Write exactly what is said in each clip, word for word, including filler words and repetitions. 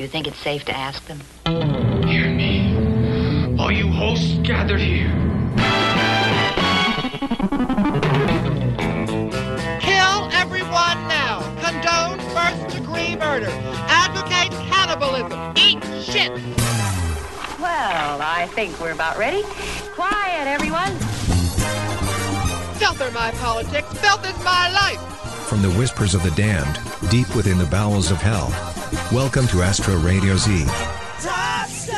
Do you think it's safe to ask them? Hear me, all you hosts gathered here. Kill everyone now. Condone first-degree murder. Advocate cannibalism. Eat shit. Well, I think we're about ready. Quiet, everyone. Filth are my politics. Filth is my life. From the whispers of the damned, deep within the bowels of hell. Welcome to Astro Radio Z. Dumpster!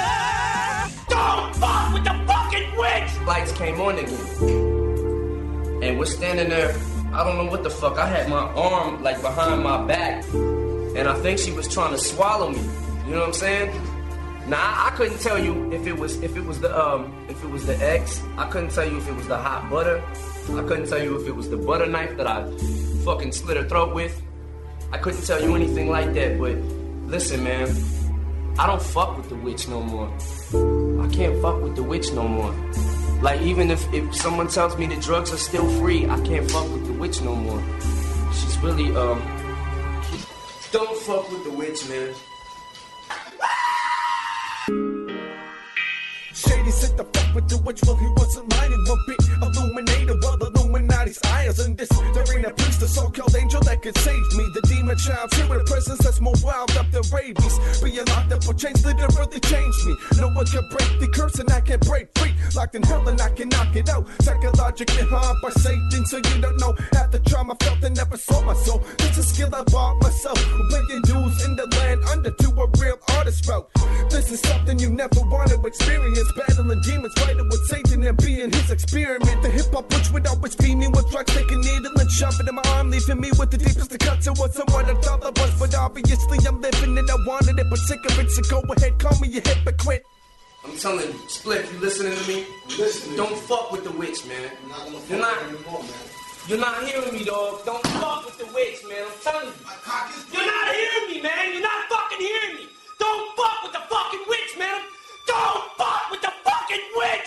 Don't fuck with the fucking witch! Lights came on again. And we're standing there. I don't know what the fuck. I had my arm, like, behind my back. And I think she was trying to swallow me. You know what I'm saying? Now, I, I couldn't tell you if it was if it was the um if it was the eggs. I couldn't tell you if it was the hot butter. I couldn't tell you if it was the butter knife that I fucking slit her throat with. I couldn't tell you anything like that, but listen, man, I don't fuck with the witch no more. I can't fuck with the witch no more. Like, even if, if someone tells me the drugs are still free, I can't fuck with the witch no more. She's really, um, don't fuck with the witch, man. Shady said the fuck with the witch, well, he wasn't mine in one bit. Illuminator, well, Illuminati's eyes in this. There ain't a priest, the so-called angel that could save me. The demon child here with a presence that's more wild up than rabies. But you locked up for change, literally changed me. No one can break the curse and I can break free. Locked in hell and I can knock it out. Psychologically harmed by Satan, so you don't know. After trauma felt and never saw my soul. It's a skill I bought myself. Paying dues in the land under to a real artist route. This is something you never want to experience. Battling demons, fighting with Satan and being his experiment. The hip-hop witch would always feed me with drugs, taking needle and shoving in my arm, leaving me with the deepest of cuts. It was someone I thought I was, but obviously I'm living and I wanted it, but sick of it, so go ahead, call me a hypocrite. I'm telling you, Split, you listening to me? Listening. Don't fuck with the witch, man. I'm not gonna you're not anymore, man. You're not hearing me, dog. Don't fuck with the witch, man. I'm telling you. My cock is you're not hearing me, man. You're not fucking hearing me. Don't fuck with the fucking witch, man. I'm Don't fuck with the fucking witch!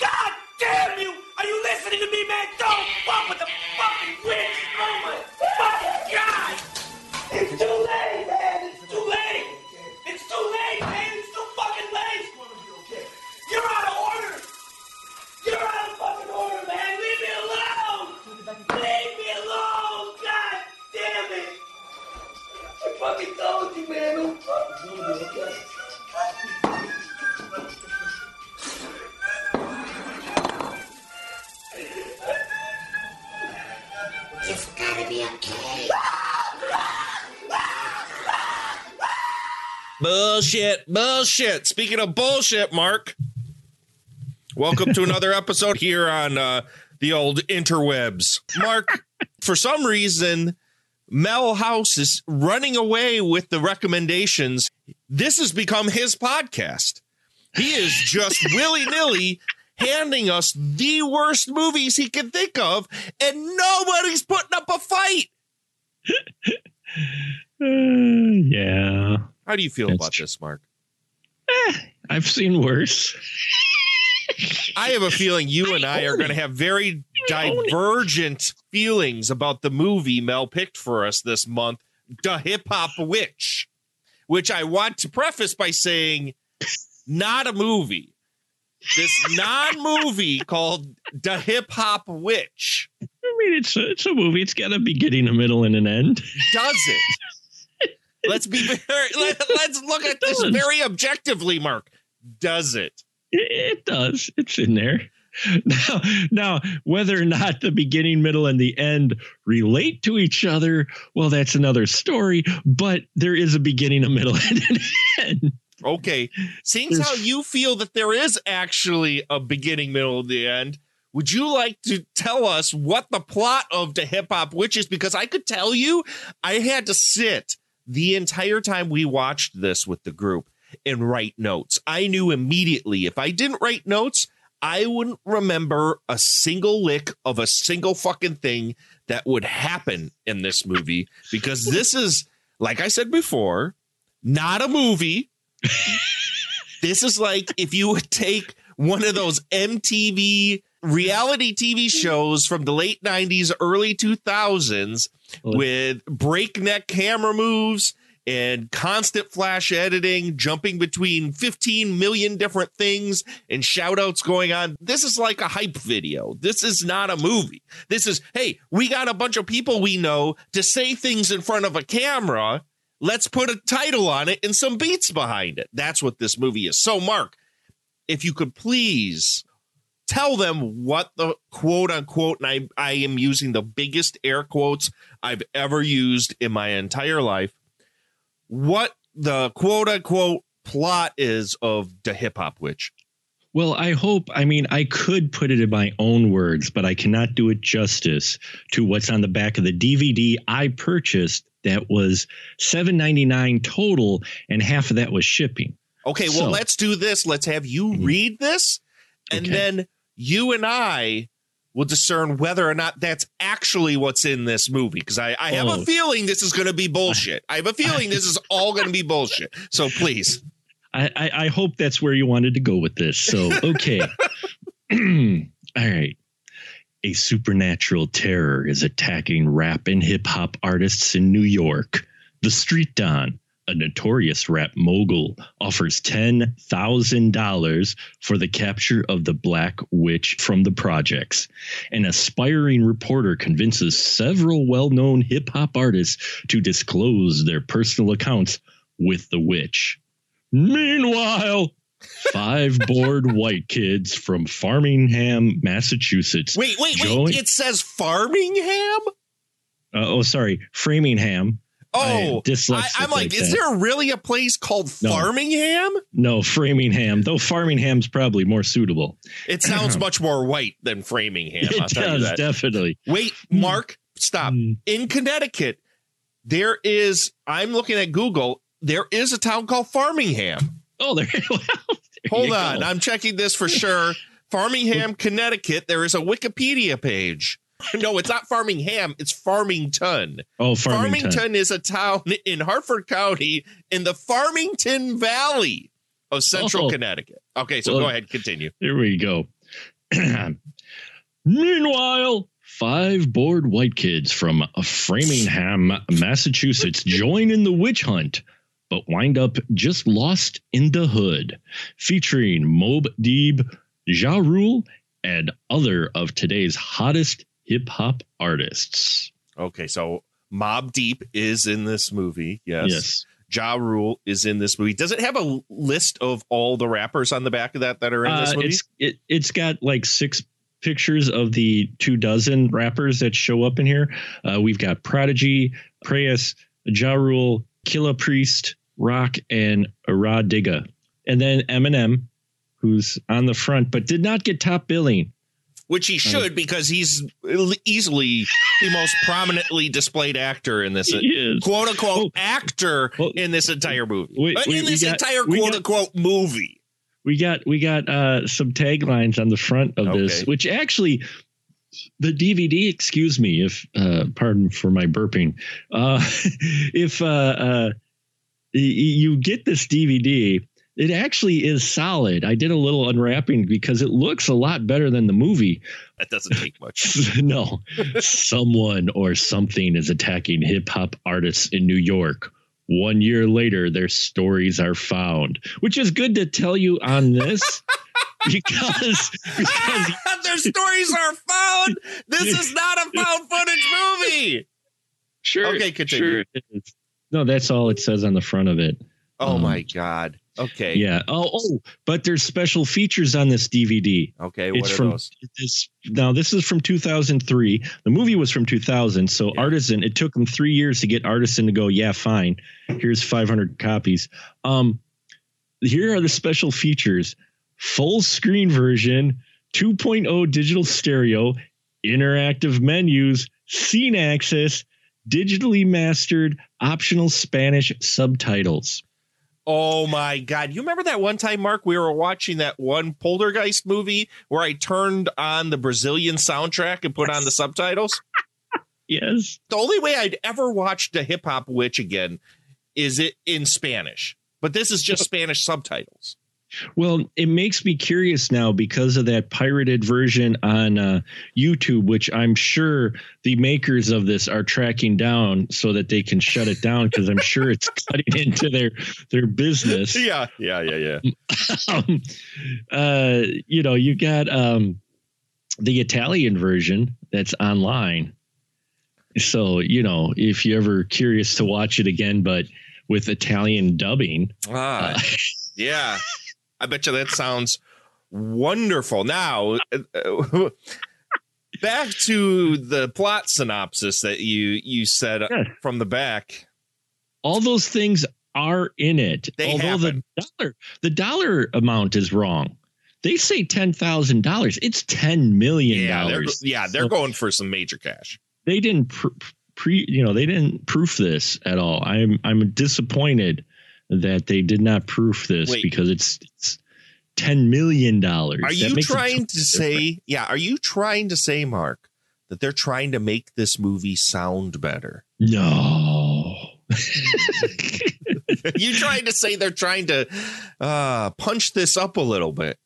God damn you! Are you listening to me, man? Don't fuck with the fucking witch! Oh my fucking God! It's too late, man! It's too late! It's too late, man! It's too fucking late! You're out of order! You're out of fucking order, man! Leave me alone! Leave me alone! God damn it! I fucking told you, man! Don't fuck with me, okay? It's gotta be okay. Bullshit, bullshit. Speaking of bullshit, Mark, welcome to another episode here on uh, the old interwebs. Mark, for some reason, Mel House is running away with the recommendations. This has become his podcast. He is just willy-nilly handing us the worst movies he can think of, and nobody's putting up a fight. Uh, yeah. How do you feel That's about tr- this, Mark? Eh, I've seen worse. I have a feeling you and I, I are going to have very divergent feelings about the movie Mel picked for us this month, Da Hip Hop Witch, which I want to preface by saying... Not a movie. This non-movie called Da Hip Hop Witch. I mean, it's a, it's a movie. It's got a beginning, a middle, and an end. Does it? Let's be very. Let, let's look at this very objectively, Mark. Does it? It, it does. It's in there. Now, now, whether or not the beginning, middle, and the end relate to each other, well, that's another story. But there is a beginning, a middle, and an end. Okay, seeing how you feel that there is actually a beginning, middle, and the end, would you like to tell us what the plot of Da Hip Hop Witch is? Because I could tell you, I had to sit the entire time we watched this with the group and write notes. I knew immediately if I didn't write notes, I wouldn't remember a single lick of a single fucking thing that would happen in this movie. Because this is, like I said before, not a movie. This is like if you would take one of those M T V reality T V shows from the late nineties, early two thousands with breakneck camera moves and constant flash editing, jumping between fifteen million different things and shout outs going on. This is like a hype video. This is not a movie. This is, hey, we got a bunch of people we know to say things in front of a camera. Let's put a title on it and some beats behind it. That's what this movie is. So, Mark, if you could please tell them what the quote unquote, and I, I am using the biggest air quotes I've ever used in my entire life, what the quote unquote plot is of Da Hip Hop Witch. Well, I hope, I mean, I could put it in my own words, but I cannot do it justice to what's on the back of the D V D I purchased that was seven ninety-nine total, and half of that was shipping. Okay, well, so, let's do this. Let's have you read this, and okay. then you and I will discern whether or not that's actually what's in this movie, because I, I have oh. a feeling this is going to be bullshit. I have a feeling this is all going to be bullshit. So please. I, I, I hope that's where you wanted to go with this. So, okay. All right. A supernatural terror is attacking rap and hip hop artists in New York. The Street Don, a notorious rap mogul, offers ten thousand dollars for the capture of the Black Witch from the projects. An aspiring reporter convinces several well-known hip hop artists to disclose their personal accounts with the witch. Meanwhile, five bored white kids from Framingham, Massachusetts. Wait, wait, join- wait. It says Framingham? Uh, oh, sorry. Framingham. Oh, I I, I'm like, like is that. There really a place called no. Framingham? No, Framingham, though Framingham's probably more suitable. It sounds much more white than Framingham. It I'll does, tell you that. Definitely. Wait, Mark, stop. In Connecticut, there is, I'm looking at Google, there is a town called Framingham. Oh, there, well, there Hold on, go. I'm checking this for sure. Framingham, Connecticut, there is a Wikipedia page. No, it's not Framingham. It's Farmington. Oh, Farmington. Farmington is a town in Hartford County in the Farmington Valley of central oh. Connecticut. Okay, so well, go ahead. Continue. There we go. Meanwhile, five bored white kids from Framingham, Massachusetts, join in the witch hunt, but wind up just lost in the hood. Featuring Mobb Deep, Ja Rule, and other of today's hottest hip hop artists. Okay, so Mobb Deep is in this movie. Yes. Yes. Ja Rule is in this movie. Does it have a list of all the rappers on the back of that that are in uh, this movie? It's, it, it's got like six pictures of the two dozen rappers that show up in here. Uh, we've got Prodigy, Prayas, Ja Rule, Killa Priest, Rock, and Ra Digga. And then Eminem, who's on the front, but did not get top billing. Which he should, because he's easily the most prominently displayed actor in this, quote unquote, oh, actor well, in this entire movie, we, we, in this got, entire quote got, unquote movie. We got we got uh, some taglines on the front of okay. this, which actually the D V D. Excuse me, if uh, pardon for my burping. Uh, if uh, uh, you get this D V D. It actually is solid. I did a little unwrapping because it looks a lot better than the movie. That doesn't take much. No. Someone or something is attacking hip hop artists in New York. One year later, their stories are found, which is good to tell you on this. Because, because their stories are found. This is not a found footage movie. Sure. Okay, continue. Sure it is. No, that's all it says on the front of it. Oh, um, my God. Okay. Yeah. Oh, oh, but there's special features on this D V D. Okay. What it's are from those? This, now, this is from two thousand three. The movie was from two thousand. So yeah. Artisan, it took them three years to get Artisan to go, yeah, fine. Here's five hundred copies. Um, here are the special features. Full screen version, two point oh digital stereo, interactive menus, scene access, digitally mastered, optional Spanish subtitles. Oh, my God. You remember that one time, Mark, we were watching that one Poltergeist movie where I turned on the Brazilian soundtrack and put yes. on the subtitles? Yes. The only way I'd ever watched Da Hip Hop Witch again is it in Spanish. But this is just Spanish subtitles. Well, it makes me curious now because of that pirated version on uh, YouTube, which I'm sure the makers of this are tracking down so that they can shut it down, because I'm sure it's cutting into their their business. Yeah, yeah, yeah, yeah. Um, uh, you know, you got um, the Italian version that's online. So, you know, if you're ever curious to watch it again, but with Italian dubbing. Ah, uh, yeah. I bet you that sounds wonderful. Now, uh, back to the plot synopsis that you you said yeah. from the back. All those things are in it. They Although happen. the dollar the dollar amount is wrong. They say ten thousand dollars. It's ten million dollars. Yeah, they're, yeah, they're so going for some major cash. They didn't pr- pre you know they didn't proof this at all. I'm I'm disappointed that they did not proof this. Wait. Because it's, it's ten million dollars. Are that you trying to different. say, yeah. Are you trying to say, Mark, that they're trying to make this movie sound better? No. You trying to say they're trying to uh, punch this up a little bit?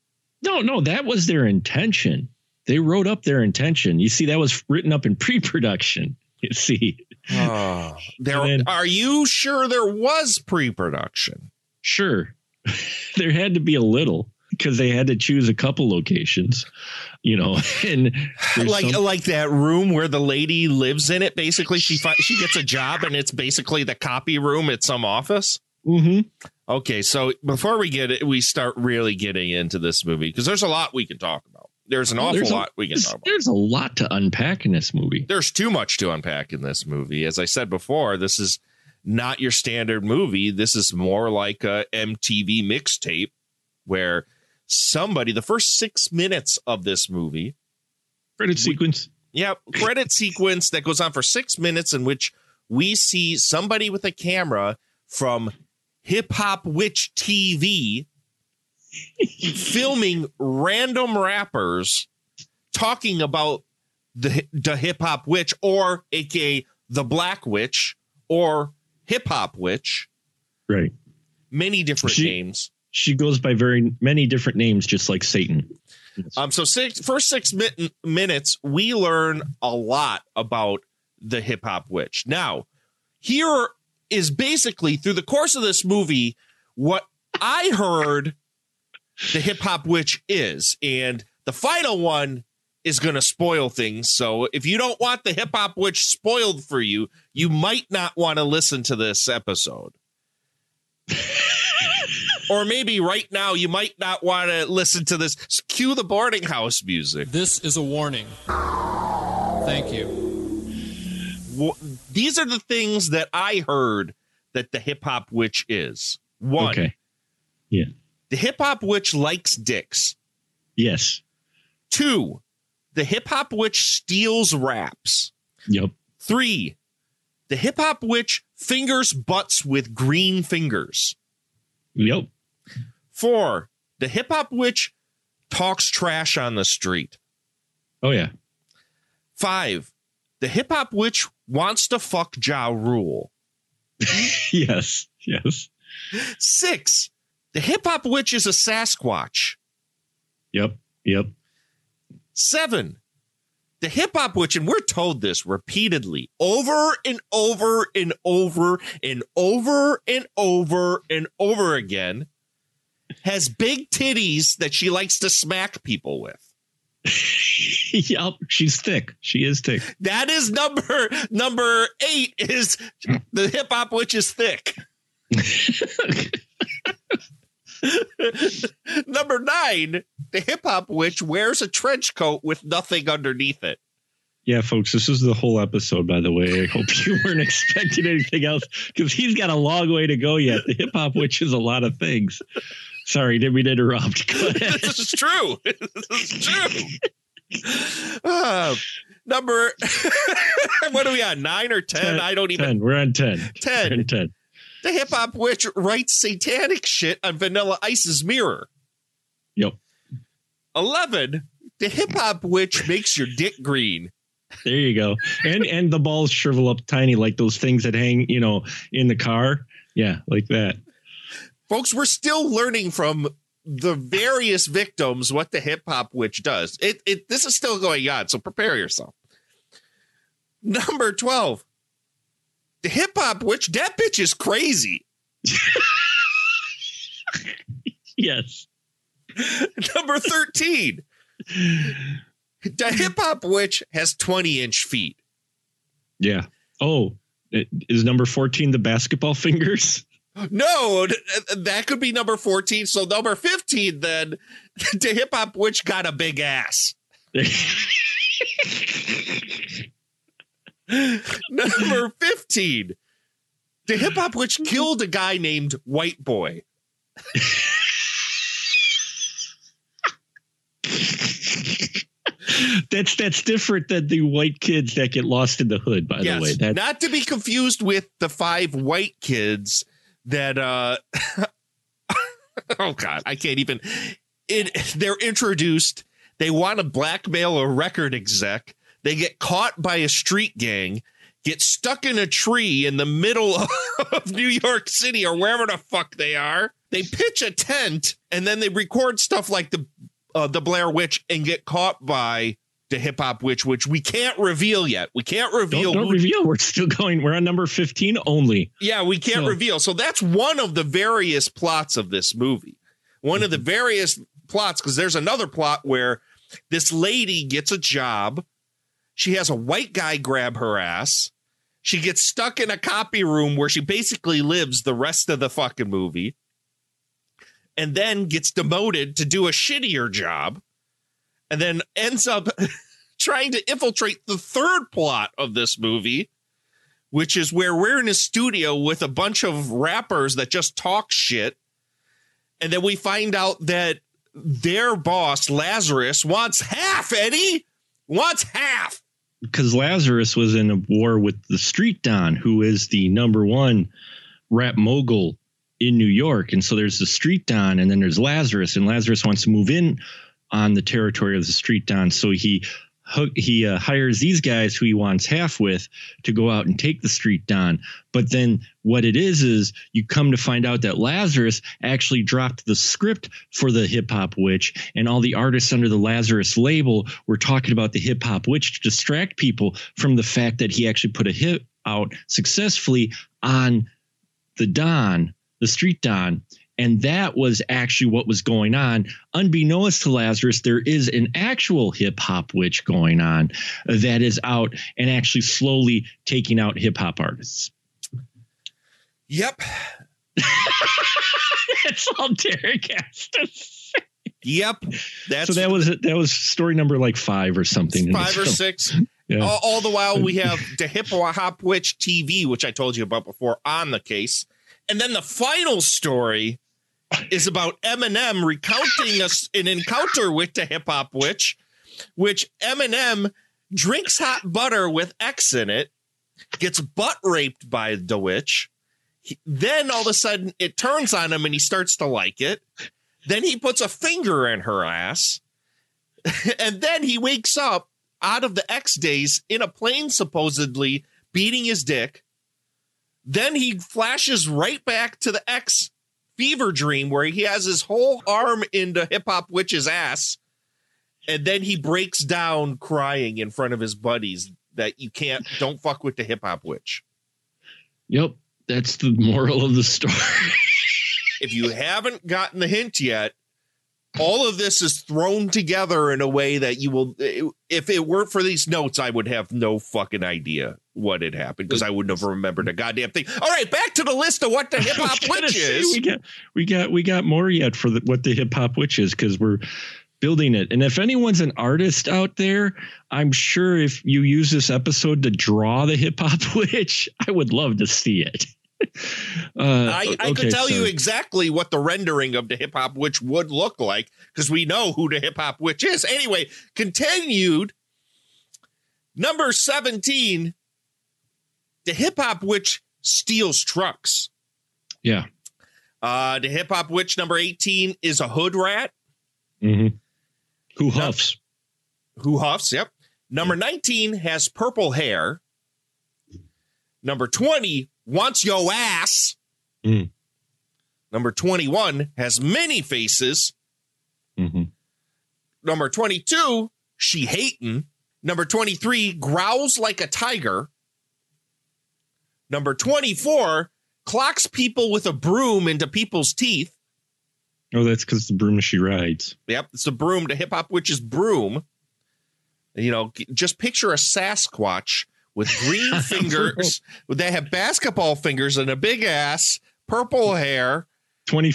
No, no, that was their intention. They wrote up their intention. You see, that was written up in pre-production. You see, oh, there then, are you sure there was pre-production? Sure. There had to be a little, because they had to choose a couple locations, you know, and like some- like that room where the lady lives in it. Basically, she fi- she gets a job and it's basically the copy room at some office. Mm-hmm. OK, so before we get it, we start really getting into this movie, because there's a lot we can talk about. There's an awful there's a, lot we can talk about. There's a lot to unpack in this movie. There's too much to unpack in this movie. As I said before, this is not your standard movie. This is more like a M T V mixtape, where somebody, the first six minutes of this movie. Credit sequence. We, yeah. Credit sequence that goes on for six minutes in which we see somebody with a camera from Hip Hop Witch T V filming random rappers talking about the the Hip Hop Witch, or aka the Black Witch, or Hip Hop Witch. Right. Many different she, names. She goes by very many different names, just like Satan. Um. So six, first six mi- minutes, we learn a lot about the Hip Hop Witch. Now, here is basically through the course of this movie what I heard the Hip Hop Witch is, and the final one is going to spoil things. So if you don't want the Hip Hop Witch spoiled for you, you might not want to listen to this episode. Or maybe right now you might not want to listen to this. Cue the boarding house music. This is a warning. Thank you. Well, these are the things that I heard that the Hip Hop Witch is. One. Okay. Yeah. The Hip Hop Witch likes dicks. Yes. Two, the Hip Hop Witch steals raps. Yep. Three, the Hip Hop Witch fingers butts with green fingers. Yep. Four, the Hip Hop Witch talks trash on the street. Oh, yeah. Five, the Hip Hop Witch wants to fuck Ja Rule. Yes. Yes. Six, the Hip Hop Witch is a Sasquatch. Yep. Yep. Seven, the Hip Hop Witch, and we're told this repeatedly over and over and over and over and over and over again, has big titties that she likes to smack people with. Yep. She's thick. She is thick. That is number number eight, is the Hip Hop Witch is thick. Number nine, the Hip Hop Witch wears a trench coat with nothing underneath it. Yeah, folks, this is the whole episode, by the way. I hope you weren't expecting anything else, because he's got a long way to go yet. The Hip Hop Witch is a lot of things. Sorry, didn't mean to interrupt. This is true. This is true. Uh, number, what are we on? Nine or ten? ten I don't even. Ten. We're on ten. Ten. We're on ten. The Hip Hop Witch writes satanic shit on Vanilla Ice's mirror. Yep. Eleven. The Hip Hop Witch makes your dick green. There you go. And and the balls shrivel up tiny, like those things that hang, you know, in the car. Yeah, like that. Folks, we're still learning from the various victims what the Hip Hop Witch does. It, it this is still going on, so prepare yourself. Number twelve, the Hip Hop Witch. That bitch is crazy. Yes. Number thirteen, the Hip Hop Witch has twenty inch feet. Yeah. Oh, is number fourteen the basketball fingers? No, that could be number fourteen. So number fifteen, then, the Hip Hop Witch got a big ass. Number fifteen, the Hip Hop Witch killed a guy named White Boy. That's that's different than the white kids that get lost in the hood, by yes, the way. That's- not to be confused with the five white kids that, uh, oh God, I can't even, it, they're introduced, they want to blackmail a record exec, they get caught by a street gang, get stuck in a tree in the middle of New York City or wherever the fuck they are, they pitch a tent, and then they record stuff like the Uh, the Blair Witch and get caught by the Hip Hop Witch, which we can't reveal yet. We can't reveal. Don't, don't reveal. We're still going. We're on number fifteen only. Yeah, we can't so. reveal. So that's one of the various plots of this movie. One mm-hmm. of the various plots, because there's another plot where this lady gets a job. She has a white guy grab her ass. She gets stuck in a copy room where she basically lives the rest of the fucking movie, and then gets demoted to do a shittier job, and then ends up trying to infiltrate the third plot of this movie, which is where we're in a studio with a bunch of rappers that just talk shit. And then we find out that their boss, Lazarus, wants half, Eddie, wants half. Because Lazarus was in a war with the Street Don, who is the number one rap mogul in New York. And so there's the Street Don, and then there's Lazarus, and Lazarus wants to move in on the territory of the Street Don. So he he uh, hires these guys who he wants half with to go out and take the Street Don. But then what it is, is you come to find out that Lazarus actually dropped the script for the Hip Hop Witch, and all the artists under the Lazarus label were talking about the Hip Hop Witch to distract people from the fact that he actually put a hit out successfully on the Don, the Street Don. And that was actually what was going on. Unbeknownst to Lazarus, there is an actual Hip Hop Witch going on that is out and actually slowly taking out hip hop artists. Yep. That's all Derek has to say. Yep. That's so that was that was story number like five or something. Five or film. six. Yeah. All, all the while we have the Hip Hop Witch T V, which I told you about before, on the case. And then the final story is about Eminem recounting us an encounter with the Hip Hop Witch, which Eminem drinks hot butter with X in it, gets butt raped by the witch. He, then all of a sudden it turns on him and he starts to like it. Then he puts a finger in her ass. And then he wakes up out of the X days in a plane, supposedly beating his dick. Then he flashes right back to the X fever dream where he has his whole arm into Hip Hop Witch's ass. And then he breaks down crying in front of his buddies that you can't, don't fuck with the Hip Hop Witch. Yep. That's the moral of the story. If you haven't gotten the hint yet, all of this is thrown together in a way that you will, if it weren't for these notes, I would have no fucking idea what had happened, because I wouldn't have remembered a goddamn thing. All right, back to the list of what the Hip Hop Witch say, is. We got, we got, we got more yet for the, what the Hip Hop Witch is, because we're building it. And if anyone's an artist out there, I'm sure if you use this episode to draw the Hip Hop Witch, I would love to see it. Uh, I, I okay, could tell so. you exactly what the rendering of the Hip Hop Witch would look like, because we know who the Hip Hop Witch is. Anyway, continued. Number seventeen, the Hip Hop Witch steals trucks. Yeah. Uh, the Hip Hop Witch number eighteen is a hood rat. Mm-hmm. Who huffs. No, who huffs, yep. Number nineteen has purple hair. Number twenty wants your ass. Mm. Number twenty-one has many faces. Number twenty-two, she hatin'. Number twenty-three, growls like a tiger. Number twenty-four, clocks people with a broom into people's teeth. Oh, that's because it's the broom she rides. Yep, it's the broom, the hip hop witch's broom. You know, just picture a Sasquatch with green fingers that have basketball fingers and a big ass, purple hair, twenty,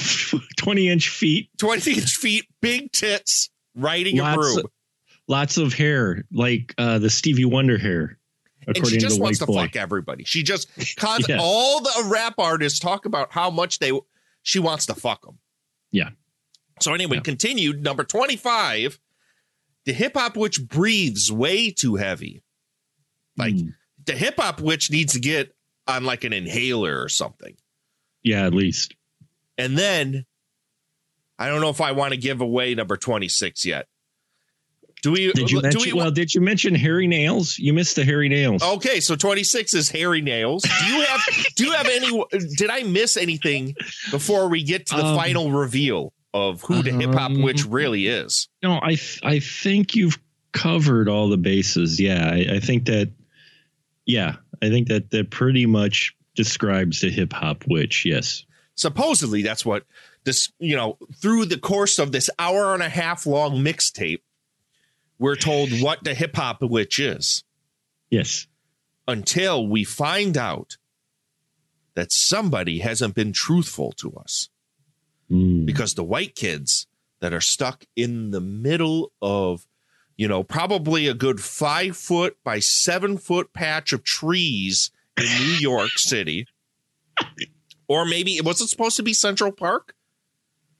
twenty inch feet, twenty inch feet, big tits, riding lots a broom. Of, lots of hair, like uh, the Stevie Wonder hair. And she just to wants to boy. fuck everybody. She just cause yeah. all the rap artists talk about how much they she wants to fuck them. Yeah. So anyway, yeah. continued number twenty-five. The hip hop witch breathes way too heavy. Like mm. the hip hop witch needs to get on like an inhaler or something. Yeah, at least. And then I don't know if I want to give away number twenty-six yet. Do we, did you mention, do we, well, did you mention hairy nails? You missed the hairy nails. Okay, so twenty-six is hairy nails. Do you have do you have any did I miss anything before we get to the um, final reveal of who the um, hip hop witch really is? No, I I think you've covered all the bases. Yeah, I, I think that yeah, I think that that pretty much describes the hip hop witch. Yes. Supposedly that's what this, you know, through the course of this hour and a half long mixtape, we're told what the hip hop witch is. Yes. Until we find out that somebody hasn't been truthful to us. Mm. Because the white kids that are stuck in the middle of, you know, probably a good five foot by seven foot patch of trees in New York City. Or maybe, was it supposed to be Central Park?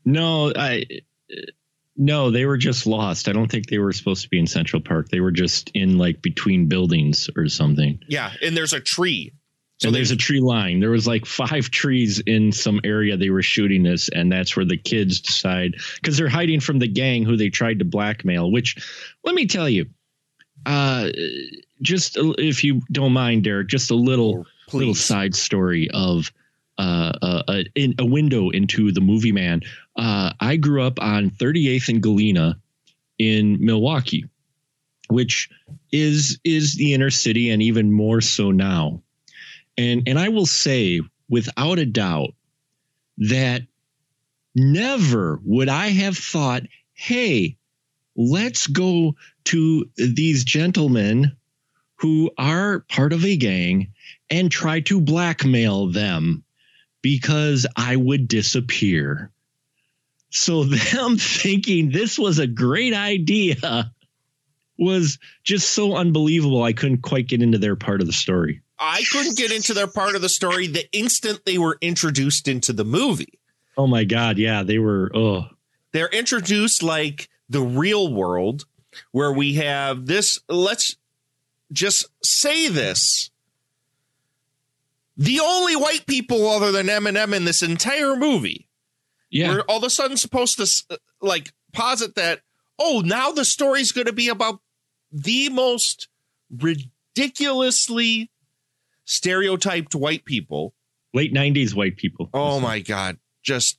No, I... No, they were just lost. I don't think they were supposed to be in Central Park. They were just in like between buildings or something. Yeah. And there's a tree. So and there's a tree line. There was like five trees in some area they were shooting this. And that's where the kids decide, because they're hiding from the gang who they tried to blackmail, which let me tell you, uh, just if you don't mind, Derek, just a little, oh, little side story of Uh, uh, uh, in a window into the movie, man. Uh, I grew up on thirty-eighth and Galena in Milwaukee, which is is the inner city, and even more so now. And and I will say without a doubt that never would I have thought, hey, let's go to these gentlemen who are part of a gang and try to blackmail them. Because I would disappear. So them thinking this was a great idea was just so unbelievable. I couldn't quite get into their part of the story. I couldn't get into their part of the story the instant they were introduced into the movie. Oh, my God. Yeah, they were. Oh, they're introduced like the real world where we have this. Let's just say this. The only white people other than Eminem in this entire movie. Yeah. We're all of a sudden supposed to like posit that, oh, now the story's going to be about the most ridiculously stereotyped white people. Late nineties white people. Oh, my God. Just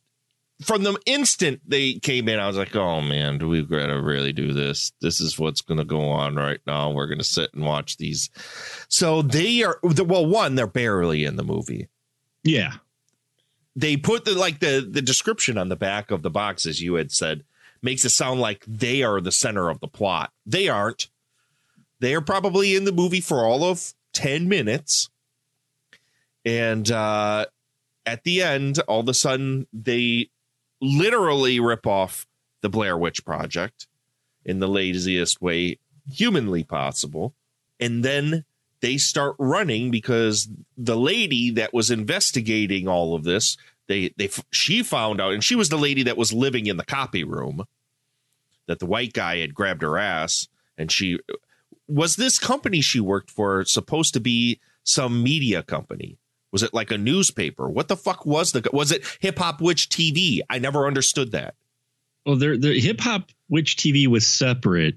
from the instant they came in, I was like, oh, man, do we got to really do this? This is what's going to go on right now. We're going to sit and watch these. So they are, well, one, they're barely in the movie. Yeah. They put the like the, the description on the back of the box, as you had said, makes it sound like they are the center of the plot. They aren't. They are probably in the movie for all of ten minutes. And uh, at the end, all of a sudden, they literally rip off the Blair Witch Project in the laziest way humanly possible. And then they start running because the lady that was investigating all of this, they they she found out, and she was the lady that was living in the copy room that the white guy had grabbed her ass. And she was this company she worked for supposed to be some media company. Was it like a newspaper? What the fuck was the was it Hip Hop Witch T V? I never understood that. Well, the the Hip Hop Witch T V was separate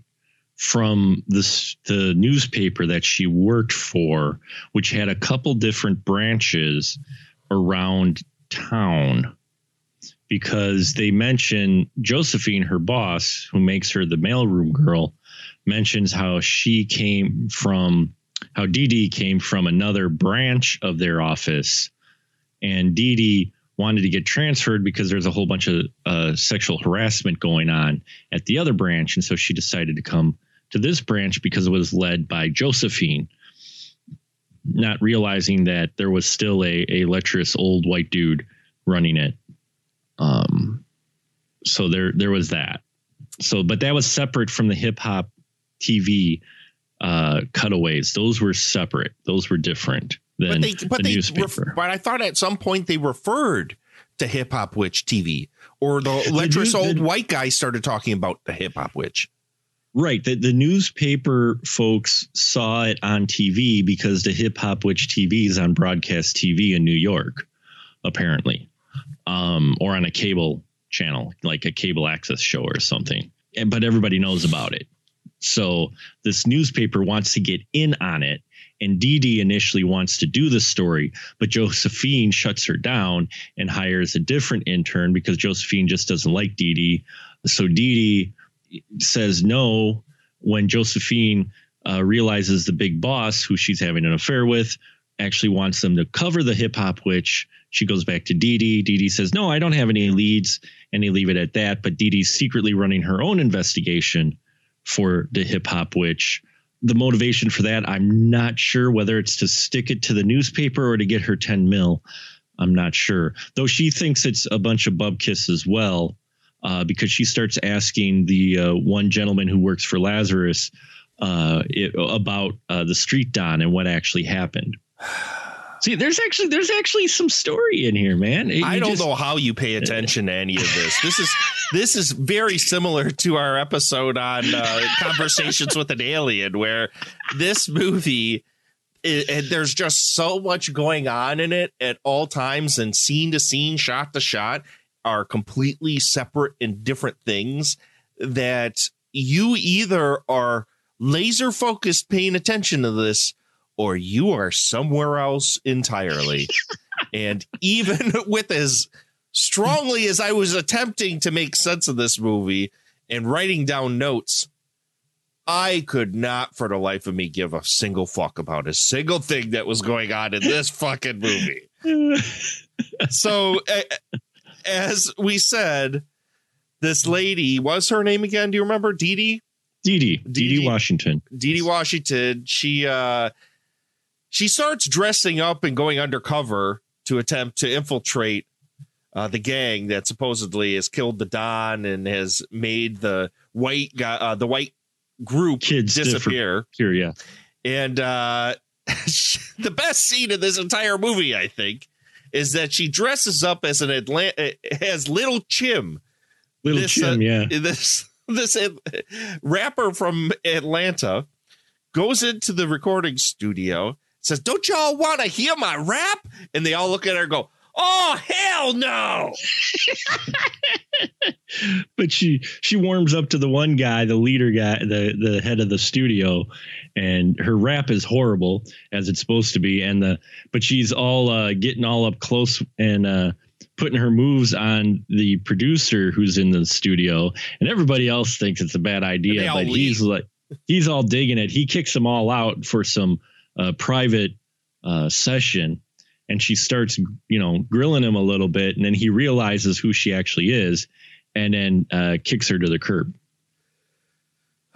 from this the newspaper that she worked for, which had a couple different branches around town. because they mention Josephine, her boss, who makes her the mailroom girl, mentions how she came from, how Dee Dee came from another branch of their office. And Dee Dee wanted to get transferred because there's a whole bunch of uh, sexual harassment going on at the other branch. And so she decided to come to this branch because it was led by Josephine, not realizing that there was still a, a lecherous old white dude running it. Um, so there, there was that. So, but that was separate from the hip hop T V uh, cutaways. Those were separate. Those were different than but they, but the they newspaper. Ref, but I thought at some point they referred to Hip Hop Witch T V, or the lecherous the new, old the, white guy started talking about the Hip Hop Witch. Right. The, the newspaper folks saw it on T V because the Hip Hop Witch T V is on broadcast T V in New York, apparently, um, or on a cable channel, like a cable access show or something. And, but everybody knows about it. So this newspaper wants to get in on it. And Dee Dee initially wants to do the story, but Josephine shuts her down and hires a different intern because Josephine just doesn't like Dee Dee. So Dee Dee says no when Josephine uh, realizes the big boss, who she's having an affair with, actually wants them to cover the Hip Hop Witch. She goes back to Dee Dee. Dee Dee says, no, I don't have any leads. And they leave it at that. But Dee Dee's secretly running her own investigation for the Hip Hop Witch. The motivation for that, I'm not sure whether it's to stick it to the newspaper or to get her ten mil. I'm not sure, though. She thinks it's a bunch of bubkiss as well. Uh, because she starts asking the uh, one gentleman who works for Lazarus uh, it, about uh, the Street Don and what actually happened. See, there's actually there's actually some story in here, man. It, I don't just, know how you pay attention to any of this. This is this is very similar to our episode on uh, Conversations with an Alien, where this movie, it, it, there's just so much going on in it at all times, and scene to scene, shot to shot, are completely separate and different things that you either are laser focused paying attention to this or you are somewhere else entirely. And even with as strongly as I was attempting to make sense of this movie and writing down notes, I could not for the life of me give a single fuck about a single thing that was going on in this fucking movie. So I, as we said, this lady, what's her name again? Do you remember? Dee Dee? Dee Dee. Dee Dee Washington. Dee Dee Washington. She uh, she starts dressing up and going undercover to attempt to infiltrate uh, the gang that supposedly has killed the Don and has made the white guy, uh, the white group kids disappear. Here, yeah. And uh, the best scene in this entire movie, I think, is that she dresses up as an Atlanta as Little Chim, Little this, Chim, uh, yeah. This this uh, rapper from Atlanta goes into the recording studio, says, "Don't y'all want to hear my rap?" And they all look at her and go, "Oh hell no!" But she she warms up to the one guy, the leader guy, the the head of the studio, and her rap is horrible, as it's supposed to be. And the but she's all uh, getting all up close and uh, putting her moves on the producer who's in the studio, and everybody else thinks it's a bad idea. But leave. he's like, he's all digging it. He kicks them all out for some uh, private uh, session, and she starts, you know, grilling him a little bit, and then he realizes who she actually is, and then uh, kicks her to the curb.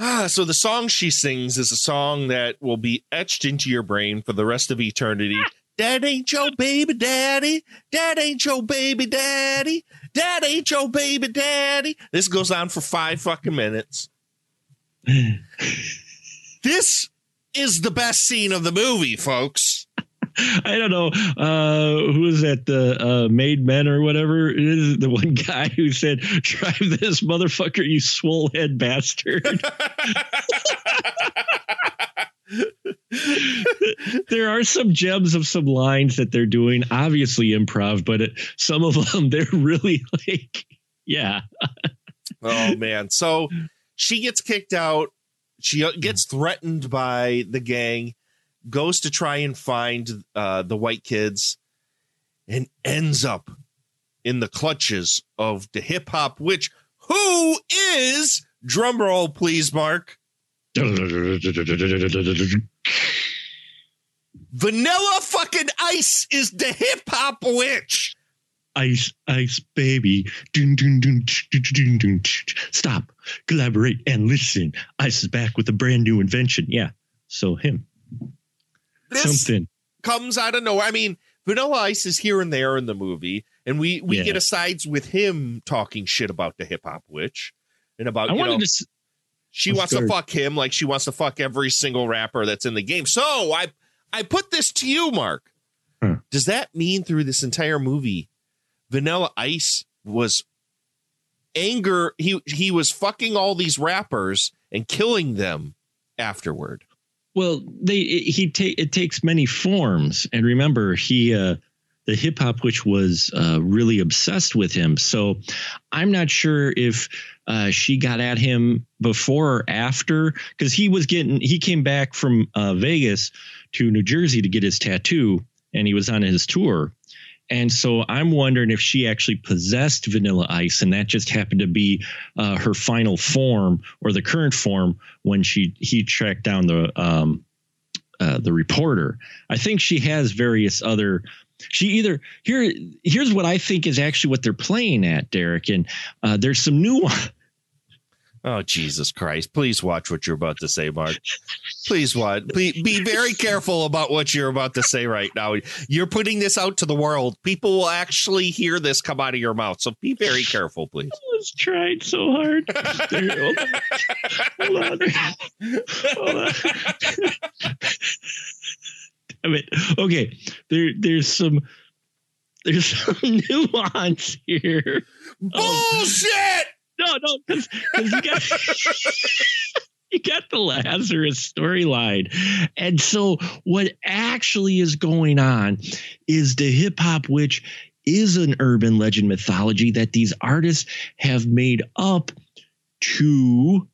Ah, so the song she sings is a song that will be etched into your brain for the rest of eternity. That ain't your baby daddy. That ain't your baby daddy. That ain't your baby daddy. This goes on for five fucking minutes. This is the best scene of the movie, folks. I don't know. Uh, who is that? The uh, Made Men or whatever it is, the one guy who said, "Drive this motherfucker, you swole head bastard." There are some gems of some lines that they're doing, obviously improv, but it, some of them, they're really like, yeah. Oh, man. So she gets kicked out. She gets threatened by the gang, goes to try and find uh, the white kids, and ends up in the clutches of the Hip Hop Witch, who is, drum roll, please, Mark. Vanilla fucking Ice is the Hip Hop Witch. Ice, Ice Baby. Dun, dun, dun, dun, dun, dun. Stop, collaborate, and listen. Ice is back with a brand new invention. Yeah, so him. This Something. comes out of nowhere. I mean, Vanilla Ice is here and there in the movie, and we, we yeah. get asides with him talking shit about the Hip Hop Witch. And about, I you know, to, she I'm wants scared. to fuck him like she wants to fuck every single rapper that's in the game. So I, I put this to you, Mark. Huh. Does that mean through this entire movie, Vanilla Ice was anger? He he was fucking all these rappers and killing them afterward. Well, they it, he ta- it takes many forms, and remember he. Uh, The Hip Hop Witch was uh, really obsessed with him. So I'm not sure if uh, she got at him before or after, because he was getting he came back from uh, Vegas to New Jersey to get his tattoo, and he was on his tour. And so I'm wondering if she actually possessed Vanilla Ice, and that just happened to be uh, her final form or the current form when she he tracked down the um, uh, the reporter. I think she has various other. She either here. Here's what I think is actually what they're playing at, Derek. And uh, there's some new one. Oh, Jesus Christ. Please watch what you're about to say, Mark. Please watch. Please be very careful about what you're about to say right now. You're putting this out to the world. People will actually hear this come out of your mouth. So be very careful, please. I was trying so hard. Hold on. Hold on. Hold on. I mean, okay, there, there's some, there's some nuance here. Bullshit! Um, no, no, because you got you got the Lazarus storyline, and so what actually is going on is the Hip Hop Witch is an urban legend mythology that these artists have made up to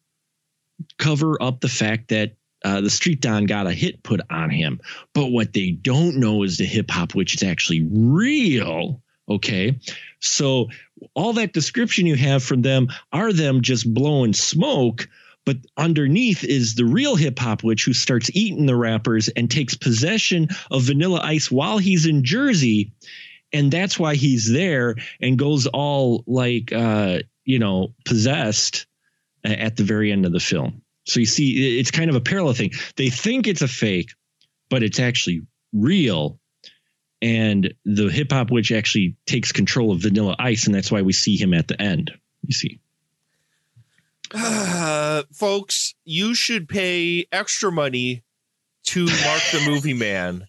cover up the fact that. Uh, the Street Don got a hit put on him. But what they don't know is the Hip Hop Witch is actually real. Okay. So all that description you have from them are them just blowing smoke. But underneath is the real Hip Hop Witch who starts eating the rappers and takes possession of Vanilla Ice while he's in Jersey. And that's why he's there and goes all like, uh, you know, possessed at the very end of the film. So you see, it's kind of a parallel thing. They think it's a fake, but it's actually real. And the Hip Hop Witch actually takes control of Vanilla Ice. And that's why we see him at the end. You see. Uh, folks, you should pay extra money to Mark the Movie Man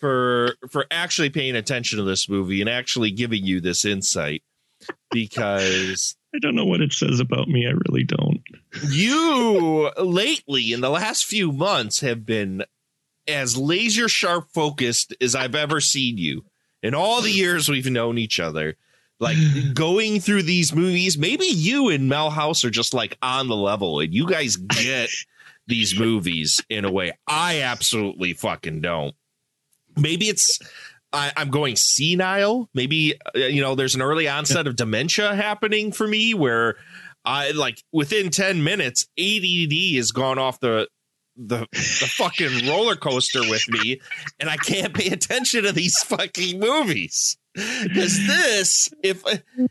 for for actually paying attention to this movie and actually giving you this insight. Because I don't know what it says about me. I really don't. You lately in the last few months have been as laser sharp focused as I've ever seen you in all the years we've known each other, like going through these movies. Maybe you and Mel House are just like on the level and you guys get these movies in a way I absolutely fucking don't. Maybe it's I, I'm going senile. Maybe, you know, there's an early onset of dementia happening for me where I like within ten minutes, A D D has gone off the, the the fucking roller coaster with me, and I can't pay attention to these fucking movies. Because this, if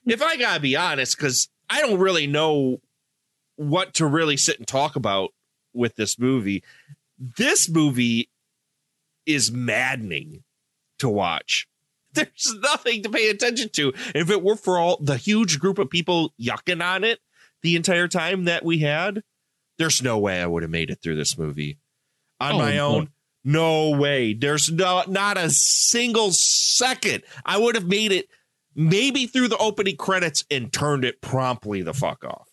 if I gotta be honest, because I don't really know what to really sit and talk about with this movie. This movie is maddening to watch. There's nothing to pay attention to. If it were for all the huge group of people yucking on it the entire time that we had, there's no way I would have made it through this movie on oh, my own. No way. There's no, not a single second. I would have made it maybe through the opening credits and turned it promptly the fuck off.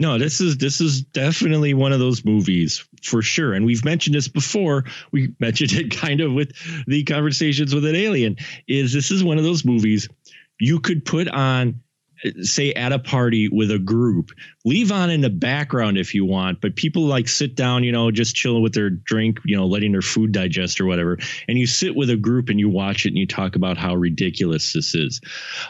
No, this is this is definitely one of those movies for sure. And we've mentioned this before. We mentioned it kind of with the Conversations with an Alien is this is one of those movies you could put on say at a party with a group, leave on in the background if you want, but people like sit down, you know, just chilling with their drink, you know, letting their food digest or whatever. And you sit with a group and you watch it and you talk about how ridiculous this is.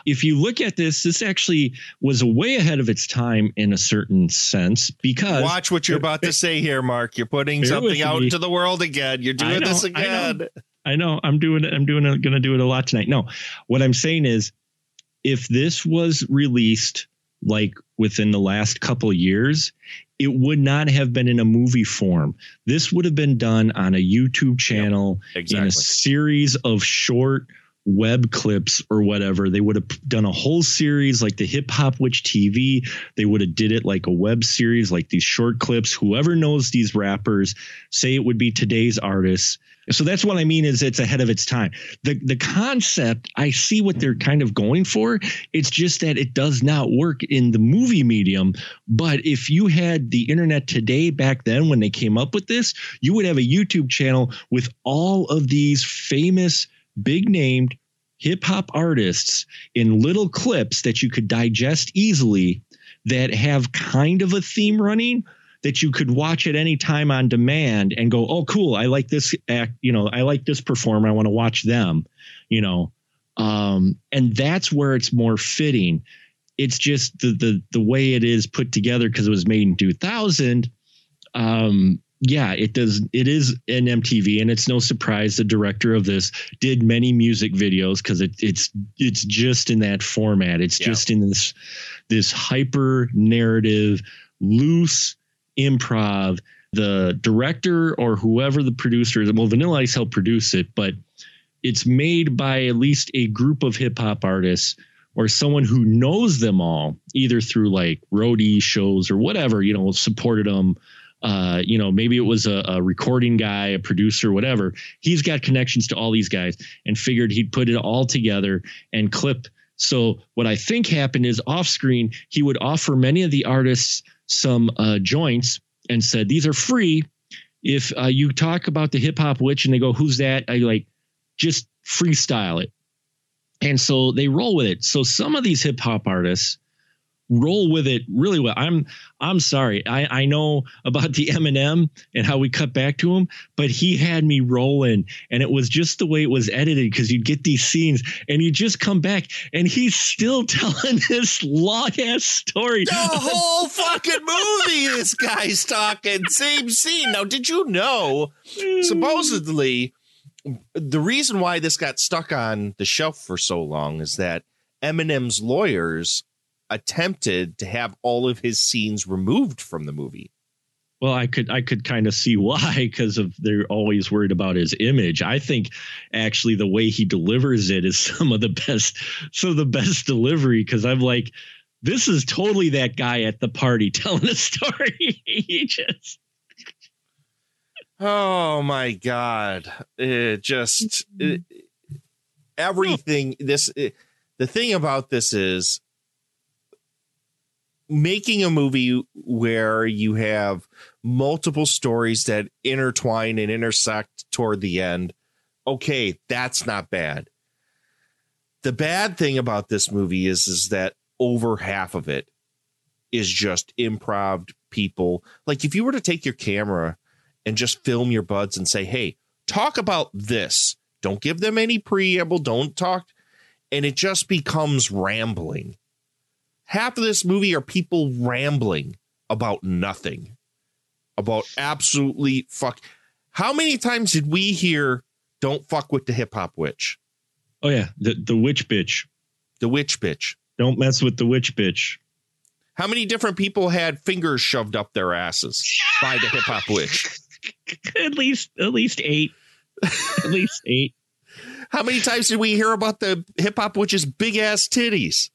If you look at this, this actually was way ahead of its time in a certain sense, because watch what you're about to say here, Mark, you're putting something out into the world again. You're doing this again. I know I'm doing it. I'm doing it. Going to do it a lot tonight. No, what I'm saying is, if this was released like within the last couple of years, it would not have been in a movie form. This would have been done on a YouTube channel, yep, exactly. in a series of short web clips or whatever. They would have done a whole series like the Hip Hop Witch T V. They would have did it like a web series, like these short clips. Whoever knows these rappers, say it would be today's artists. So that's what I mean is it's ahead of its time. The the concept, I see what they're kind of going for. It's just that it does not work in the movie medium. But if you had the internet today, back then when they came up with this, you would have a YouTube channel with all of these famous, big named hip hop artists in little clips that you could digest easily, that have kind of a theme running, that you could watch at any time on demand and go, oh, cool. I like this act. You know, I like this performer. I want to watch them, you know, um, and that's where it's more fitting. It's just the, the, the way it is put together, because it was made in two thousand. Um, yeah, it does. It is an M T V, and it's no surprise the director of this did many music videos, because it, it's it's just in that format. It's yeah. just in this this hyper narrative, loose improv. The director or whoever the producer is, well, Vanilla Ice helped produce it, but it's made by at least a group of hip hop artists or someone who knows them all, either through like roadie shows or whatever, you know, supported them. Uh, you know, maybe it was a, a recording guy, a producer, whatever. He's got connections to all these guys and figured he'd put it all together and clip. So what I think happened is off screen, he would offer many of the artists some uh, joints and said, these are free. If uh, you talk about the Hip Hop Witch and they go, who's that? I like, just freestyle it. And so they roll with it. So some of these hip hop artists roll with it really well. I'm I'm sorry. I, I know about the Eminem and how we cut back to him, but he had me rolling, and it was just the way it was edited, because you'd get these scenes and you just come back and he's still telling this long ass story. The whole fucking movie this guy's talking, same scene. Now, did you know, supposedly, the reason why this got stuck on the shelf for so long is that Eminem's lawyers attempted to have all of his scenes removed from the movie. Well, I could I could kind of see why, because of they're always worried about his image. I think actually the way he delivers it is some of the best. So the best delivery, because I'm like, this is totally that guy at the party telling a story. He just. Oh, my God. It just it, everything. This it, the thing about this is, making a movie where you have multiple stories that intertwine and intersect toward the end. Okay, that's not bad. The bad thing about this movie is, is that over half of it is just improv people. Like, if you were to take your camera and just film your buds and say, hey, talk about this. Don't give them any preamble. Don't talk. And it just becomes rambling. Half of this movie are people rambling about nothing, about absolutely fuck. How many times did we hear don't fuck with the hip hop witch? Oh, yeah. The, the witch bitch, the witch bitch. Don't mess with the witch bitch. How many different people had fingers shoved up their asses by the hip hop witch? At least at least eight, at least eight. How many times did we hear about the hip hop witch's big ass titties?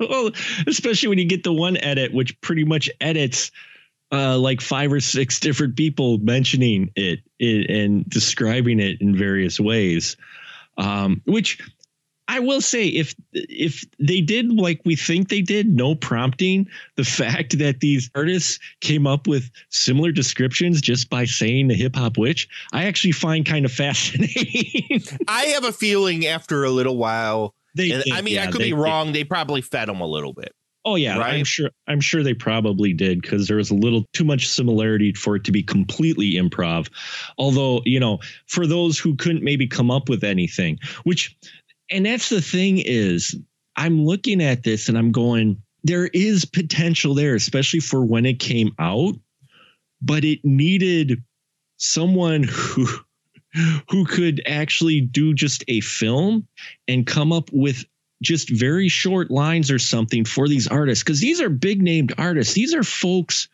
Well, especially when you get the one edit, which pretty much edits uh, like five or six different people mentioning it, it and describing it in various ways, um, which I will say, if if they did like we think they did, no prompting, the fact that these artists came up with similar descriptions just by saying the hip hop witch, I actually find kind of fascinating. I have a feeling after a little while, They, and, they, I mean, yeah, I could they, be wrong. They, they probably fed them a little bit. Oh, yeah, right? I'm sure. I'm sure they probably did, because there was a little too much similarity for it to be completely improv. Although, you know, for those who couldn't maybe come up with anything, which, and that's the thing, is I'm looking at this and I'm going, there is potential there, especially for when it came out. But it needed someone who who could actually do just a film and come up with just very short lines or something for these artists, because these are big named artists. These are folks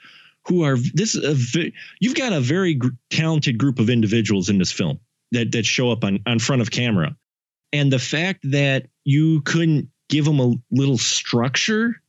who are this. Is a, you've got a very gr- talented group of individuals in this film that that show up on, on front of camera. And the fact that you couldn't give them a little structure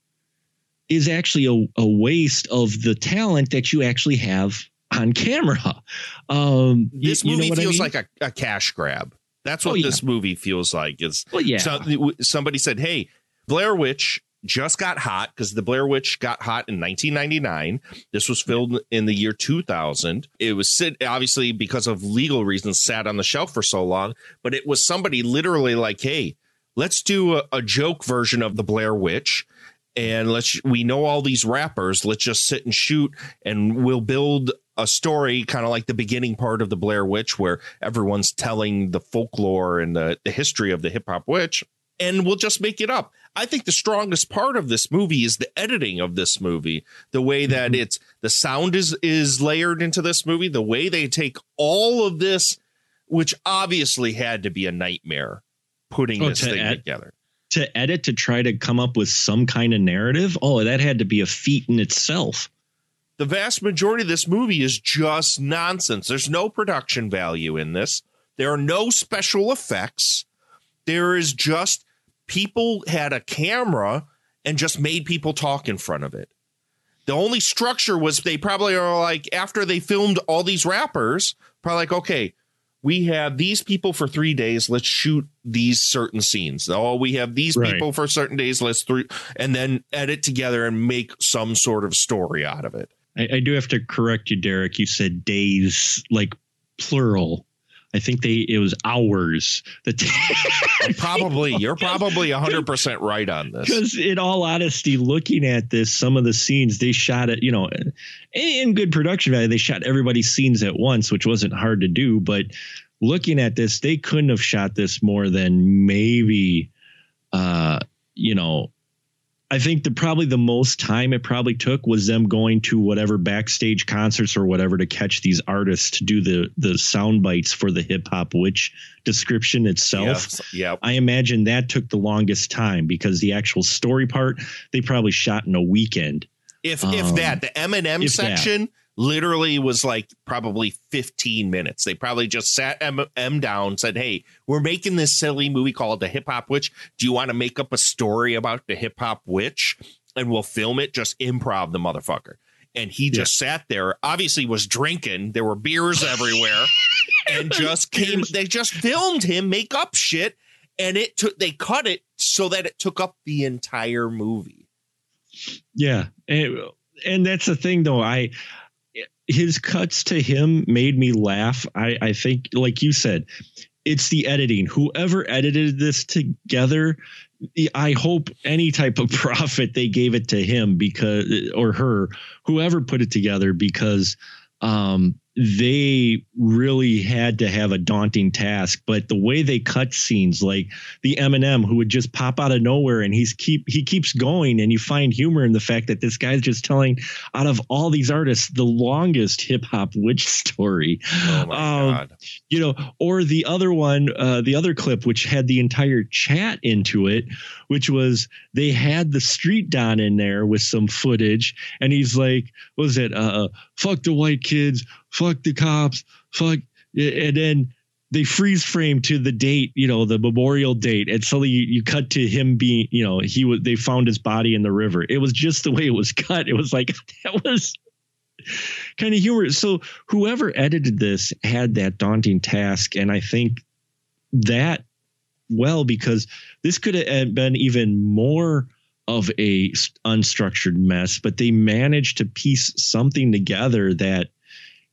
is actually a, a waste of the talent that you actually have on camera. Um, this you, movie you know what feels I mean? like a, a cash grab. That's what oh, yeah. this movie feels like. Is well, yeah. So, somebody said, hey, Blair Witch just got hot, because the Blair Witch got hot in nineteen ninety-nine. This was filmed in the year two thousand. It was sit obviously because of legal reasons sat on the shelf for so long. But it was somebody literally like, hey, let's do a, a joke version of the Blair Witch. And let's we know all these rappers. Let's just sit and shoot, and we'll build a story kind of like the beginning part of the Blair Witch, where everyone's telling the folklore and the, the history of the hip hop witch. And we'll just make it up. I think the strongest part of this movie is the editing of this movie, the way that it's the sound is is layered into this movie, the way they take all of this, which obviously had to be a nightmare putting oh, this thing add- together. To edit, to try to come up with some kind of narrative. Oh, that had to be a feat in itself. The vast majority of this movie is just nonsense. There's no production value in this. There are no special effects. There is just people had a camera and just made people talk in front of it. The only structure was they probably are like, after they filmed all these rappers, probably like, okay, we have these people for three days. Let's shoot these certain scenes. Oh, we have these right. people for certain days. Let's three and then edit together and make some sort of story out of it. I, I do have to correct you, Derek. You said days, like plural. I think they it was hours. That probably you're probably one hundred percent right on this, because in all honesty, looking at this, some of the scenes they shot at, you know, in good production value, they shot everybody's scenes at once, which wasn't hard to do. But looking at this, they couldn't have shot this more than maybe, uh, you know, I think the probably the most time it probably took was them going to whatever backstage concerts or whatever to catch these artists to do the the sound bites for the Hip Hop Witch description itself. Yeah, yep. I imagine that took the longest time, because the actual story part they probably shot in a weekend. If um, if that the Eminem section that. literally was like probably fifteen minutes. They probably just sat M, M down, said, hey, we're making this silly movie called The Hip Hop Witch. Do you want to make up a story about the Hip Hop Witch? And we'll film it. Just improv the motherfucker. And he yeah. just sat there, obviously was drinking. There were beers everywhere and just came. They just filmed him make up shit. And it took they cut it so that it took up the entire movie. Yeah. And, and that's the thing, though. I his cuts to him made me laugh. I, I think, like you said, it's the editing. Whoever edited this together, I hope any type of profit they gave it to him because or her, whoever put it together, because um, they really had to have a daunting task. But the way they cut scenes, like the Eminem who would just pop out of nowhere and he's keep he keeps going, and you find humor in the fact that this guy's just telling, out of all these artists, the longest hip hop witch story. Oh my um, God. You know, or the other one, uh, the other clip, which had the entire chat into it, which was they had the Street Don in there with some footage, and he's like, what was it? Uh, fuck the white kids. Fuck the cops. Fuck. And then they freeze frame to the date, you know, the memorial date. And suddenly you, you cut to him being, you know, he was, they found his body in the river. It was just the way it was cut. It was like, that was kind of humorous. So whoever edited this had that daunting task. And I think that well, because this could have been even more of a unstructured mess, but they managed to piece something together that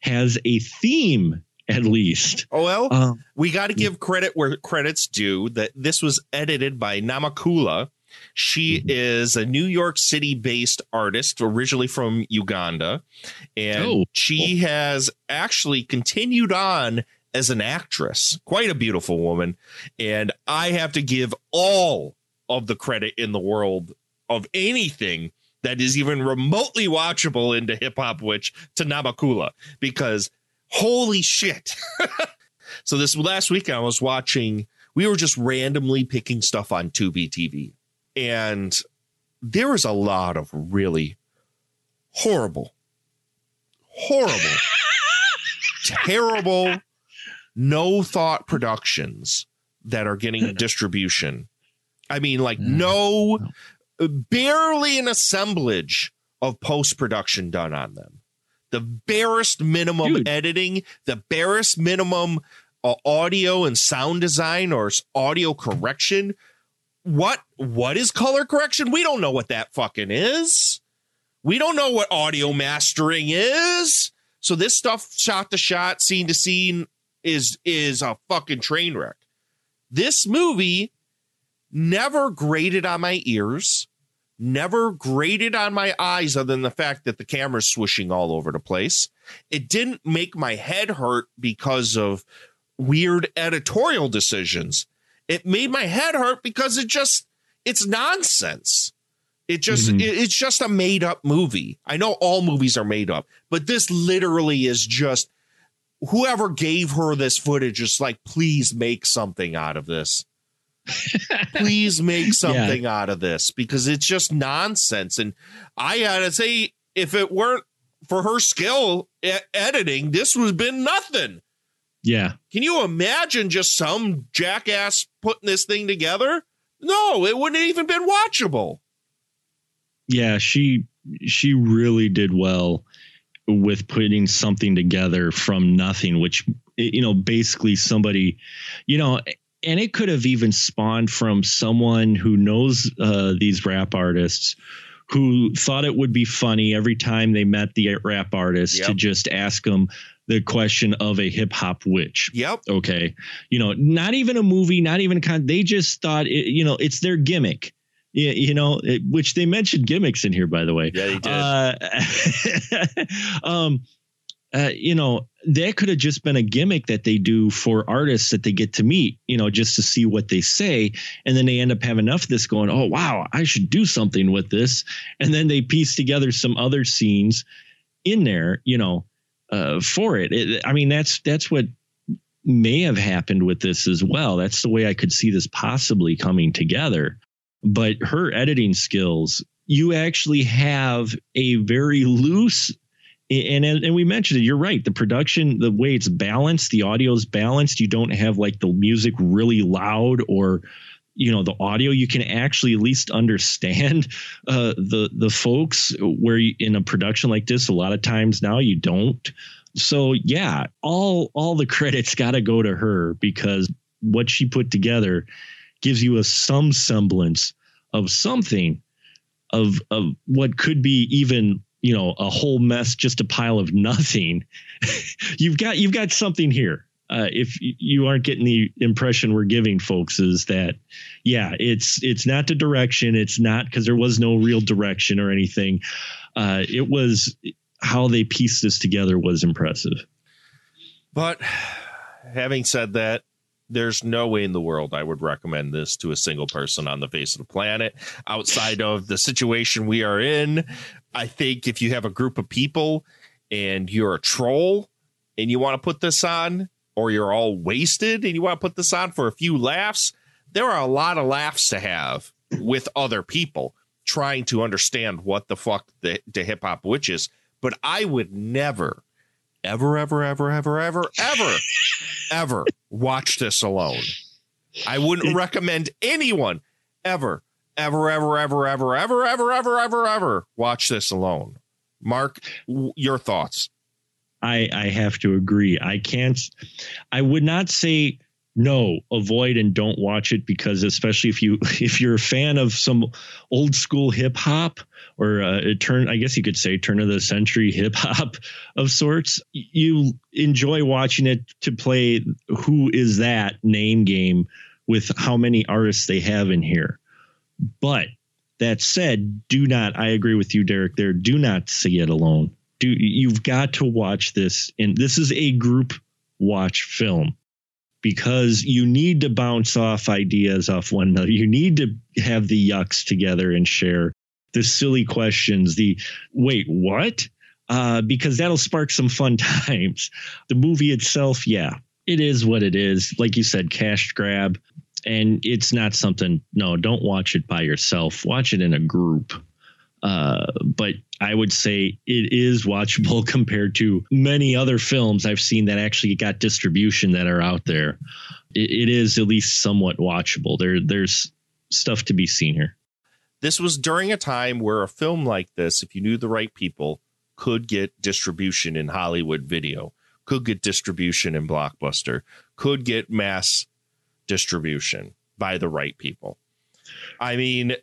has a theme at least. Oh, well, um, we got to give credit where credit's due, that this was edited by Nabakula. She mm-hmm. is a New York City based artist, originally from Uganda. And oh, she cool. has actually continued on as an actress, quite a beautiful woman. And I have to give all of the credit in the world of anything that is even remotely watchable into Hip Hop Witch to Nabakula, because holy shit. So this last week I was watching, we were just randomly picking stuff on Tubi T V, and there was a lot of really horrible, horrible, terrible, no thought productions that are getting distribution. I mean, like no, barely an assemblage of post-production done on them. The barest minimum Dude. editing, the barest minimum uh, audio and sound design or audio correction. What what is color correction? We don't know what that fucking is. We don't know what audio mastering is. So this stuff, shot to shot, scene to scene, is is a fucking train wreck. This movie never grated on my ears, never grated on my eyes, other than the fact that the camera's swishing all over the place. It didn't make my head hurt because of weird editorial decisions. It made my head hurt because it just, it's nonsense. It just, mm-hmm. it, it's just a made up movie. I know all movies are made up, but this literally is just, whoever gave her this footage is like, please make something out of this. Please make something yeah. out of this, because it's just nonsense. And I gotta say, if it weren't for her skill at editing, this would have been nothing. Yeah. Can you imagine just some jackass putting this thing together? No, it wouldn't have even been watchable. Yeah, she she really did well with putting something together from nothing, which, you know, basically somebody, you know, and it could have even spawned from someone who knows uh, these rap artists, who thought it would be funny every time they met the rap artist yep. to just ask them the question of a hip hop witch. Yep. OK. You know, not even a movie, not even con. They just thought, it, you know, it's their gimmick. Yeah, you know, it, which they mentioned gimmicks in here, by the way. Yeah, they did. Uh, um, uh, you know, that could have just been a gimmick that they do for artists that they get to meet, you know, just to see what they say. And then they end up having enough of this going, oh, wow, I should do something with this. And then they piece together some other scenes in there, you know, uh, for it. it. I mean, that's that's what may have happened with this as well. That's the way I could see this possibly coming together. But her editing skills, you actually have a very loose, and, and and we mentioned it, you're right, the production, the way it's balanced, the audio's balanced, you don't have like the music really loud, or, you know, the audio, you can actually at least understand uh, the, the folks, where you, in a production like this, a lot of times now you don't. So yeah, all, all the credits got to go to her, because what she put together gives you a some semblance of something of of what could be even, you know, a whole mess, just a pile of nothing. You've got you've got something here. Uh, if you aren't getting the impression we're giving folks, is that, yeah, it's it's not the direction. It's not, because there was no real direction or anything. Uh, it was how they pieced this together was impressive. But having said that, there's no way in the world I would recommend this to a single person on the face of the planet outside of the situation we are in. I think if you have a group of people and you're a troll and you want to put this on, or you're all wasted and you want to put this on for a few laughs, there are a lot of laughs to have with other people trying to understand what the fuck the, the hip hop witch is. But I would never, ever, ever, ever, ever, ever, ever, ever watch this alone. I wouldn't recommend anyone ever, ever, ever, ever, ever, ever, ever, ever, ever, ever watch this alone. Mark, w- your thoughts. I, I have to agree. I can't. I would not say no, avoid and don't watch it, because especially if you if you're a fan of some old school hip hop or uh, a turn, I guess you could say turn of the century hip hop of sorts, you enjoy watching it to play who is that name game with how many artists they have in here. But that said, do not, I agree with you, Derek, there, do not see it alone. Do you've got to watch this, and this is a group watch film, because you need to bounce off ideas off one another. You need to have the yucks together and share the silly questions, the wait, what? Uh, because that'll spark some fun times. The movie itself, yeah, it is what it is. Like you said, cash grab. And it's not something, no, don't watch it by yourself. Watch it in a group. Uh, but I would say it is watchable compared to many other films I've seen that actually got distribution that are out there. It, it is at least somewhat watchable. There, there's stuff to be seen here. This was during a time where a film like this, if you knew the right people, could get distribution in Hollywood video, could get distribution in Blockbuster, could get mass distribution by the right people. I mean,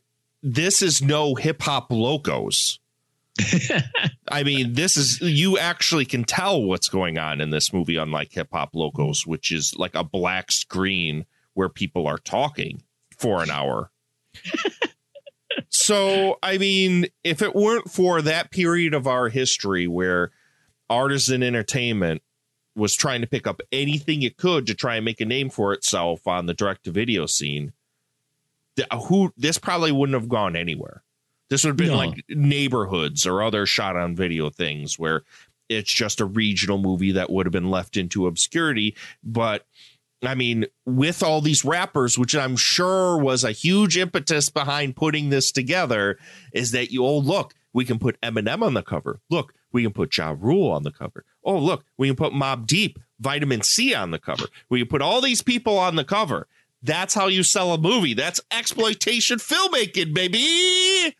this is no Hip Hop Locos. I mean, this is, you actually can tell what's going on in this movie, unlike Hip Hop Locos, which is like a black screen where people are talking for an hour. So, I mean, if it weren't for that period of our history where Artisan Entertainment was trying to pick up anything it could to try and make a name for itself on the direct-to-video scene, th- who this probably wouldn't have gone anywhere. This would have been no. like Neighborhoods or other shot on video things where it's just a regional movie that would have been left into obscurity. But I mean, with all these rappers, which I'm sure was a huge impetus behind putting this together, is that you, oh, look, we can put Eminem on the cover. Look, we can put Ja Rule on the cover. Oh, look, we can put Mobb Deep, Vitamin C on the cover. We can put all these people on the cover. That's how you sell a movie. That's exploitation filmmaking, baby.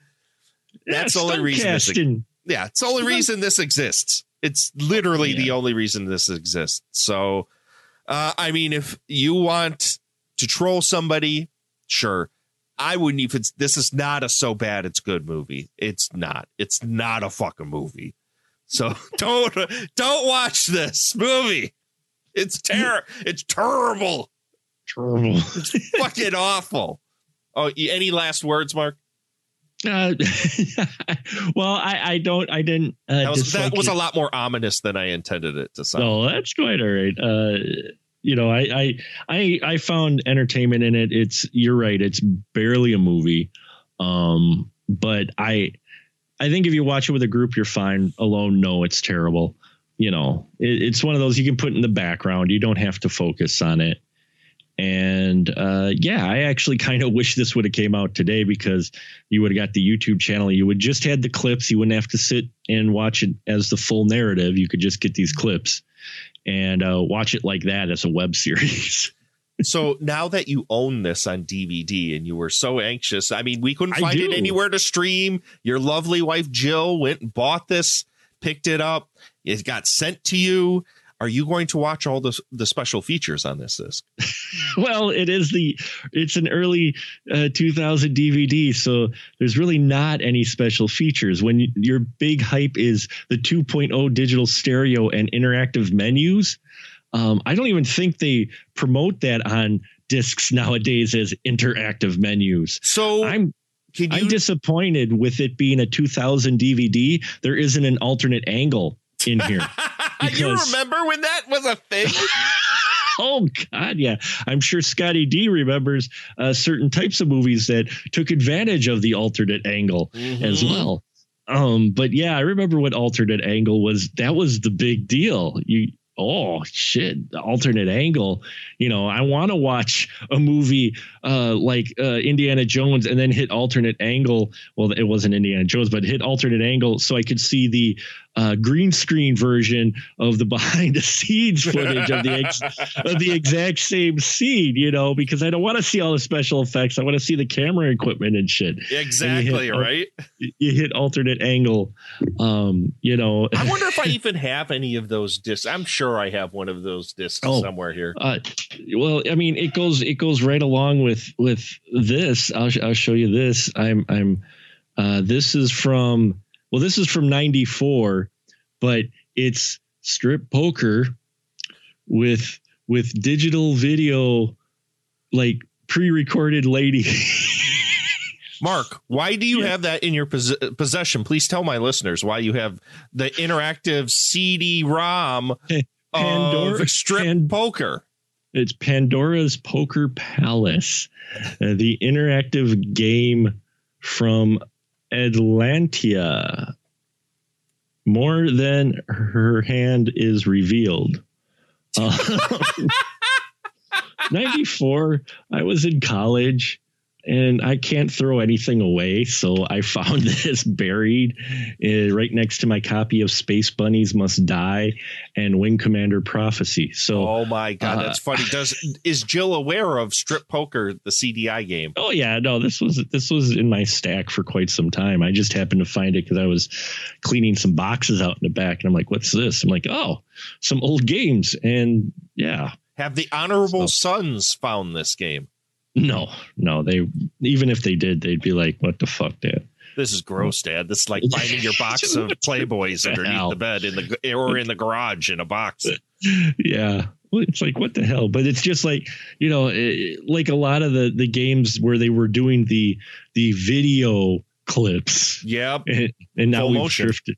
That's yeah, the only reason. This, yeah, it's the only reason this exists. It's literally yeah. the only reason this exists. So, uh, I mean, if you want to troll somebody, sure. I wouldn't even. This is not a so bad it's good movie. It's not. It's not a fucking movie. So don't don't watch this movie. It's terrible. It's terrible. Terrible. It's fucking awful. Oh, any last words, Mark? Uh, well, I, I don't. I didn't. Uh, that was, that was a lot more ominous than I intended it to sound. No, that's quite all right. Uh, you know, I, I I I found entertainment in it. It's you're right. It's barely a movie, um, but I I think if you watch it with a group, you're fine. Alone, no, it's terrible. You know, it, it's one of those you can put in the background. You don't have to focus on it. And uh, yeah, I actually kind of wish this would have came out today, because you would have got the YouTube channel. You would just had the clips. You wouldn't have to sit and watch it as the full narrative. You could just get these clips and uh, watch it like that as a web series. So now that you own this on D V D and you were so anxious, I mean, we couldn't find it anywhere to stream. Your lovely wife, Jill, went and bought this, picked it up. It got sent to you. Are you going to watch all the the special features on this disc? Well, it is the it's an early uh, two thousand D V D, so there's really not any special features. When you, your big hype is the two point oh digital stereo and interactive menus, um, I don't even think they promote that on discs nowadays as interactive menus. So I'm you- I'm disappointed with it being a two thousand D V D. There isn't an alternate angle in here. Because you remember when that was a thing? Oh, God, yeah. I'm sure Scotty D remembers uh, certain types of movies that took advantage of the alternate angle mm-hmm. as well. Um, but, yeah, I remember what alternate angle was. That was the big deal. You Oh, shit. The alternate angle. You know, I want to watch a movie uh, like uh, Indiana Jones and then hit alternate angle. Well, it wasn't Indiana Jones, but hit alternate angle so I could see the uh, green screen version of the behind the scenes footage of the ex- of the exact same scene, you know, because I don't want to see all the special effects. I want to see the camera equipment and shit. Exactly, and you hit, right? You hit alternate angle, um, you know. I wonder if I even have any of those discs. I'm sure I have one of those discs oh, somewhere here. Uh, well, I mean, it goes it goes right along with with this. I'll I'll show you this. I'm I'm. Uh, this is from well, this is from ninety-four, but it's strip poker with with digital video, like pre-recorded lady. Mark, why do you yeah. have that in your pos- possession? Please tell my listeners why you have the interactive C D ROM Pandora, of strip Pan- poker. It's Pandora's Poker Palace, uh, the interactive game from Atlantia. More than her hand is revealed. Um, ninety-four, I was in college and I can't throw anything away, so I found this buried uh, right next to my copy of Space Bunnies Must Die and Wing Commander Prophecy. So, oh my God, uh, that's funny. Does is Jill aware of Strip Poker, the C D I game? Oh yeah, no, this was this was in my stack for quite some time. I just happened to find it because I was cleaning some boxes out in the back, and I'm like, "What's this?" I'm like, "Oh, some old games." And yeah, have the Honorable so. Sons found this game? No, no, they even if they did, they'd be like, what the fuck, Dad? This is gross, Dad. This is like finding your box of Playboys underneath hell? the bed in the or in the garage in a box. Yeah, it's like, what the hell? But it's just like, you know, it, like a lot of the, the games where they were doing the the video clips. Yep. And, and now Full we've motion. drifted.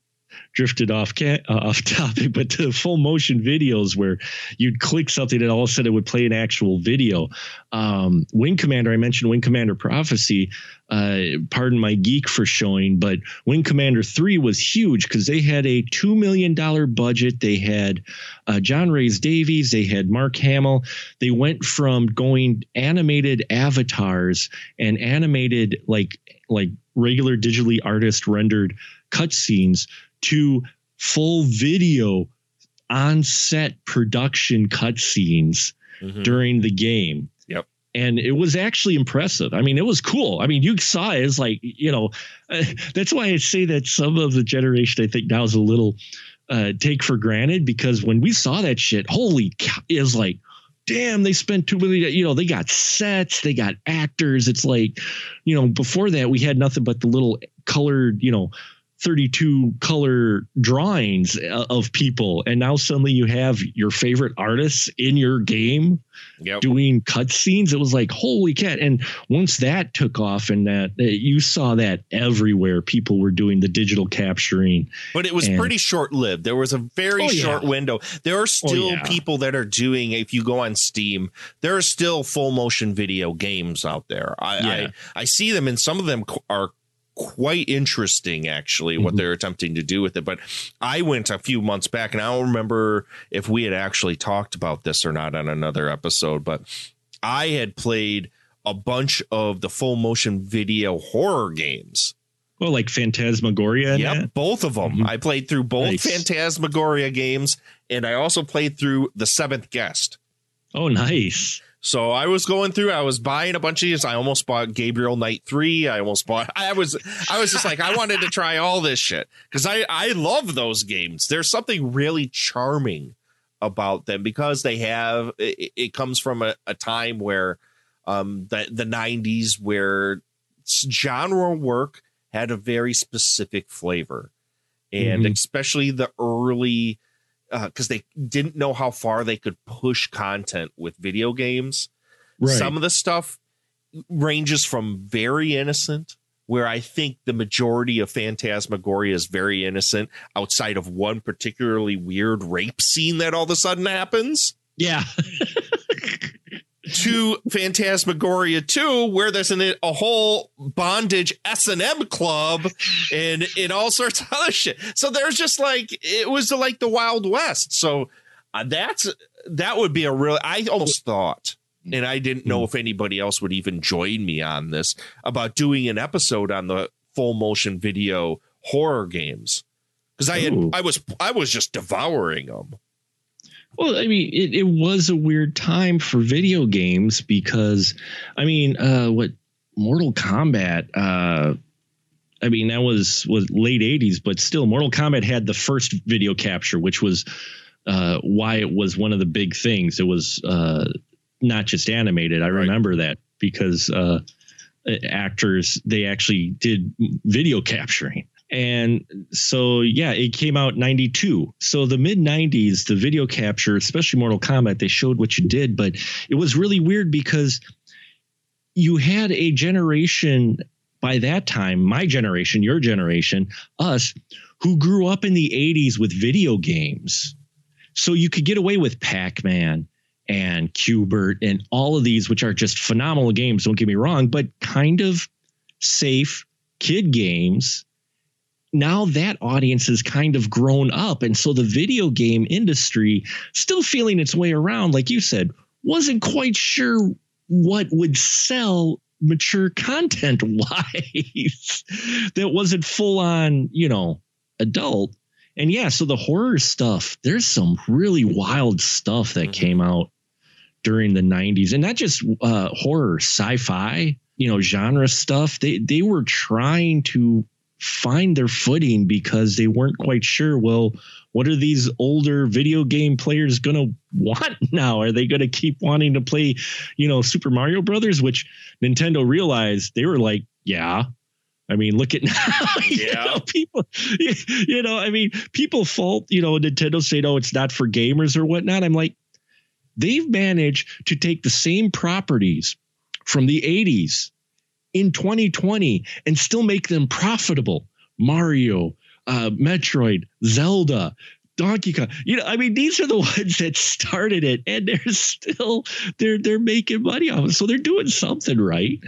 drifted off uh, off topic, but to full motion videos where you'd click something and all of a sudden it would play an actual video. Um, Wing Commander, I mentioned Wing Commander Prophecy. Uh, pardon my geek for showing, but Wing Commander three was huge because they had a two million dollars budget. They had uh, John Rhys Davies. They had Mark Hamill. They went from going animated avatars and animated like like regular digitally artist rendered cutscenes to full video on set production cutscenes mm-hmm. during the game. Yep. And it was actually impressive. I mean, it was cool. I mean, you saw it as like, you know, uh, that's why I say that some of the generation I think now is a little uh, take for granted, because when we saw that shit, holy cow, it was like, damn, they spent two million. You know, they got sets, they got actors. It's like, you know, before that we had nothing but the little colored, you know, thirty-two color drawings of people. And now suddenly you have your favorite artists in your game yep. doing cutscenes. It was like, holy cat. And once that took off and that you saw that everywhere, people were doing the digital capturing, but it was and, pretty short lived. There was a very oh, short yeah. window. There are still oh, yeah. people that are doing, if you go on Steam, there are still full motion video games out there. I, yeah. I, I see them, and some of them are quite interesting, actually, what mm-hmm. they're attempting to do with it. But I went a few months back, and I don't remember if we had actually talked about this or not on another episode, but I had played a bunch of the full motion video horror games. Well, like Phantasmagoria. Yeah, both of them. Mm-hmm. I played through both nice. Phantasmagoria games, and I also played through The Seventh Guest. Oh, nice. So I was going through, I was buying a bunch of these. I almost bought Gabriel Knight three. I almost bought, I was, I was just like, I wanted to try all this shit because I, I love those games. There's something really charming about them because they have, it, it comes from a, a time where um, the, the nineties where genre work had a very specific flavor, and mm-hmm. especially the early because uh, they didn't know how far they could push content with video games. Right. Some of the stuff ranges from very innocent, where I think the majority of Phantasmagoria is very innocent outside of one particularly weird rape scene that all of a sudden happens. Yeah. To Phantasmagoria two, where there's an, a whole bondage S and M club and, and all sorts of other shit. So there's just like, it was like the Wild West. So uh, that's, that would be a real, I almost thought, and I didn't know if anybody else would even join me on this, about doing an episode on the full motion video horror games. because I had Ooh. I was I was just devouring them. Well, I mean, it, it was a weird time for video games because, I mean, uh, what Mortal Kombat, uh, I mean, that was, was late eighties, but still Mortal Kombat had the first video capture, which was uh, why it was one of the big things. It was uh, not just animated. I remember right. that because uh, actors, they actually did video capturing. And so, yeah, it came out ninety-two. So the mid nineties, the video capture, especially Mortal Kombat, they showed what you did. But it was really weird because you had a generation by that time, my generation, your generation, us, who grew up in the eighties with video games. So you could get away with Pac-Man and Q-Bert and all of these, which are just phenomenal games. Don't get me wrong, but kind of safe kid games. Now that audience has kind of grown up. And so the video game industry, still feeling its way around, like you said, wasn't quite sure what would sell mature content wise that wasn't full on, you know, adult. And yeah, so the horror stuff, there's some really wild stuff that came out during the nineties, and not just uh, horror, sci-fi, you know, genre stuff. They, they were trying to find their footing because they weren't quite sure, well, what are these older video game players gonna want now? Are they gonna keep wanting to play, you know, Super Mario Brothers, which Nintendo realized? They were like, yeah, I mean, look at now. Yeah. You know, people, you know, I mean, people fault, you know, Nintendo say, no, it's not for gamers or whatnot. I'm like, they've managed to take the same properties from the eighties in twenty twenty and still make them profitable. Mario, uh, Metroid, Zelda, Donkey Kong. You know, I mean, these are the ones that started it, and they're still they're they're making money off it. So they're doing something right.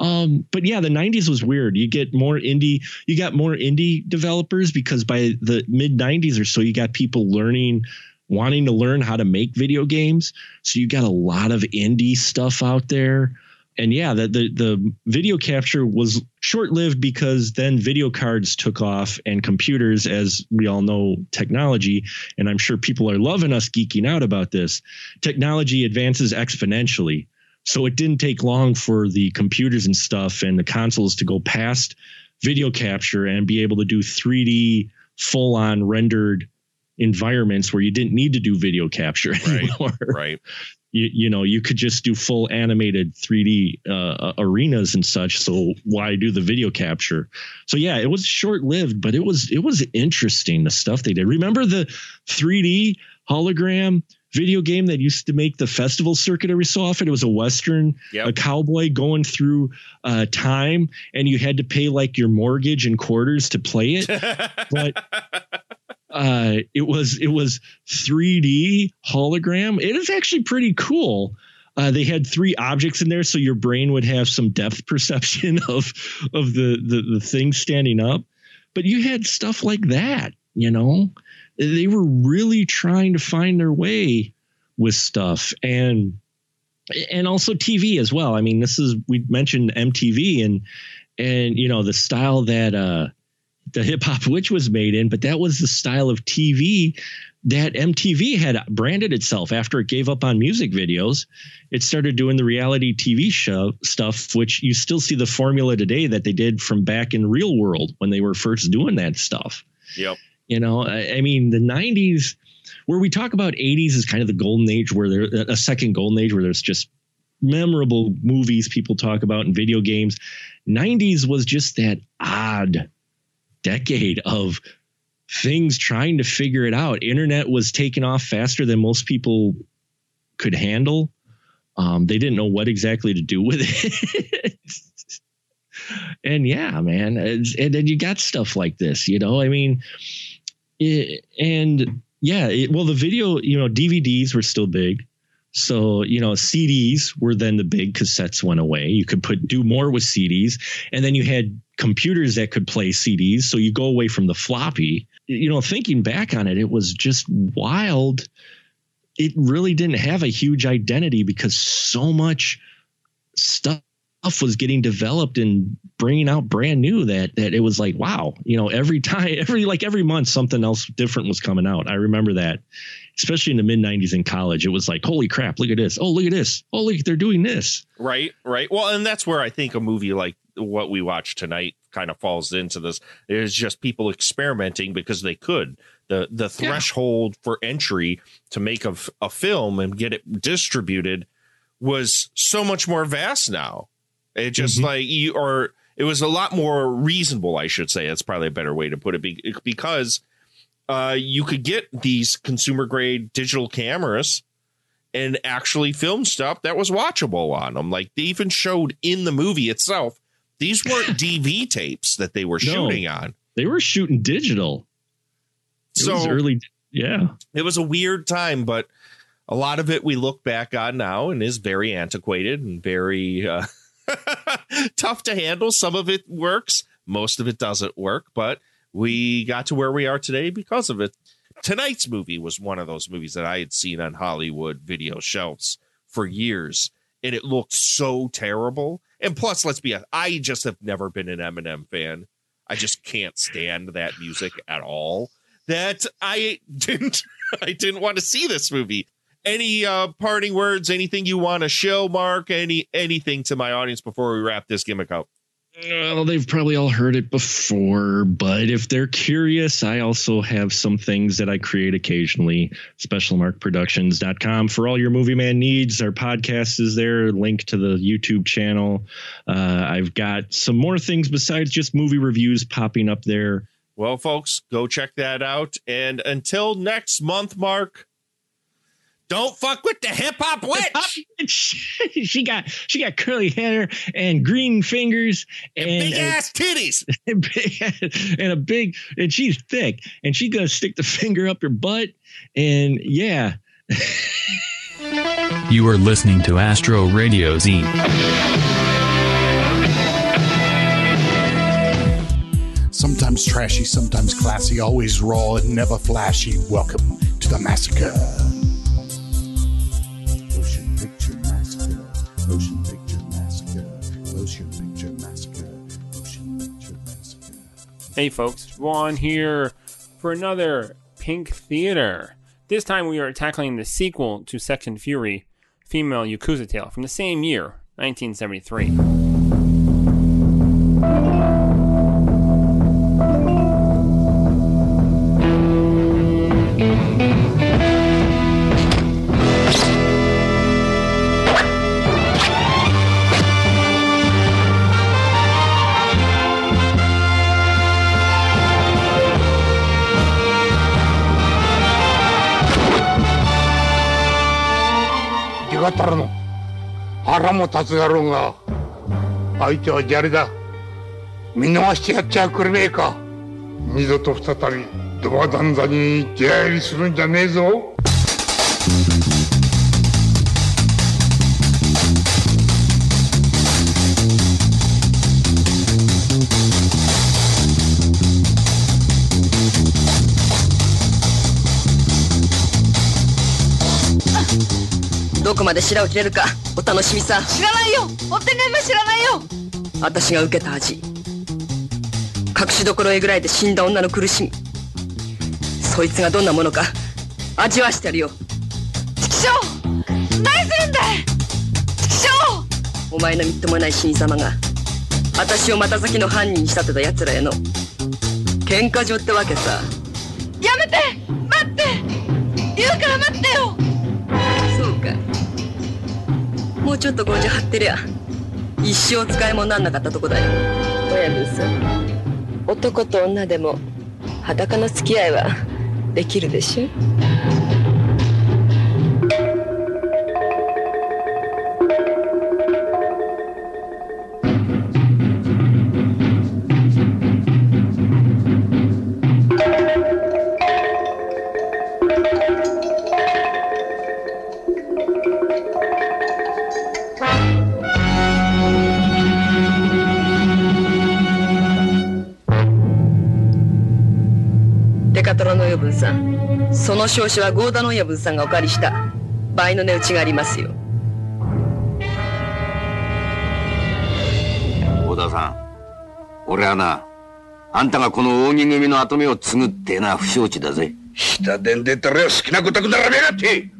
Um, but yeah, the nineties was weird. You get more indie, you got more indie developers because by the mid nineties or so, you got people learning, wanting to learn how to make video games. So you got a lot of indie stuff out there. And yeah, the, the the video capture was short-lived because then video cards took off and computers, as we all know, technology. And I'm sure people are loving us geeking out about this. Technology advances exponentially. So it didn't take long for the computers and stuff and the consoles to go past video capture and be able to do three D full-on rendered environments where you didn't need to do video capture anymore. Right, right. You, you know, you could just do full animated three D uh, arenas and such. So why do the video capture? So, yeah, it was short lived, but it was it was interesting, the stuff they did. Remember the three D hologram video game that used to make the festival circuit every so often? It was a Western, yep. a cowboy going through uh, time, and you had to pay like your mortgage in quarters to play it. But Uh, it was it was three D hologram. It is actually pretty cool. Uh, they had three objects in there, so your brain would have some depth perception of of the, the the thing standing up. But you had stuff like that, you know. They were really trying to find their way with stuff, and and also T V as well. I mean, this is we mentioned M T V and and you know the style that. Uh, The Hip Hop Witch was made in, but that was the style of T V that M T V had branded itself after it gave up on music videos. It started doing the reality T V show stuff, which you still see the formula today that they did from back in Real World when they were first doing that stuff. Yep. You know, I, I mean, the nineties, where we talk about eighties is kind of the golden age, where there a second golden age where there's just memorable movies people talk about and video games. nineties was just that odd decade of things trying to figure it out. Internet was taking off faster than most people could handle. Um, they didn't know what exactly to do with it. And yeah, man. And then you got stuff like this, you know, I mean, it, and yeah, it, well, the video, you know, D V Ds were still big. So, you know, C Ds were then the big cassettes went away. You could put do more with C Ds, and then you had computers that could play C Ds. So you go away from the floppy. You know, thinking back on it, it was just wild. It really didn't have a huge identity because so much stuff stuff was getting developed and bringing out brand new that, that it was like, wow, you know, every time, every, like every month, something else different was coming out. I remember that, especially in the mid nineties in college, it was like, holy crap, look at this. Oh, look at this. Oh, look, they're doing this. Right. Right. Well, and that's where I think a movie like what we watched tonight kind of falls into this. It's just people experimenting because they could. The, the threshold yeah. for entry to make a, a film and get it distributed was so much more vast now. It just mm-hmm. like you are. It was a lot more reasonable, I should say. That's probably a better way to put it, because uh, you could get these consumer grade digital cameras and actually film stuff that was watchable on them. Like they even showed in the movie itself. These weren't D V tapes that they were no, shooting on. They were shooting digital. It so was early. Yeah, it was a weird time, but a lot of it we look back on now and is very antiquated and very uh, tough to handle. Some of it works. Most of it doesn't work. But we got to where we are today because of it. Tonight's movie was one of those movies that I had seen on Hollywood video shelves for years, and it looked so terrible. And plus, let's be honest, I just have never been an Eminem fan. I just can't stand that music at all. That I didn't I didn't want to see this movie. Any uh, parting words, anything you want to show, Mark, any anything to my audience before we wrap this gimmick up? Well, they've probably all heard it before, but if they're curious, I also have some things that I create occasionally. special mark productions dot com for all your movie man needs. Our podcast is there. Link to the YouTube channel. Uh, I've got some more things besides just movie reviews popping up there. Well, folks, go check that out. And until next month, Mark. Don't fuck with the hip hop witch. She got she got curly hair and green fingers and, and big and, ass titties and, big, and a big and she's thick and she's going to stick the finger up your butt. And yeah, you are listening to Astro Radio Z. Sometimes trashy, sometimes classy, always raw and never flashy. Welcome to the massacre. Motion Picture Massacre, Motion Picture Massacre, Motion Picture Massacre. Hey folks, Ron here for another Pink Theater. This time we are tackling the sequel to Sex and Fury, Female Yakuza Tale, from the same year, nineteen seventy-three.知らないよ。追ってねんま知らないよ。私が受けた味。隠しどころえぐらいで死んだ女の苦しみ。そいつがどんなものか味わしてやるよ。畜生！大変だ！畜生！お前のみっともない死に様が私を待たざきの犯人仕立てた奴らへの喧嘩場ってわけさ。やめて！待って！言うから待ってよ！そうか。 もうちょっとごじゅ張ってりゃ一生使い物なんなかったとこだよ。親分さん、おとこと女でも裸の付き合いはできるでしょ。その証書はゴーダの親分さんがお借りした倍の値打ちがありますよ。田さん、俺はな、あんたがこの大人組の跡目を継ぐってえのは不承知だぜ。下手に出たら好きなことくだらねえがって。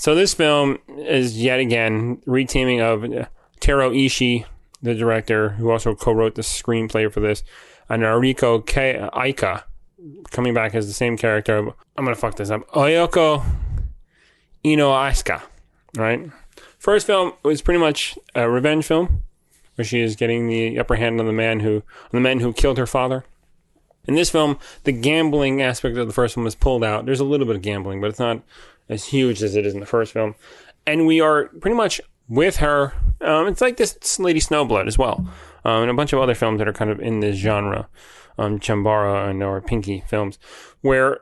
So this film is yet again reteaming of Taro Ishii, the director, who also co-wrote the screenplay for this, and Ariko Ke- Aika, coming back as the same character. I'm going to fuck this up. Oyoko Inoasuka, right? First film was pretty much a revenge film, where she is getting the upper hand on the man who, on the men who killed her father. In this film, the gambling aspect of the first one was pulled out. There's a little bit of gambling, but it's not as huge as it is in the first film. And we are pretty much with her. Um, it's like this Lady Snowblood as well. Um, and a bunch of other films that are kind of in this genre. Um, Chambara and or Pinky films. Where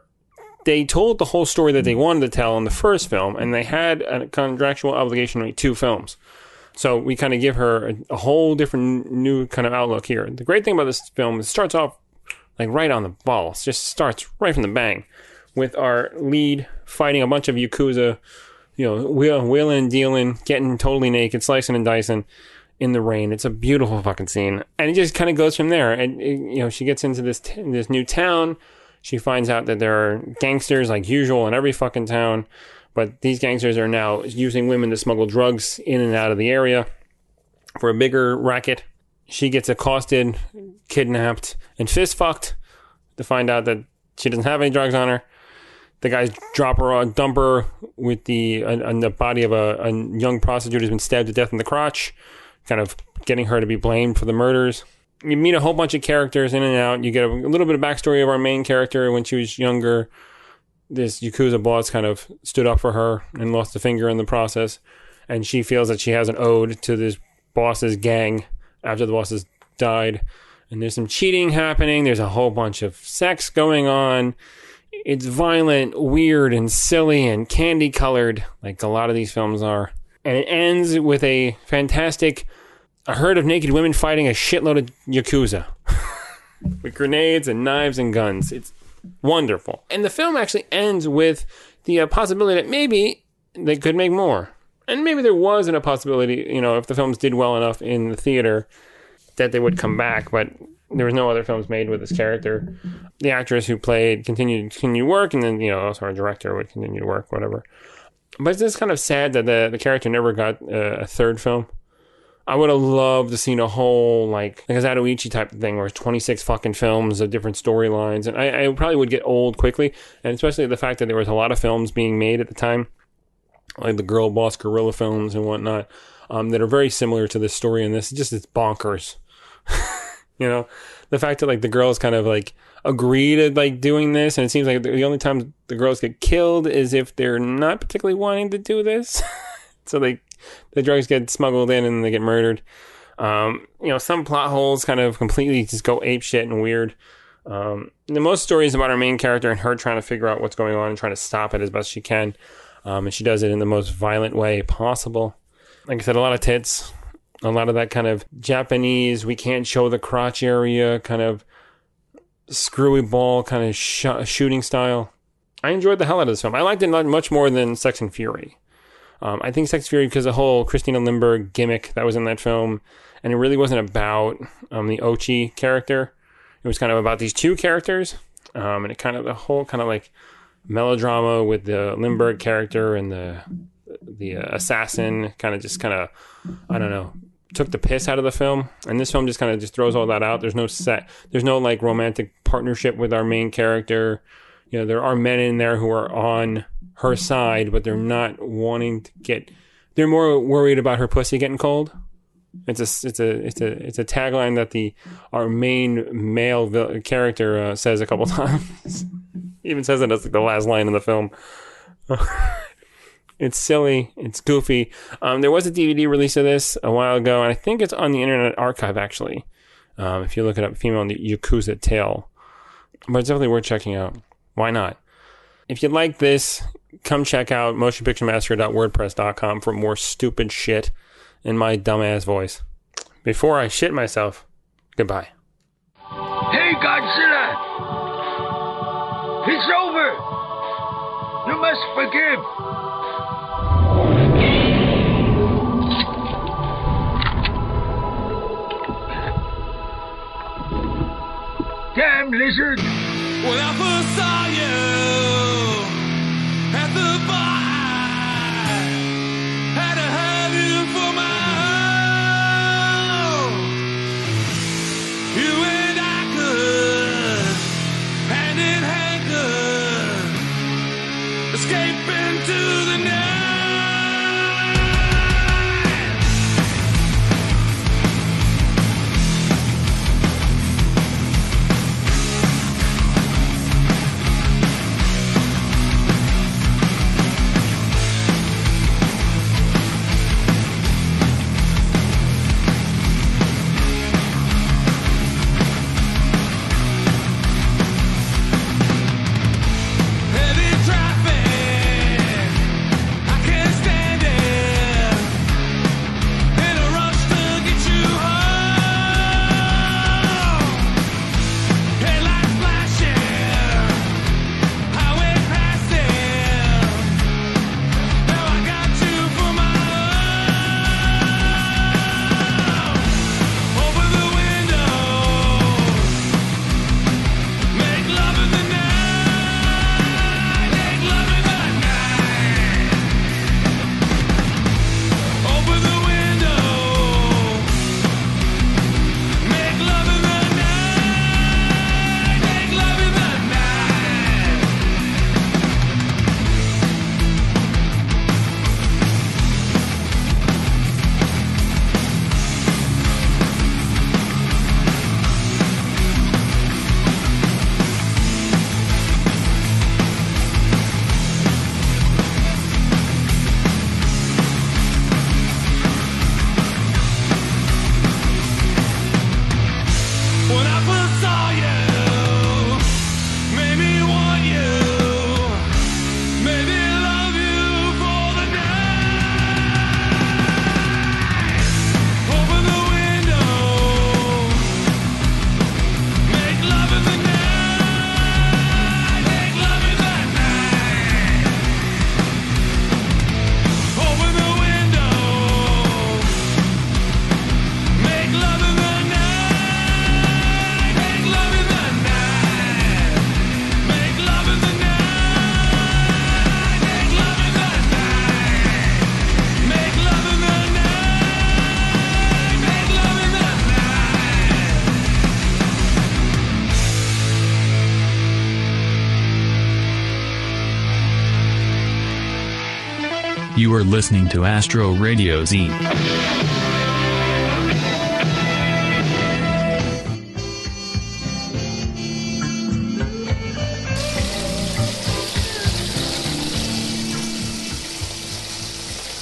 they told the whole story that they wanted to tell in the first film. And they had a contractual obligation to make two films. So we kind of give her a, a whole different new kind of outlook here. The great thing about this film is it starts off like right on the ball. It just starts right from the bang. With our lead fighting a bunch of Yakuza, you know, wheeling, dealing, getting totally naked, slicing and dicing in the rain. It's a beautiful fucking scene. And it just kind of goes from there. And, it, you know, she gets into this t- this new town. She finds out that there are gangsters like usual in every fucking town. But these gangsters are now using women to smuggle drugs in and out of the area for a bigger racket. She gets accosted, kidnapped, and fist-fucked to find out that she doesn't have any drugs on her. The guys drop her, uh, dump her with the uh, on the body of a, a young prostitute who's been stabbed to death in the crotch, kind of getting her to be blamed for the murders. You meet a whole bunch of characters in and out. You get a, a little bit of backstory of our main character when she was younger. This Yakuza boss kind of stood up for her and lost a finger in the process. And she feels that she has an ode to this boss's gang after the boss has died. And there's some cheating happening. There's a whole bunch of sex going on. It's violent, weird, and silly, and candy-colored, like a lot of these films are. And it ends with a fantastic a herd of naked women fighting a shitload of Yakuza. With grenades and knives and guns. It's wonderful. And the film actually ends with the uh, possibility that maybe they could make more. And maybe there wasn't a possibility, you know, if the films did well enough in the theater, that they would come back, but there was no other films made with this character. The actress who played continued to continue work, and then, you know, also our director would continue to work, whatever. But it's just kind of sad that the, the character never got uh, a third film. I would have loved to seen a whole, like, like a Zatoichi type of thing, where it's twenty-six fucking films of different storylines, and I, I probably would get old quickly, and especially the fact that there was a lot of films being made at the time, like the Girl Boss Guerrilla films and whatnot, um, that are very similar to this story, and this just it's bonkers. You know, the fact that like the girls kind of like agree to like doing this, and it seems like the only time the girls get killed is if they're not particularly wanting to do this. So they the drugs get smuggled in and they get murdered. Um, you know, some plot holes kind of completely just go apeshit and weird. Um, the most stories about our main character and her trying to figure out what's going on and trying to stop it as best she can. Um, and she does it in the most violent way possible. Like I said, a lot of tits. A lot of that kind of Japanese, we can't show the crotch area, kind of screwy ball, kind of sh- shooting style. I enjoyed the hell out of this film. I liked it much more than Sex and Fury. Um, I think Sex and Fury, because the whole Christina Lindbergh gimmick that was in that film, and it really wasn't about um, the Ochi character. It was kind of about these two characters, um, and it kind of, the whole kind of like melodrama with the Lindbergh character and the the uh, assassin kind of just kind of, I don't know, took the piss out of the film, and this film just kind of just throws all that out. There's no set, there's no like romantic partnership with our main character. You know, there are men in there who are on her side, but they're not wanting to get. They're more worried about her pussy getting cold. It's a it's a it's a it's a tagline that the our main male vil- character uh, says a couple times. He even says it as like the last line in the film. It's silly. It's goofy. Um, there was a D V D release of this a while ago, and I think it's on the Internet Archive, actually. Um, if you look it up, female in the Yakuza Tale. But it's definitely worth checking out. Why not? If you like this, come check out motion picture massacre dot wordpress dot com for more stupid shit in my dumbass voice. Before I shit myself, goodbye. Hey, Godzilla! It's over! You must forgive! Damn lizard! When I first saw you at the bar, I had to have you for my own. You and I could, hand in hand could, escape into the night. You are listening to Astro Radio Z.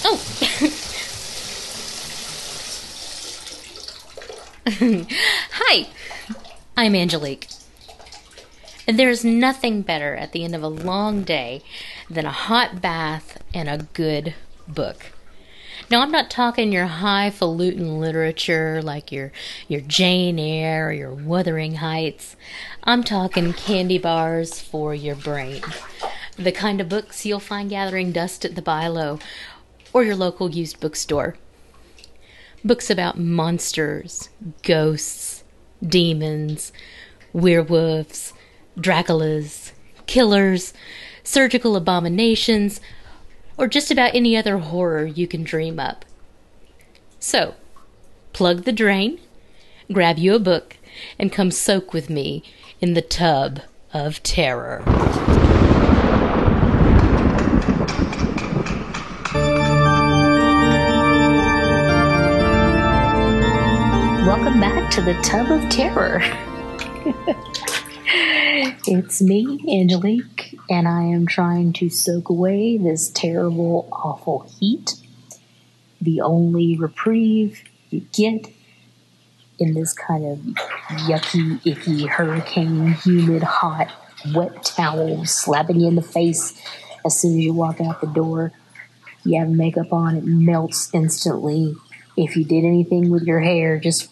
Oh. Hi, I'm Angelique. There's nothing better at the end of a long day than a hot bath and a good book. Now, I'm not talking your highfalutin literature like your your Jane Eyre or your Wuthering Heights. I'm talking candy bars for your brain. The kind of books you'll find gathering dust at the Bylow or your local used bookstore. Books about monsters, ghosts, demons, werewolves, Draculas, killers, surgical abominations, or just about any other horror you can dream up. So, plug the drain, grab you a book, and come soak with me in the tub of terror. Welcome back to the Tub of Terror. It's me, Angelique, and I am trying to soak away this terrible, awful heat. The only reprieve you get in this kind of yucky, icky, hurricane, humid, hot, wet towel slapping you in the face as soon as you walk out the door. You have makeup on, it melts instantly. If you did anything with your hair, just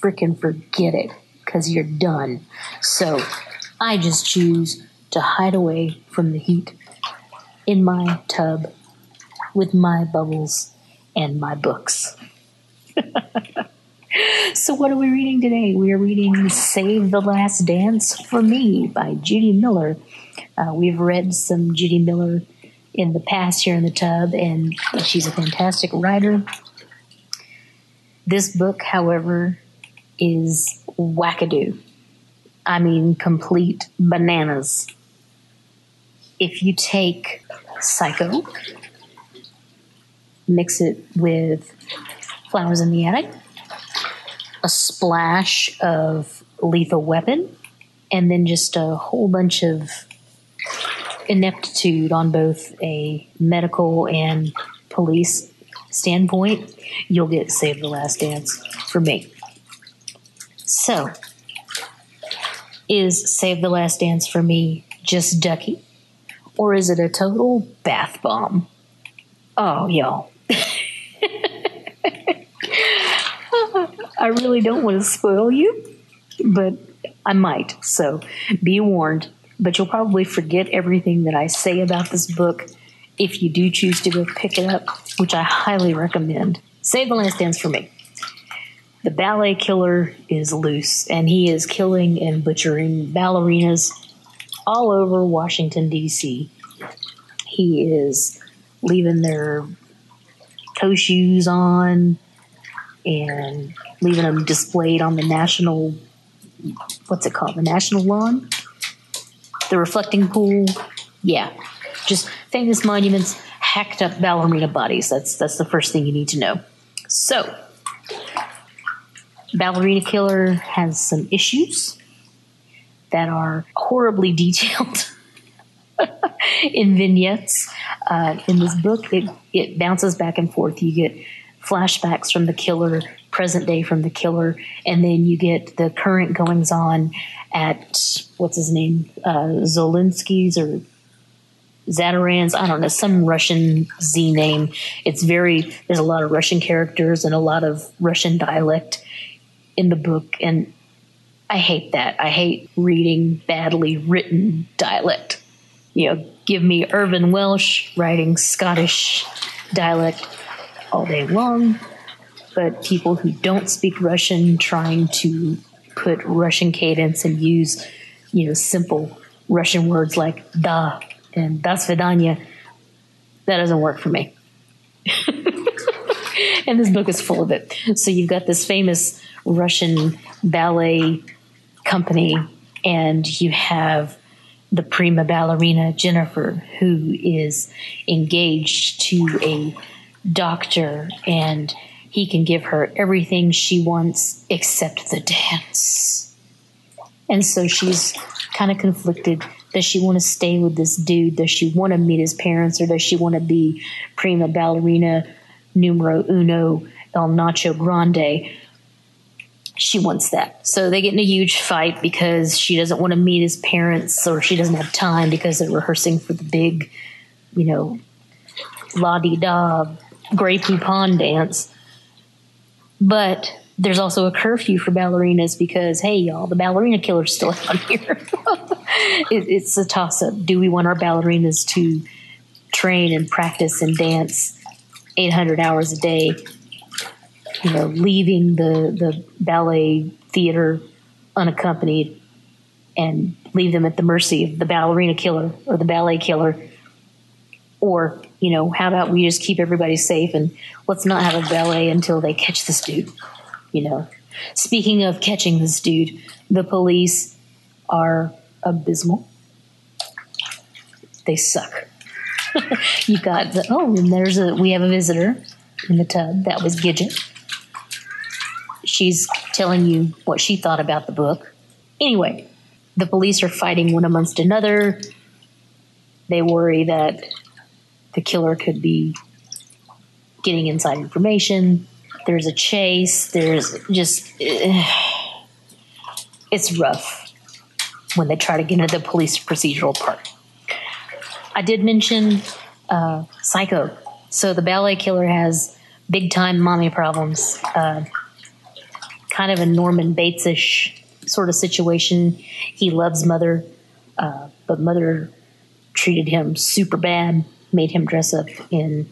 freaking forget it, because you're done. So I just choose to hide away from the heat in my tub with my bubbles and my books. So what are we reading today? We are reading Save the Last Dance for Me by Judy Miller. Uh, we've read some Judy Miller in the past here in the tub, and she's a fantastic writer. This book, however, is wackadoo. I mean, complete bananas. If you take Psycho, mix it with Flowers in the Attic, a splash of Lethal Weapon, and then just a whole bunch of ineptitude on both a medical and police standpoint, you'll get Save the Last Dance for Me. So, is Save the Last Dance for Me just ducky? Or is it a total bath bomb? Oh, y'all. I really don't want to spoil you, but I might, so be warned. But you'll probably forget everything that I say about this book if you do choose to go pick it up, which I highly recommend. Save the Last Dance for Me. The ballet killer is loose, and he is killing and butchering ballerinas all over Washington, D C He is leaving their toe shoes on and leaving them displayed on the national, what's it called, the national lawn? The reflecting pool? Yeah, just famous monuments, hacked up ballerina bodies. That's, that's the first thing you need to know. So, ballerina killer has some issues that are horribly detailed in vignettes. Uh, in this book, it, it bounces back and forth. You get flashbacks from the killer, present day from the killer, and then you get the current goings-on at, what's his name, uh, Zolinsky's or Zataran's, I don't know, some Russian Z name. It's very, there's a lot of Russian characters and a lot of Russian dialect in the book, and I hate that. I hate reading badly written dialect. You know, give me Irvin Welsh writing Scottish dialect all day long, but people who don't speak Russian trying to put Russian cadence and use, you know, simple Russian words like da and da svidanya, that doesn't work for me. And this book is full of it. So you've got this famous Russian ballet company, and you have the prima ballerina, Jennifer, who is engaged to a doctor, and he can give her everything she wants except the dance. And so she's kind of conflicted. Does she want to stay with this dude? Does she want to meet his parents, or does she want to be prima ballerina numero uno, el nacho grande? She wants that. So they get in a huge fight because she doesn't want to meet his parents, or she doesn't have time because they're rehearsing for the big, you know, la-di-da, Grey Poupon dance. But there's also a curfew for ballerinas because, hey, y'all, the ballerina killer's still out here. it, it's a toss-up. Do we want our ballerinas to train and practice and dance eight hundred hours a day, you know, leaving the, the ballet theater unaccompanied and leave them at the mercy of the ballerina killer or the ballet killer? Or, you know, how about we just keep everybody safe and let's not have a ballet until they catch this dude? you know. Speaking of catching this dude, the police are abysmal. They suck. You got the, oh, and there's a, we have a visitor in the tub. That was Gidget. She's telling you what she thought about the book. Anyway, the police are fighting one amongst another. They worry that the killer could be getting inside information. There's a chase. There's just, uh, it's rough when they try to get into the police procedural part. I did mention uh, Psycho. So the ballet killer has big time mommy problems. Uh, kind of a Norman Bates-ish sort of situation. He loves mother, uh, but mother treated him super bad, made him dress up in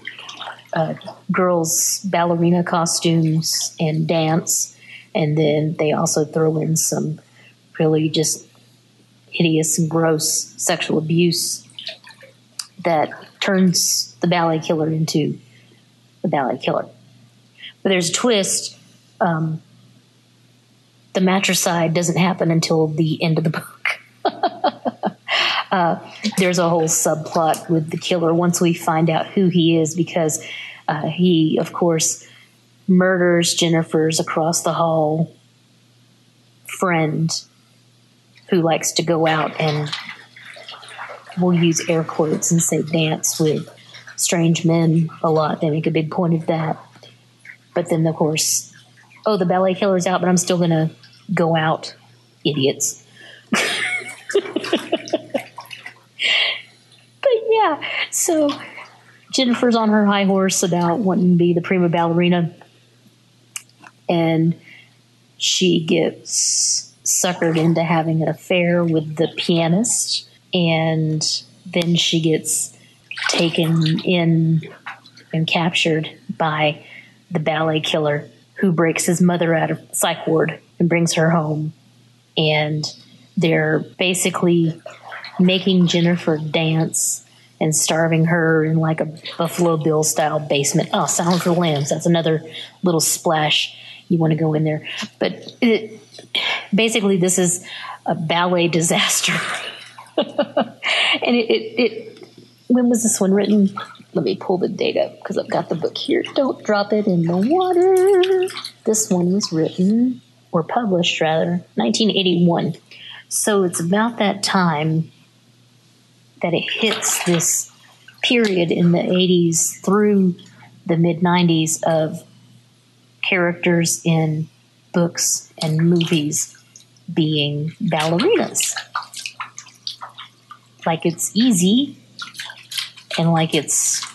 uh, girls' ballerina costumes and dance. And then they also throw in some really just hideous and gross sexual abuse that turns the ballet killer into the ballet killer. But there's a twist. Um, the matricide doesn't happen until the end of the book. uh, there's a whole subplot with the killer once we find out who he is, because uh, he, of course, murders Jennifer's across the hall friend who likes to go out and, we'll use air quotes and say dance with strange men a lot. They make a big point of that. But then, of course, oh, the ballet killer's out, but I'm still going to go out, idiots. But yeah, so Jennifer's on her high horse about wanting to be the prima ballerina. And she gets suckered into having an affair with the pianist. And then she gets taken in and captured by the ballet killer, who breaks his mother out of psych ward and brings her home. And they're basically making Jennifer dance and starving her in like a Buffalo Bill style basement. Oh, Silence of the Lambs. That's another little splash. You want to go in there. But it, basically this is a ballet disaster. And it, it, it, when was this one written? Let me pull the date up because I've got the book here. Don't drop it in the water. This one was written, or published rather, nineteen eighty-one. So it's about that time that it hits this period in the eighties through the mid-nineties of characters in books and movies being ballerinas. Like it's easy and like it's,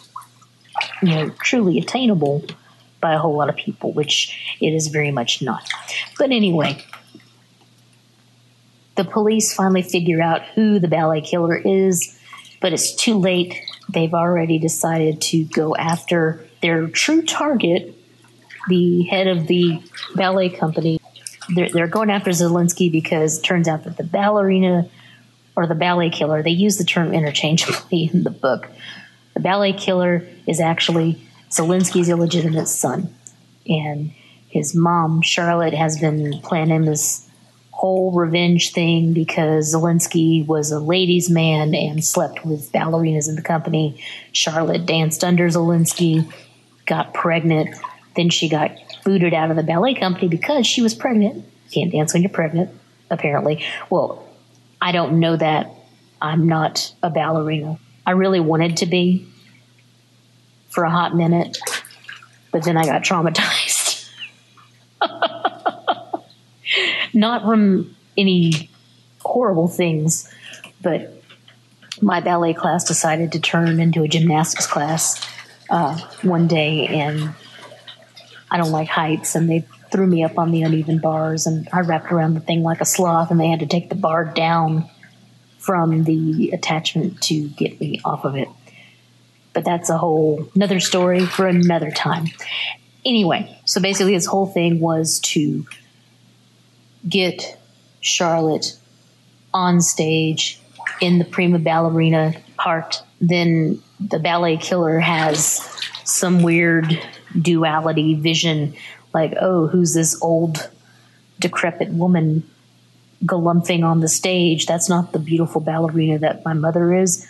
you know, truly attainable by a whole lot of people, which it is very much not. But anyway, the police finally figure out who the ballet killer is, but it's too late. They've already decided to go after their true target, the head of the ballet company. They're, they're going after Zelensky because it turns out that the ballerina, or the ballet killer, they use the term interchangeably in the book. The ballet killer is actually Zelensky's illegitimate son. And his mom, Charlotte, has been planning this whole revenge thing because Zelensky was a ladies' man and slept with ballerinas in the company. Charlotte danced under Zelensky, got pregnant. Then she got booted out of the ballet company because she was pregnant. Can't dance when you're pregnant, apparently. Well, I don't know that. I'm not a ballerina. I really wanted to be for a hot minute, but then I got traumatized. Not from any horrible things, but my ballet class decided to turn into a gymnastics class uh, one day, and I don't like heights, and they threw me up on the uneven bars, and I wrapped around the thing like a sloth, and they had to take the bar down from the attachment to get me off of it. But that's a whole another story for another time. Anyway, so basically his whole thing was to get Charlotte on stage in the prima ballerina part. Then the ballet killer has some weird duality vision like, oh, who's this old decrepit woman galumphing on the stage? That's not the beautiful ballerina that my mother is.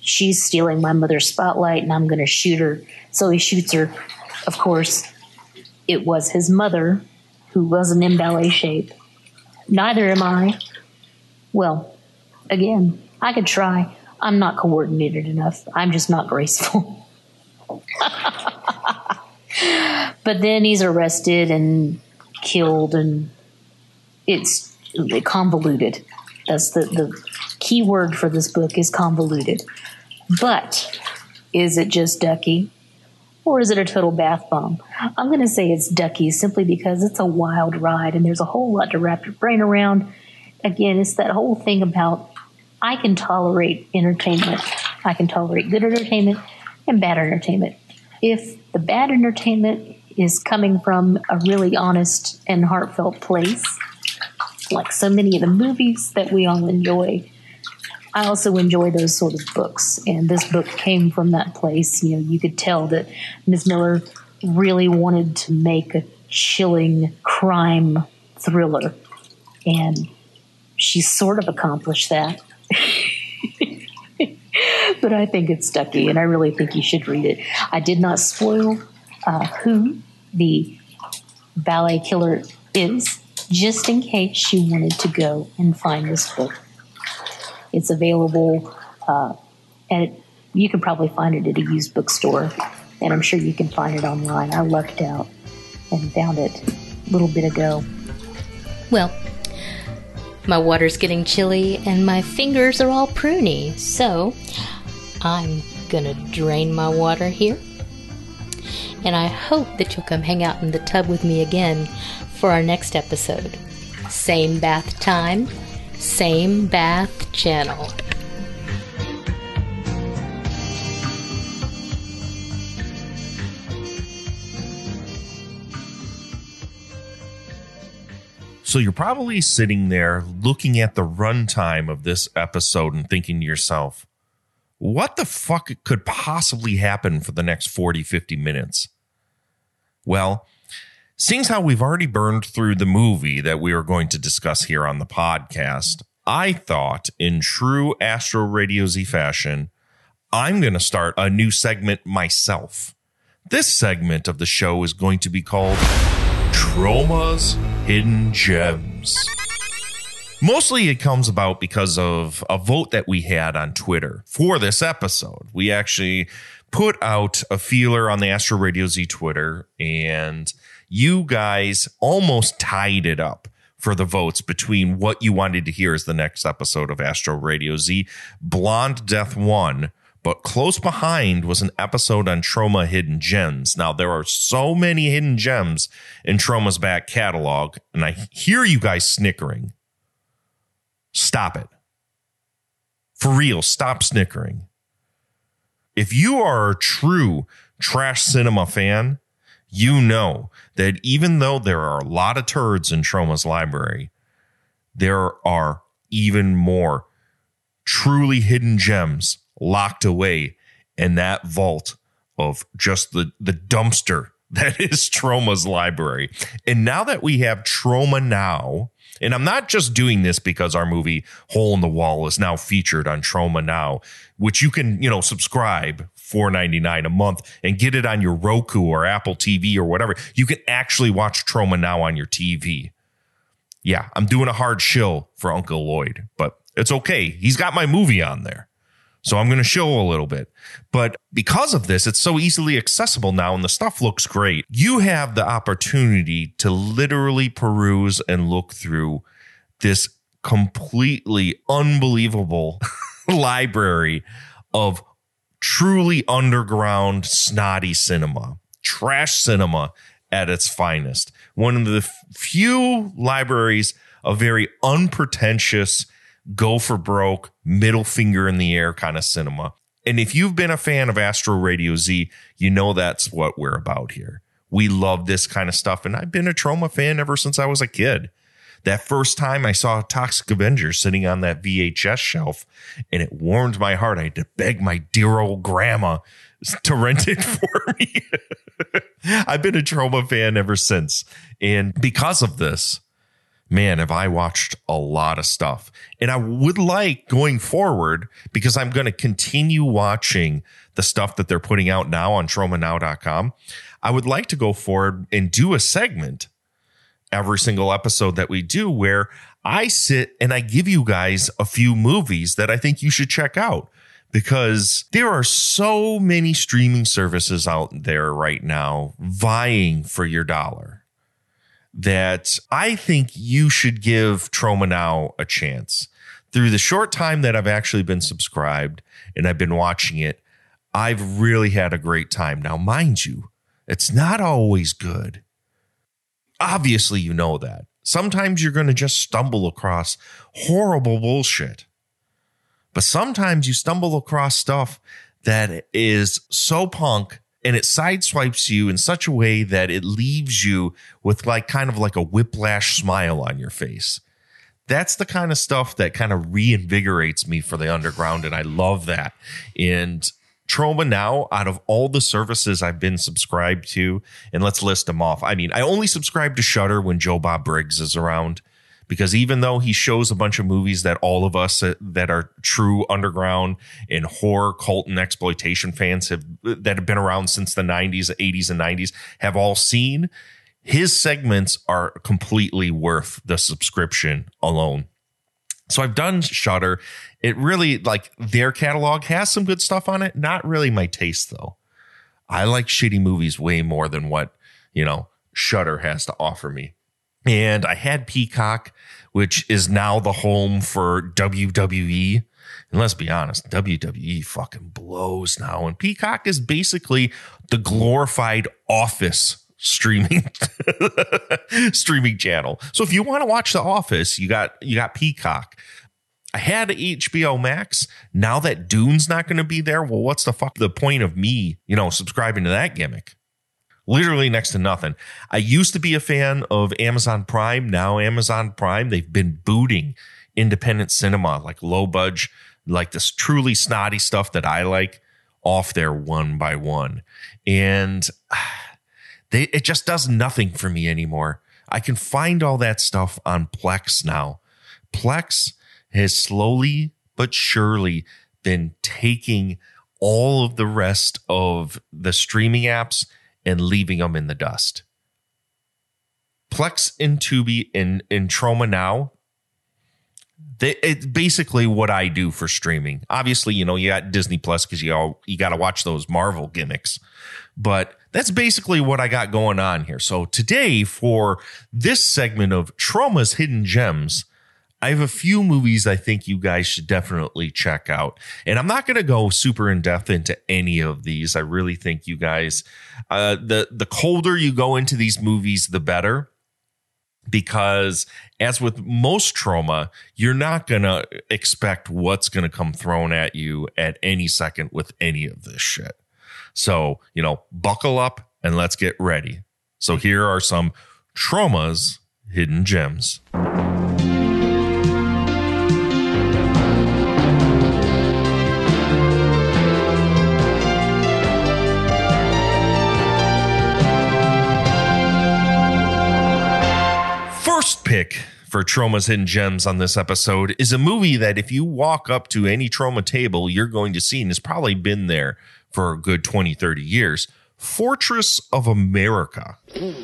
She's stealing my mother's spotlight, and I'm going to shoot her. So he shoots her. Of course, it was his mother who wasn't in ballet shape. Neither am I. Well, again, I could try. I'm not coordinated enough. I'm just not graceful. But then he's arrested and killed, and it's convoluted. That's the, the key word for this book, is convoluted. But is it just Ducky, or is it a total bath bomb? I'm going to say it's Ducky, simply because it's a wild ride and there's a whole lot to wrap your brain around. Again, it's that whole thing about I can tolerate entertainment. I can tolerate good entertainment and bad entertainment. If the bad entertainment is coming from a really honest and heartfelt place, like so many of the movies that we all enjoy, I also enjoy those sort of books. And this book came from that place. You know, you could tell that Miz Miller really wanted to make a chilling crime thriller. And she sort of accomplished that. But I think it's Ducky, and I really think you should read it. I did not spoil uh, who the ballet killer is, just in case you wanted to go and find this book. It's available, uh, and it, you can probably find it at a used bookstore, and I'm sure you can find it online. I lucked out and found it a little bit ago. Well, my water's getting chilly, and my fingers are all pruny, so I'm going to drain my water here. And I hope that you'll come hang out in the tub with me again for our next episode. Same bath time. Same Bath Channel. So you're probably sitting there looking at the runtime of this episode and thinking to yourself, what the fuck could possibly happen for the next forty, fifty minutes? Well, seeing how we've already burned through the movie that we are going to discuss here on the podcast, I thought, in true Astro Radio Z fashion, I'm going to start a new segment myself. This segment of the show is going to be called Troma's Hidden Gems. Mostly it comes about because of a vote that we had on Twitter for this episode. We actually put out a feeler on the Astro Radio Z Twitter, and you guys almost tied it up for the votes between what you wanted to hear as the next episode of Astro Radio Z. Blonde Death won, but close behind was an episode on Troma Hidden Gems. Now, there are so many hidden gems in Troma's back catalog, and I hear you guys snickering. Stop it. For real, stop snickering. If you are a true trash cinema fan, you know that even though there are a lot of turds in Troma's library, there are even more truly hidden gems locked away in that vault of just the, the dumpster that is Troma's library. And now that we have Troma Now, and I'm not just doing this because our movie Hole in the Wall is now featured on Troma Now, which you can, you know, subscribe four ninety-nine a month and get it on your Roku or Apple T V or whatever. You can actually watch Troma Now on your T V. Yeah, I'm doing a hard shill for Uncle Lloyd, but it's okay. He's got my movie on there, so I'm going to show a little bit. But because of this, it's so easily accessible now, and the stuff looks great. You have the opportunity to literally peruse and look through this completely unbelievable library of truly underground, snotty cinema, trash cinema at its finest. One of the few libraries of very unpretentious, go for broke, middle finger in the air kind of cinema. And if you've been a fan of Astro Radio Z, you know that's what we're about here. We love this kind of stuff. And I've been a Troma fan ever since I was a kid. That first time I saw Toxic Avenger sitting on that V H S shelf, and it warmed my heart. I had to beg my dear old grandma to rent it for me. I've been a Troma fan ever since. And because of this, man, have I watched a lot of stuff. And I would like going forward, because I'm going to continue watching the stuff that they're putting out now on Troma Now dot com. I would like to go forward and do a segment every single episode that we do where I sit and I give you guys a few movies that I think you should check out, because there are so many streaming services out there right now vying for your dollar that I think you should give Troma Now a chance. Through the short time that I've actually been subscribed and I've been watching it, I've really had a great time. Now, mind you, it's not always good. Obviously, you know that. Sometimes you're going to just stumble across horrible bullshit. But sometimes you stumble across stuff that is so punk and it sideswipes you in such a way that it leaves you with like kind of like a whiplash smile on your face. That's the kind of stuff that kind of reinvigorates me for the underground, and I love that. And Troma Now, out of all the services I've been subscribed to, and let's list them off. I mean, I only subscribe to Shudder when Joe Bob Briggs is around, because even though he shows a bunch of movies that all of us that are true underground and horror, cult, and exploitation fans have that have been around since the nineties, eighties, and nineties have all seen, his segments are completely worth the subscription alone. So I've done Shudder. It really, like, their catalog has some good stuff on it. Not really my taste, though. I like shitty movies way more than what, you know, Shudder has to offer me. And I had Peacock, which is now the home for W W E. And let's be honest, W W E fucking blows now. And Peacock is basically the glorified Office streaming streaming channel. So if you want to watch The Office, you got you got Peacock. I had H B O Max. Now that Dune's not going to be there, well, what's the fuck the point of me, you know, subscribing to that gimmick? Literally next to nothing. I used to be a fan of Amazon Prime. Now Amazon Prime, they've been booting independent cinema, like low budge, like this truly snotty stuff that I like, off there one by one. And They, it just does nothing for me anymore. I can find all that stuff on Plex now. Plex has slowly but surely been taking all of the rest of the streaming apps and leaving them in the dust. Plex and Tubi and, and Troma Now, they, it's basically what I do for streaming. Obviously, you know, you got Disney Plus because you all, you got to watch those Marvel gimmicks. But that's basically what I got going on here. So today, for this segment of Troma's Hidden Gems, I have a few movies I think you guys should definitely check out. And I'm not going to go super in depth into any of these. I really think you guys, uh, the, the colder you go into these movies, the better. Because as with most Troma, you're not going to expect what's going to come thrown at you at any second with any of this shit. So, you know, buckle up and let's get ready. So here are some Troma's Hidden Gems. First pick for Troma's Hidden Gems on this episode is a movie that if you walk up to any Troma table, you're going to see, and has probably been there for a good twenty, thirty years, Fortress of America. They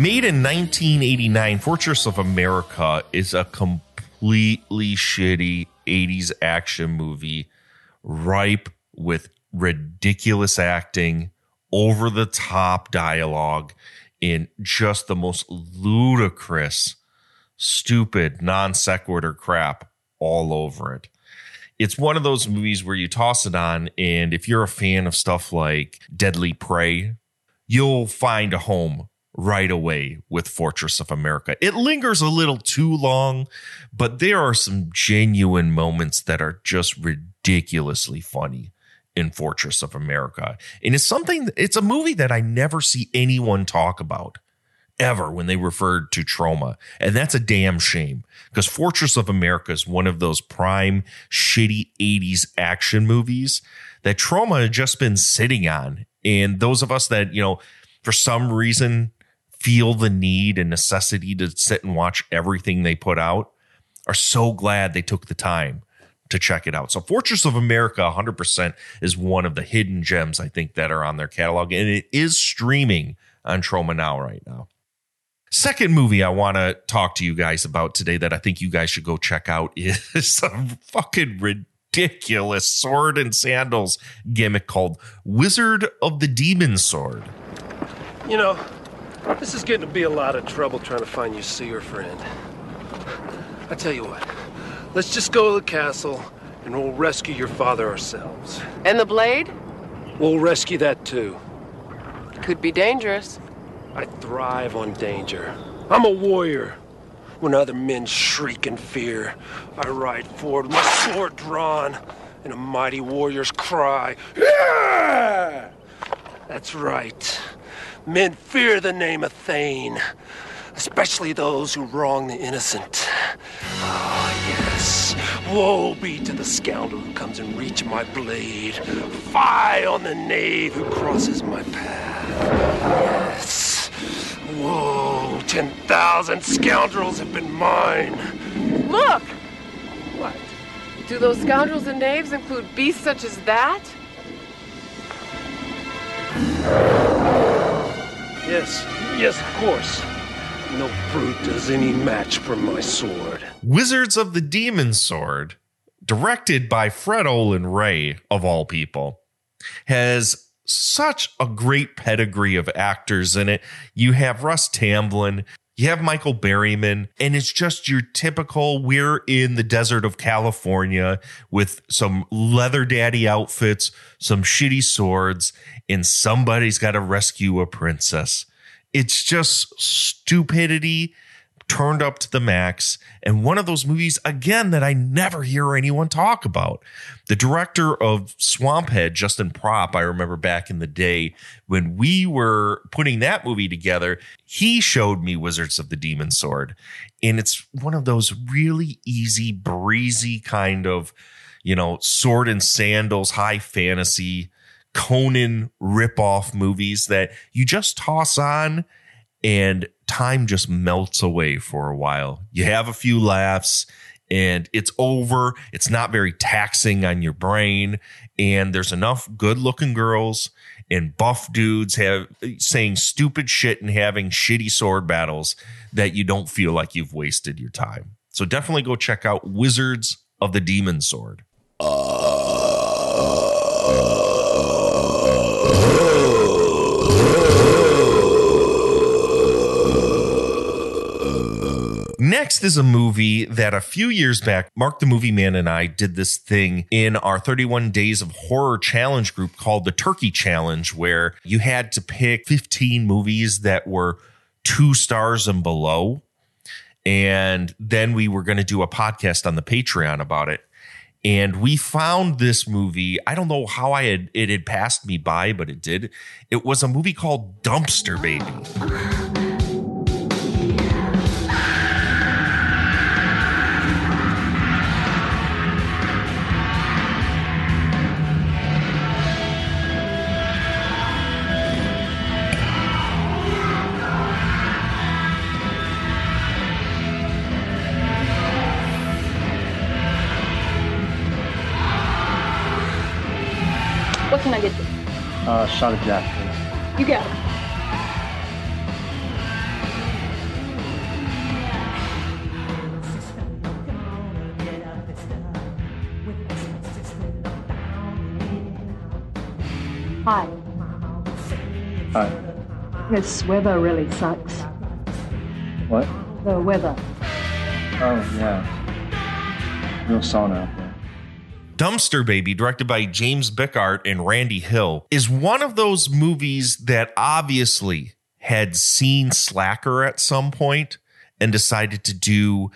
Made in nineteen eighty-nine, Fortress of America is a completely shitty eighties action movie, ripe with ridiculous acting, over-the-top dialogue, in just the most ludicrous, stupid, non-sequitur crap all over it. It's one of those movies where you toss it on, and if you're a fan of stuff like Deadly Prey, you'll find a home right away with Fortress of America. It lingers a little too long, but there are some genuine moments that are just ridiculously funny in Fortress of America. And it's something, it's a movie that I never see anyone talk about ever when they referred to Troma. And that's a damn shame, because Fortress of America is one of those prime shitty eighties action movies that Troma had just been sitting on. And those of us that, you know, for some reason feel the need and necessity to sit and watch everything they put out are so glad they took the time to check it out. So Fortress of America one hundred percent is one of the hidden gems, I think, that are on their catalog. And it is streaming on Troma Now right now. Second movie I want to talk to you guys about today that I think you guys should go check out is a fucking ridiculous sword and sandals gimmick called Wizard of the Demon Sword. You know, this is getting to be a lot of trouble trying to find your seer friend. I tell you what, let's just go to the castle and we'll rescue your father ourselves. And the blade? We'll rescue that too. Could be dangerous. I thrive on danger. I'm a warrior. When other men shriek in fear, I ride forward with my sword drawn and a mighty warrior's cry. Yeah! That's right. Men fear the name of Thane, especially those who wrong the innocent. Ah, yes. Woe be to the scoundrel who comes in reach of my blade. Fie on the knave who crosses my path. Yes. Woe, ten thousand scoundrels have been mine. Look! What? Do those scoundrels and knaves include beasts such as that? Yes, yes, of course. No brute does any match for my sword. Wizards of the Demon Sword, directed by Fred Olen Ray, of all people, has such a great pedigree of actors in it. You have Russ Tamblyn, you have Michael Berryman, and it's just your typical, we're in the desert of California with some leather daddy outfits, some shitty swords, and somebody's got to rescue a princess. It's just stupidity turned up to the max. And one of those movies, again, that I never hear anyone talk about. The director of Swamphead, Justin Propp, I remember back in the day when we were putting that movie together, he showed me Wizards of the Demon Sword. And it's one of those really easy, breezy kind of, you know, sword and sandals, high fantasy, Conan ripoff movies that you just toss on and time just melts away for a while. You have a few laughs and it's over. It's not very taxing on your brain. And there's enough good looking girls and buff dudes have saying stupid shit and having shitty sword battles that you don't feel like you've wasted your time. So definitely go check out Wizards of the Demon Sword. Uh... Next is a movie that a few years back, Mark the Movie Man and I did this thing in our thirty-one Days of Horror Challenge group called the Turkey Challenge, where you had to pick fifteen movies that were two stars and below. And then we were going to do a podcast on the Patreon about it. And we found this movie. I don't know how I had, it had passed me by, but it did. It was a movie called Dumpster Baby. Can I get this? Uh, shot of Jack, please. You got it. Hi. Hi. This weather really sucks. What? The weather. Oh, yeah. Real sauna out there. Dumpster Baby, directed by James Bickart and Randy Hill, is one of those movies that obviously had seen Slacker at some point and decided to do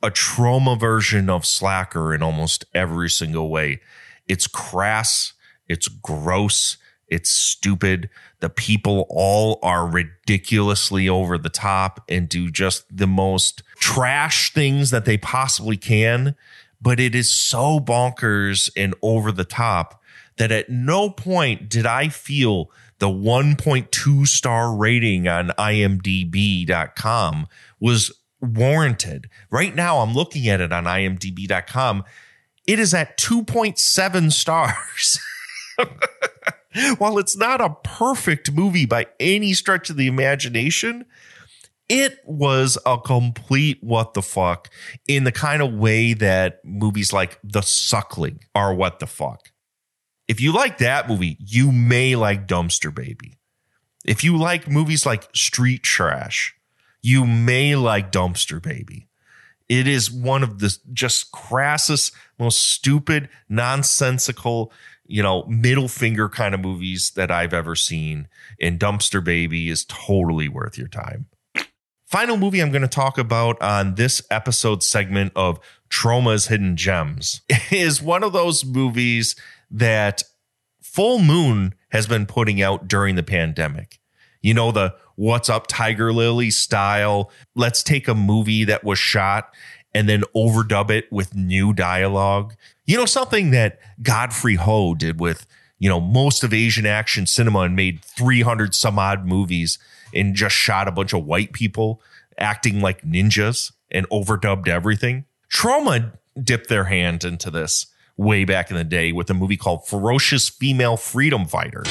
a Troma version of Slacker in almost every single way. It's crass. It's gross. It's stupid. The people all are ridiculously over the top and do just the most trash things that they possibly can. But it is so bonkers and over the top that at no point did I feel the one point two star rating on I M D B dot com was warranted. Right now, I'm looking at it on I M D B dot com. It is at two point seven stars. While it's not a perfect movie by any stretch of the imagination, it was a complete what the fuck in the kind of way that movies like The Suckling are what the fuck. If you like that movie, you may like Dumpster Baby. If you like movies like Street Trash, you may like Dumpster Baby. It is one of the just crassest, most stupid, nonsensical, you know, middle finger kind of movies that I've ever seen. And Dumpster Baby is totally worth your time. Final movie I'm going to talk about on this episode segment of Troma's Hidden Gems is one of those movies that Full Moon has been putting out during the pandemic. You know, the What's Up Tiger Lily style. Let's take a movie that was shot and then overdub it with new dialogue. You know, something that Godfrey Ho did with, you know, most of Asian action cinema and made three hundred some odd movies and just shot a bunch of white people acting like ninjas and overdubbed everything. Troma dipped their hand into this way back in the day with a movie called Ferocious Female Freedom Fighters.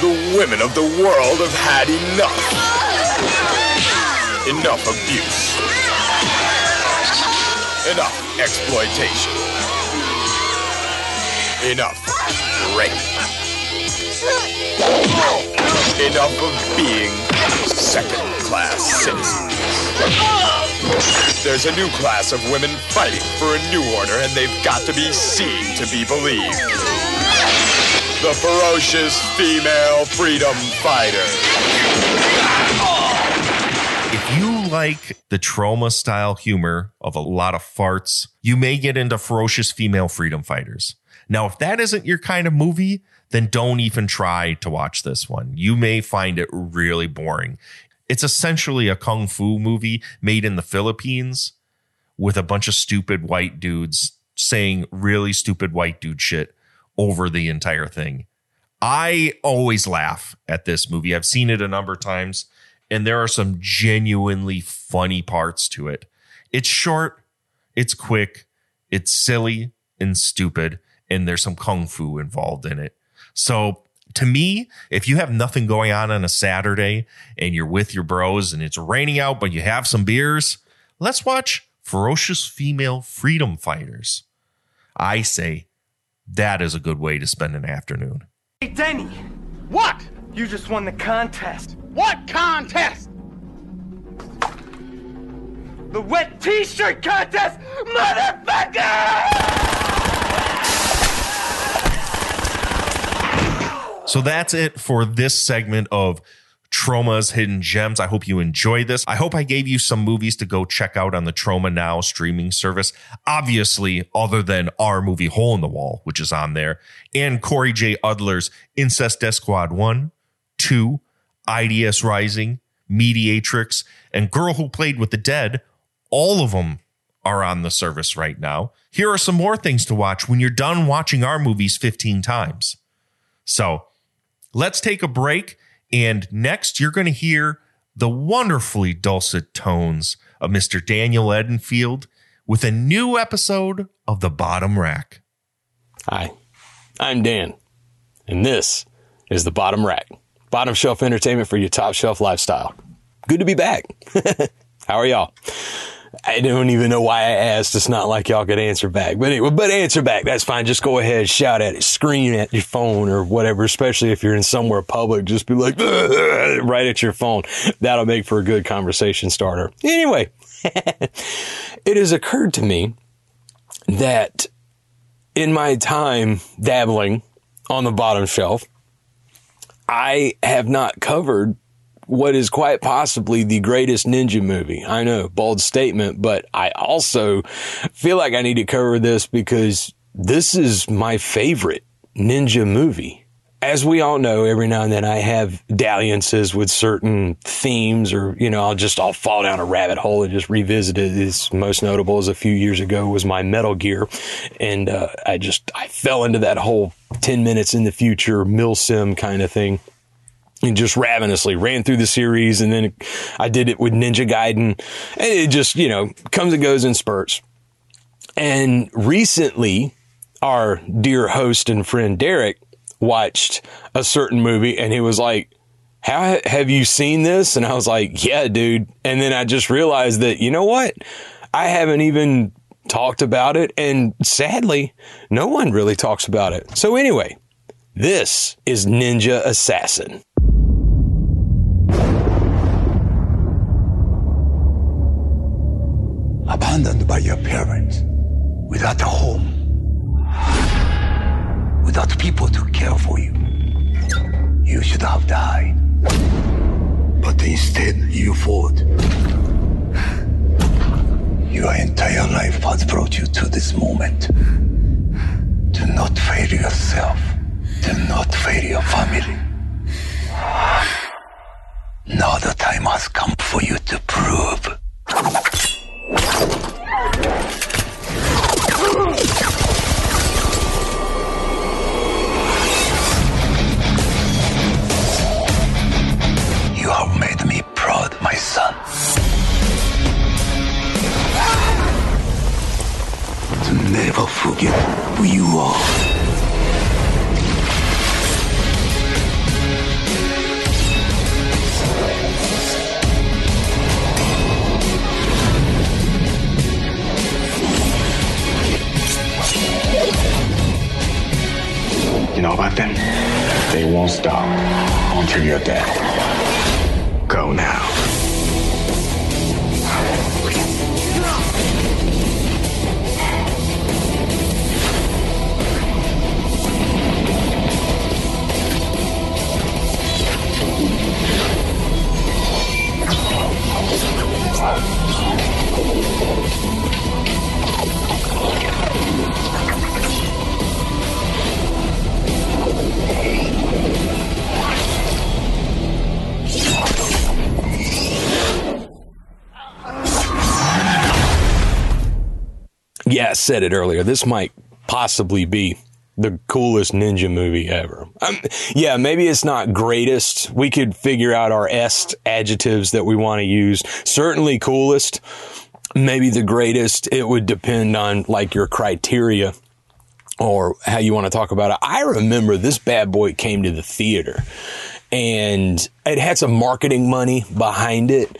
The women of the world have had enough. Enough abuse. Enough exploitation. Enough rape. Enough of being second-class citizens. There's a new class of women fighting for a new order, and they've got to be seen to be believed. The Ferocious Female Freedom Fighters. If you like the Troma style humor of a lot of farts, you may get into Ferocious Female Freedom Fighters. Now, if that isn't your kind of movie, then don't even try to watch this one. You may find it really boring. It's essentially a kung fu movie made in the Philippines with a bunch of stupid white dudes saying really stupid white dude shit over the entire thing. I always laugh at this movie. I've seen it a number of times. And there are some genuinely funny parts to it. It's short, it's quick, it's silly and stupid, and there's some kung fu involved in it. So to me, if you have nothing going on on a Saturday and you're with your bros and it's raining out, but you have some beers, let's watch Ferocious Female Freedom Fighters. I say that is a good way to spend an afternoon. Hey, Denny. What? You just won the contest. What contest? The wet t-shirt contest, motherfucker! So that's it for this segment of Troma's Hidden Gems. I hope you enjoyed this. I hope I gave you some movies to go check out on the Troma Now streaming service. Obviously, other than our movie Hole in the Wall, which is on there, and Corey J. Udler's Incest Death Squad one, two, I D S Rising, Mediatrix, and Girl Who Played with the Dead, all of them are on the service right now. Here are some more things to watch when you're done watching our movies fifteen times. So let's take a break. And next, you're going to hear the wonderfully dulcet tones of Mister Daniel Edenfield with a new episode of The Bottom Rack. Hi, I'm Dan, and this is The Bottom Rack. Bottom shelf entertainment for your top shelf lifestyle. Good to be back. How are y'all? I don't even know why I asked. It's not like y'all could answer back. But anyway, but answer back. That's fine. Just go ahead, shout at it, scream at your phone or whatever, especially if you're in somewhere public. Just be like, right at your phone. That'll make for a good conversation starter. Anyway, it has occurred to me that in my time dabbling on the bottom shelf, I have not covered what is quite possibly the greatest ninja movie. I know, bold statement, but I also feel like I need to cover this because this is my favorite ninja movie. As we all know, every now and then I have dalliances with certain themes, or, you know, I'll just, I'll fall down a rabbit hole and just revisit it. It's most notable is a few years ago was my Metal Gear. And, uh, I just, I fell into that whole ten minutes in the future milsim kind of thing. And just ravenously ran through the series. And then I did it with Ninja Gaiden. And it just, you know, comes and goes in spurts. And recently, our dear host and friend Derek watched a certain movie and he was like, how have you seen this? And I was like, yeah, dude. And then I just realized that, you know what? I haven't even talked about it. And sadly, no one really talks about it. So anyway, this is Ninja Assassin. Abandoned by your parents, without a home, without people to care for you. You should have died. But instead, you fought. Your entire life has brought you to this moment. Do not fail yourself. Do not fail your family. Now the time has come for you to prove. You have made me proud, my son. To never forget who you are. You know about them? They won't stop until you're dead. Go now. Yeah, I said it earlier. This might possibly be the coolest ninja movie ever. Um, yeah, maybe it's not greatest. We could figure out our est adjectives that we want to use. Certainly coolest. Maybe the greatest. It would depend on like your criteria or how you want to talk about it. I remember this bad boy came to the theater and it had some marketing money behind it,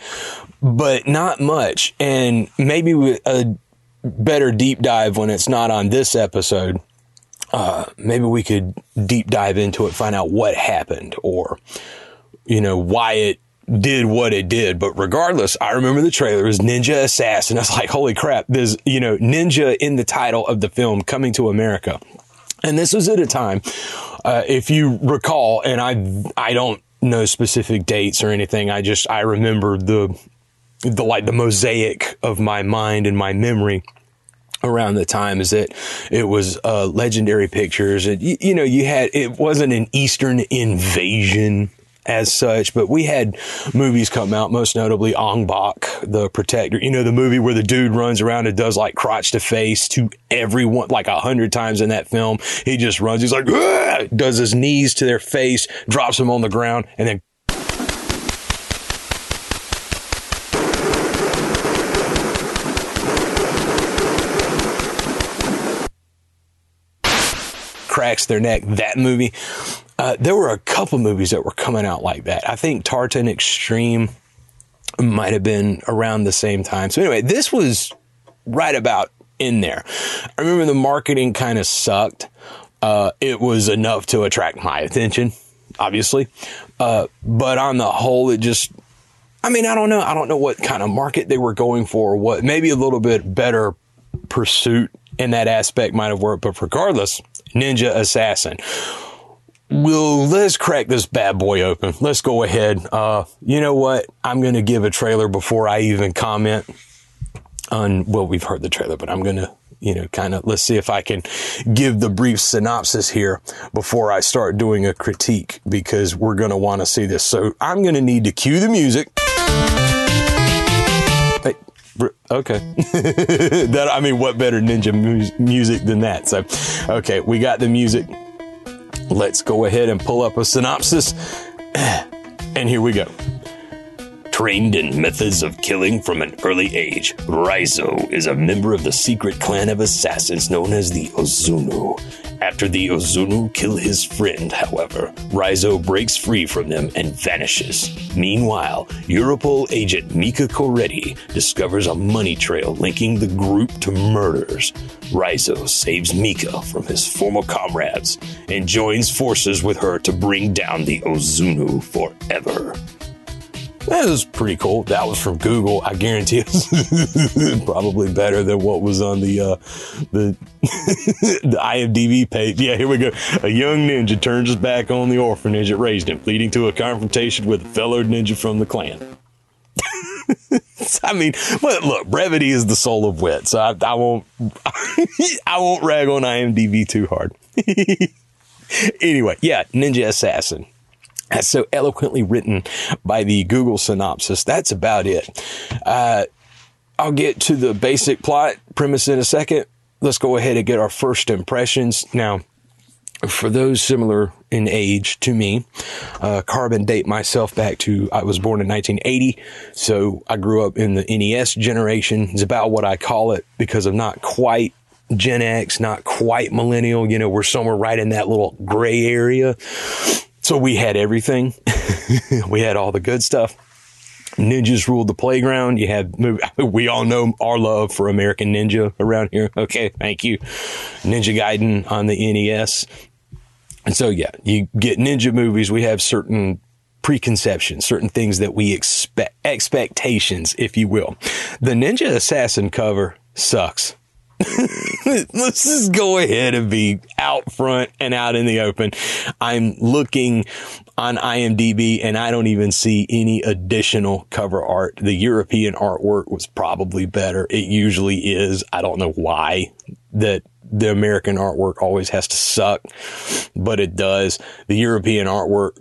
but not much. And maybe with a better deep dive when it's not on this episode. Uh, maybe we could deep dive into it, find out what happened or, you know, why it did what it did. But regardless, I remember the trailer was Ninja Assassin. I was like, holy crap, there's, you know, ninja in the title of the film coming to America. And this was at a time, uh, if you recall, and I, I don't know specific dates or anything. I just, I remember the, the like the mosaic of my mind and my memory around the time is that it was uh Legendary Pictures, and you, you know you had, it wasn't an Eastern invasion as such, but we had movies come out, most notably Ong Bak, The Protector, you know, the movie where the dude runs around and does like crotch to face to everyone like a hundred times in that film. He just runs, he's like, aah! Does his knees to their face, drops them on the ground, and then cracks their neck. That movie. Uh, there were a couple movies that were coming out like that. I think Tartan Extreme might have been around the same time. So anyway, this was right about in there. I remember the marketing kind of sucked. Uh, it was enough to attract my attention, obviously. Uh, but on the whole, it just, I mean, I don't know. I don't know what kind of market they were going for. What, maybe a little bit better pursuit in that aspect might have worked. But regardless, Ninja Assassin. Well, let's crack this bad boy open. Let's go ahead. Uh, you know what? I'm going to give a trailer before I even comment on, well, we've heard the trailer, but I'm going to, you know, kind of, let's see if I can give the brief synopsis here before I start doing a critique, because we're going to want to see this. So I'm going to need to cue the music. Hey, okay. That, I mean, what better ninja mu- music than that? So, okay, we got the music. Let's go ahead and pull up a synopsis. And here we go. Trained in methods of killing from an early age, Raizo is a member of the secret clan of assassins known as the Ozunu. After the Ozunu kill his friend, however, Raizo breaks free from them and vanishes. Meanwhile, Europol agent Mika Coretti discovers a money trail linking the group to murders. Raizo saves Mika from his former comrades and joins forces with her to bring down the Ozunu forever. That was pretty cool. That was from Google. I guarantee it's probably better than what was on the uh, the, the I M D B page. Yeah, here we go. A young ninja turns his back on the orphanage that raised him, leading to a confrontation with a fellow ninja from the clan. I mean, but look, brevity is the soul of wit, so I, I won't I won't rag on I M D B too hard. Anyway, yeah, Ninja Assassin. That's so eloquently written by the Google synopsis. That's about it. Uh, I'll get to the basic plot premise in a second. Let's go ahead and get our first impressions. Now, for those similar in age to me, uh, carbon date myself back to, I was born in nineteen eighty. So I grew up in the N E S generation. It's about what I call it because I'm not quite Gen X, not quite millennial. You know, we're somewhere right in that little gray area. So we had everything. We had all the good stuff. Ninjas ruled the playground. You had, we all know our love for American Ninja around here. Okay, thank you. Ninja Gaiden on the N E S. And so, yeah, you get ninja movies. We have certain preconceptions, certain things that we expect, expectations, if you will. The Ninja Assassin cover sucks. Let's just go ahead and be out front and out in the open. I'm looking on I M D B and I don't even see any additional cover art. The European artwork was probably better. It usually is. I don't know why that the American artwork always has to suck, but it does. The European artwork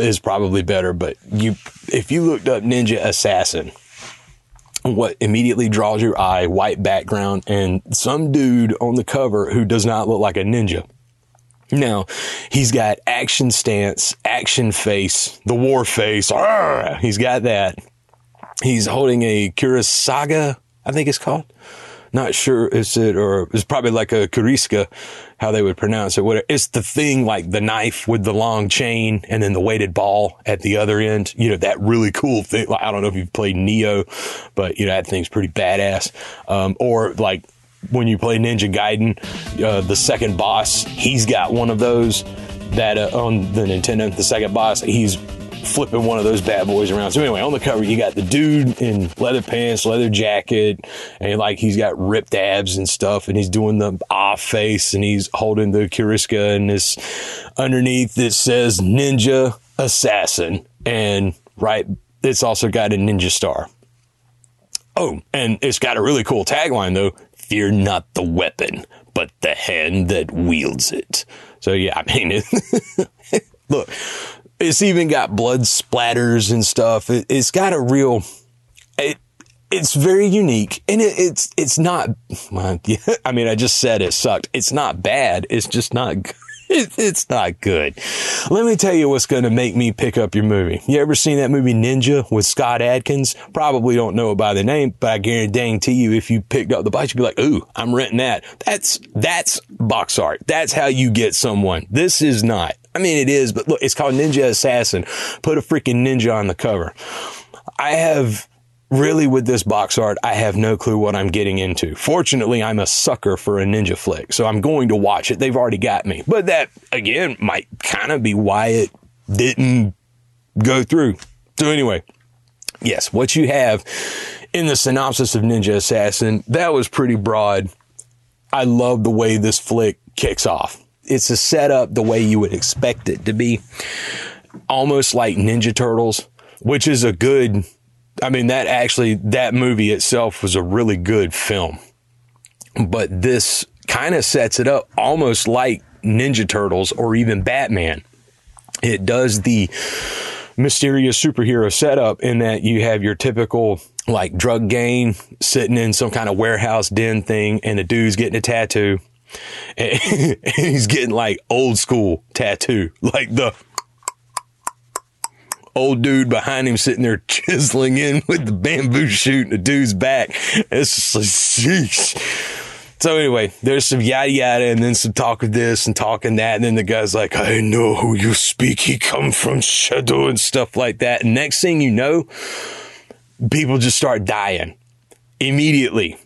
is probably better, but you, if you looked up Ninja Assassin, what immediately draws your eye, white background, and some dude on the cover who does not look like a ninja. Now, he's got action stance, action face, the war face. Arr! He's got that. He's holding a Kurisaga, I think it's called. Not sure is it, or it's probably like a Kuriska, how they would pronounce it. Whatever. It's the thing like the knife with the long chain and then the weighted ball at the other end. You know, that really cool thing. Like, I don't know if you've played Neo, but you know, that thing's pretty badass. Um, or like when you play Ninja Gaiden, uh, the second boss, he's got one of those that uh, on the Nintendo, the second boss, he's flipping one of those bad boys around. So anyway, on the cover, you got the dude in leather pants, leather jacket, and like he's got ripped abs and stuff, and he's doing the ah face, and he's holding the Kuriska, and this underneath it says Ninja Assassin, and right, it's also got a ninja star. Oh, and it's got a really cool tagline though: "Fear not the weapon, but the hand that wields it." So yeah, I mean, it, look. It's even got blood splatters and stuff. It, it's got a real, it, it's very unique. And it, it's, it's not, well, yeah, I mean, I just said it sucked. It's not bad. It's just not, it, it's not good. Let me tell you what's going to make me pick up your movie. You ever seen that movie Ninja with Scott Adkins? Probably don't know it by the name, but I guarantee you, if you picked up the box, you'd be like, ooh, I'm renting that. That's, that's box art. That's how you get someone. This is not. I mean, it is, but look, it's called Ninja Assassin. Put a freaking ninja on the cover. I have really, with this box art, I have no clue what I'm getting into. Fortunately, I'm a sucker for a ninja flick, so I'm going to watch it. They've already got me. But that, again, might kind of be why it didn't go through. So anyway, yes, what you have in the synopsis of Ninja Assassin, that was pretty broad. I love the way this flick kicks off. It's a setup the way you would expect it to be. Almost like Ninja Turtles, which is a good... I mean, that actually, that movie itself was a really good film. But this kind of sets it up almost like Ninja Turtles or even Batman. It does the mysterious superhero setup in that you have your typical, like, drug gang sitting in some kind of warehouse den thing, and the dude's getting a tattoo. And he's getting, like, old school tattoo, like the... old dude behind him sitting there chiseling in with the bamboo shoot in the dude's back. It's just like, sheesh. So anyway, there's some yada yada and then some talk of this and talk of that. And then the guy's like, I know who you speak. He come from shadow and stuff like that. And next thing you know, people just start dying immediately.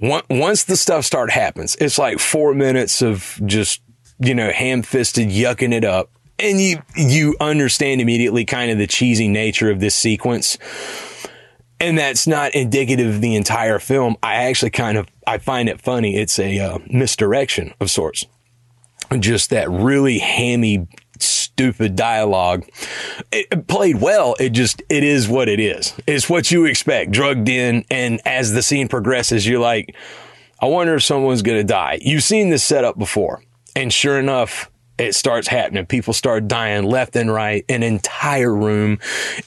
Once the stuff start happens, it's like four minutes of just, you know, ham-fisted yucking it up. And you you understand immediately kind of the cheesy nature of this sequence. And that's not indicative of the entire film. I actually kind of, I find it funny. It's a uh, misdirection of sorts. Just that really hammy, stupid dialogue. It, it played well. It just, it is what it is. It's what you expect, drugged in. And as the scene progresses, you're like, I wonder if someone's going to die. You've seen this setup before. And sure enough, it starts happening. People start dying left and right. An entire room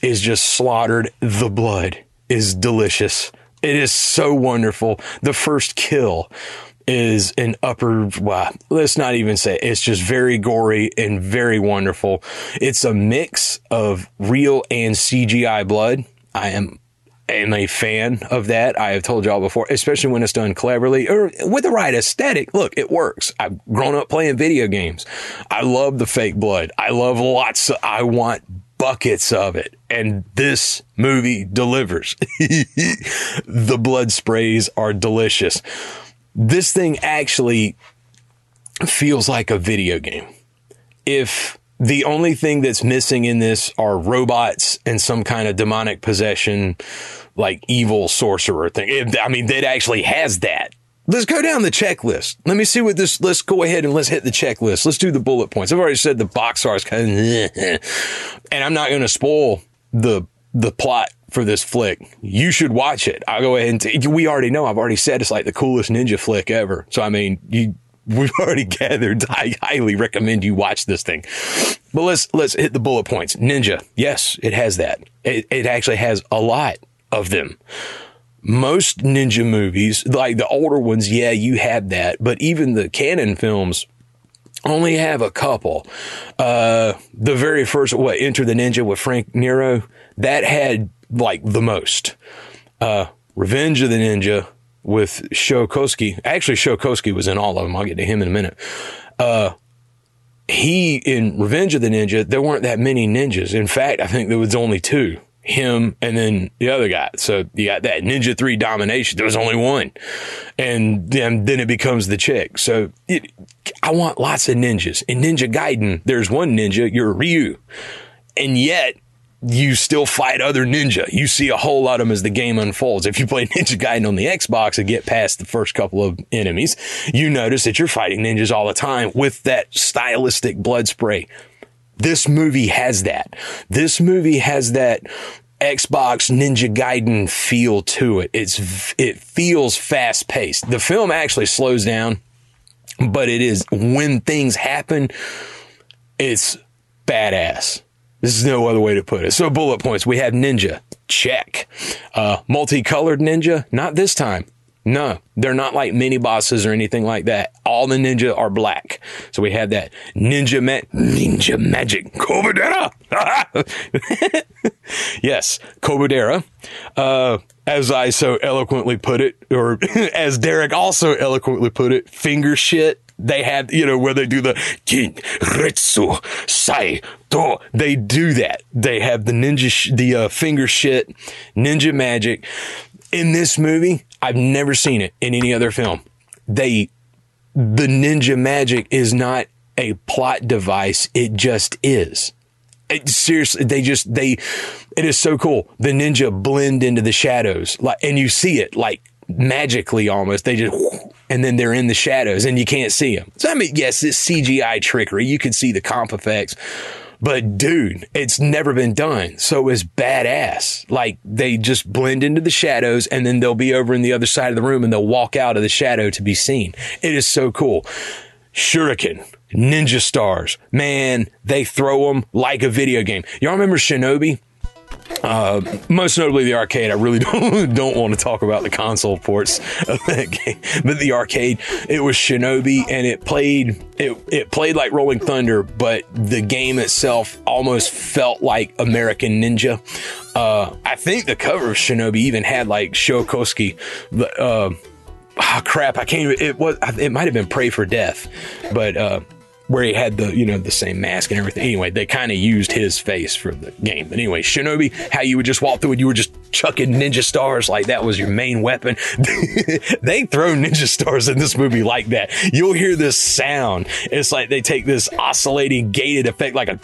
is just slaughtered. The blood is delicious. It is so wonderful. The first kill is an upper, well, let's not even say it. It's just very gory and very wonderful. It's a mix of real and C G I blood. I am am a fan of that. I have told y'all before, especially when it's done cleverly or with the right aesthetic. Look, it works. I've grown up playing video games. I love the fake blood. I love lots of, I want buckets of it. And this movie delivers. The blood sprays are delicious. This thing actually feels like a video game. If the only thing that's missing in this are robots and some kind of demonic possession, like evil sorcerer thing. It, I mean, that actually has that. Let's go down the checklist. Let me see what this, let's go ahead and let's hit the checklist. Let's do the bullet points. I've already said the box art is kind of, and I'm not going to spoil the, the plot for this flick. You should watch it. I'll go ahead and, t- we already know, I've already said it's like the coolest ninja flick ever. So, I mean, you, we've already gathered. I highly recommend you watch this thing. But let's let's hit the bullet points. Ninja. Yes, it has that. It, it actually has a lot of them. Most ninja movies, like the older ones, yeah, you have that. But even the canon films only have a couple. Uh, the very first, what, Enter the Ninja with Frank Nero, that had, like, the most. Uh, Revenge of the Ninja with Sho Kosugi. Actually, Sho Kosugi was in all of them. I'll get to him in a minute. Uh, he, in Revenge of the Ninja, there weren't that many ninjas. In fact, I think there was only two. Him and then the other guy. So you got that. Ninja three Domination. There was only one. And then, then it becomes the chick. So it, I want lots of ninjas. In Ninja Gaiden, there's one ninja. You're Ryu. And yet... you still fight other ninja. You see a whole lot of them as the game unfolds. If you play Ninja Gaiden on the Xbox and get past the first couple of enemies, you notice that you're fighting ninjas all the time with that stylistic blood spray. This movie has that. This movie has that Xbox Ninja Gaiden feel to it. It's, it feels fast paced. The film actually slows down, but it is, when things happen, it's badass. This is no other way to put it. So bullet points. We have ninja. Check. Uh, multicolored ninja. Not this time. No, they're not like mini bosses or anything like that. All the ninja are black. So we had that ninja ma- ninja magic. Kobodera! Yes, Kobodera. Uh, as I so eloquently put it, or as Derek also eloquently put it, finger shit. They had, you know, where they do the Kinretsu Sai Do. They do that. They have the ninja, sh- the uh, finger shit, ninja magic. In this movie, I've never seen it in any other film. They, the ninja magic is not a plot device. It just is. It, seriously, they just, they, it is so cool. The ninja blend into the shadows, like, and you see it like magically almost. They just, and then they're in the shadows and you can't see them. So, I mean, yes, it's C G I trickery. You can see the comp effects. But dude, it's never been done. So it's badass. Like they just blend into the shadows and then they'll be over in the other side of the room and they'll walk out of the shadow to be seen. It is so cool. Shuriken, ninja stars, man, they throw them like a video game. Y'all remember Shinobi? Uh, most notably the arcade. I really don't, don't want to talk about the console ports of that game, but the arcade, it was Shinobi, and it played, it, it played like Rolling Thunder, but the game itself almost felt like American Ninja. Uh, I think the cover of Shinobi even had like Sho Kosugi, uh, oh crap. I can't even, it was, it might've been Pray for Death, but, uh, where he had the, you know, the same mask and everything. Anyway, they kind of used his face for the game. But anyway, Shinobi, how you would just walk through and you were just chucking ninja stars like that was your main weapon. They throw ninja stars in this movie like that. You'll hear this sound. It's like they take this oscillating gated effect like a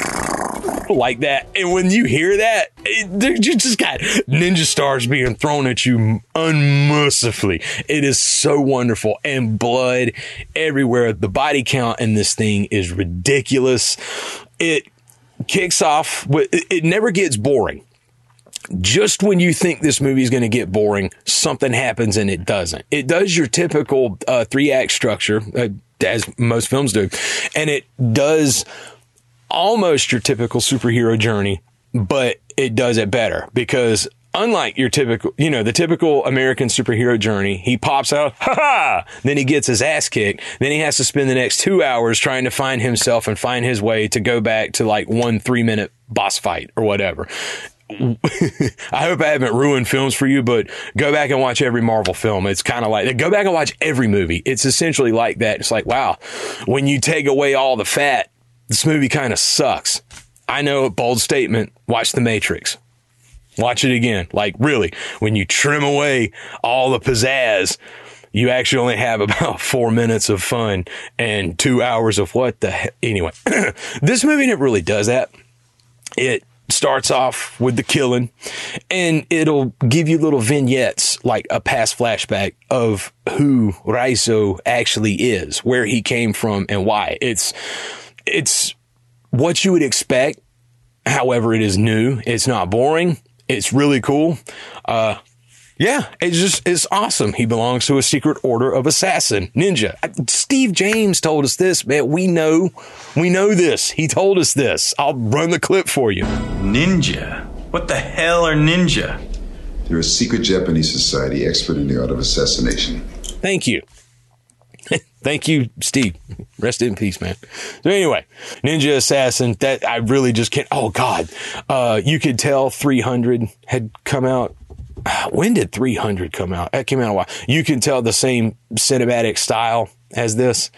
like that. And when you hear that, it, you just got ninja stars being thrown at you unmercifully. It is so wonderful. And blood everywhere. The body count in this thing is ridiculous. It kicks off with, it never gets boring. Just when you think this movie is going to get boring, something happens and it doesn't. It does your typical uh, three act structure, uh, as most films do, and it does almost your typical superhero journey, but it does it better because unlike your typical, you know, the typical American superhero journey, he pops out, ha ha, then he gets his ass kicked. Then he has to spend the next two hours trying to find himself and find his way to go back to like one three minute boss fight or whatever. I hope I haven't ruined films for you, but go back and watch every Marvel film. It's kind of like that. Go back and watch every movie. It's essentially like that. It's like, wow, when you take away all the fat, this movie kind of sucks. I know, a bold statement. Watch The Matrix. Watch it again. Like, really, when you trim away all the pizzazz, you actually only have about four minutes of fun and two hours of what the hell. Anyway, this movie never really does that. It starts off with the killing and it'll give you little vignettes, like a past flashback of who Raizo actually is, where he came from and why. It's, it's what you would expect. However, it is new. It's not boring. It's really cool. Uh, yeah, it's just, it's awesome. He belongs to a secret order of assassin ninja. Steve James told us this, man. We know, we know this. He told us this. I'll run the clip for you. Ninja? What the hell are ninja? They're a secret Japanese society expert in the art of assassination. Thank you. Thank you, Steve. Rest in peace, man. So anyway, Ninja Assassin, that I really just can't. Oh, God. Uh, you could tell three hundred had come out. When did three hundred come out? That came out a while. You can tell the same cinematic style as this.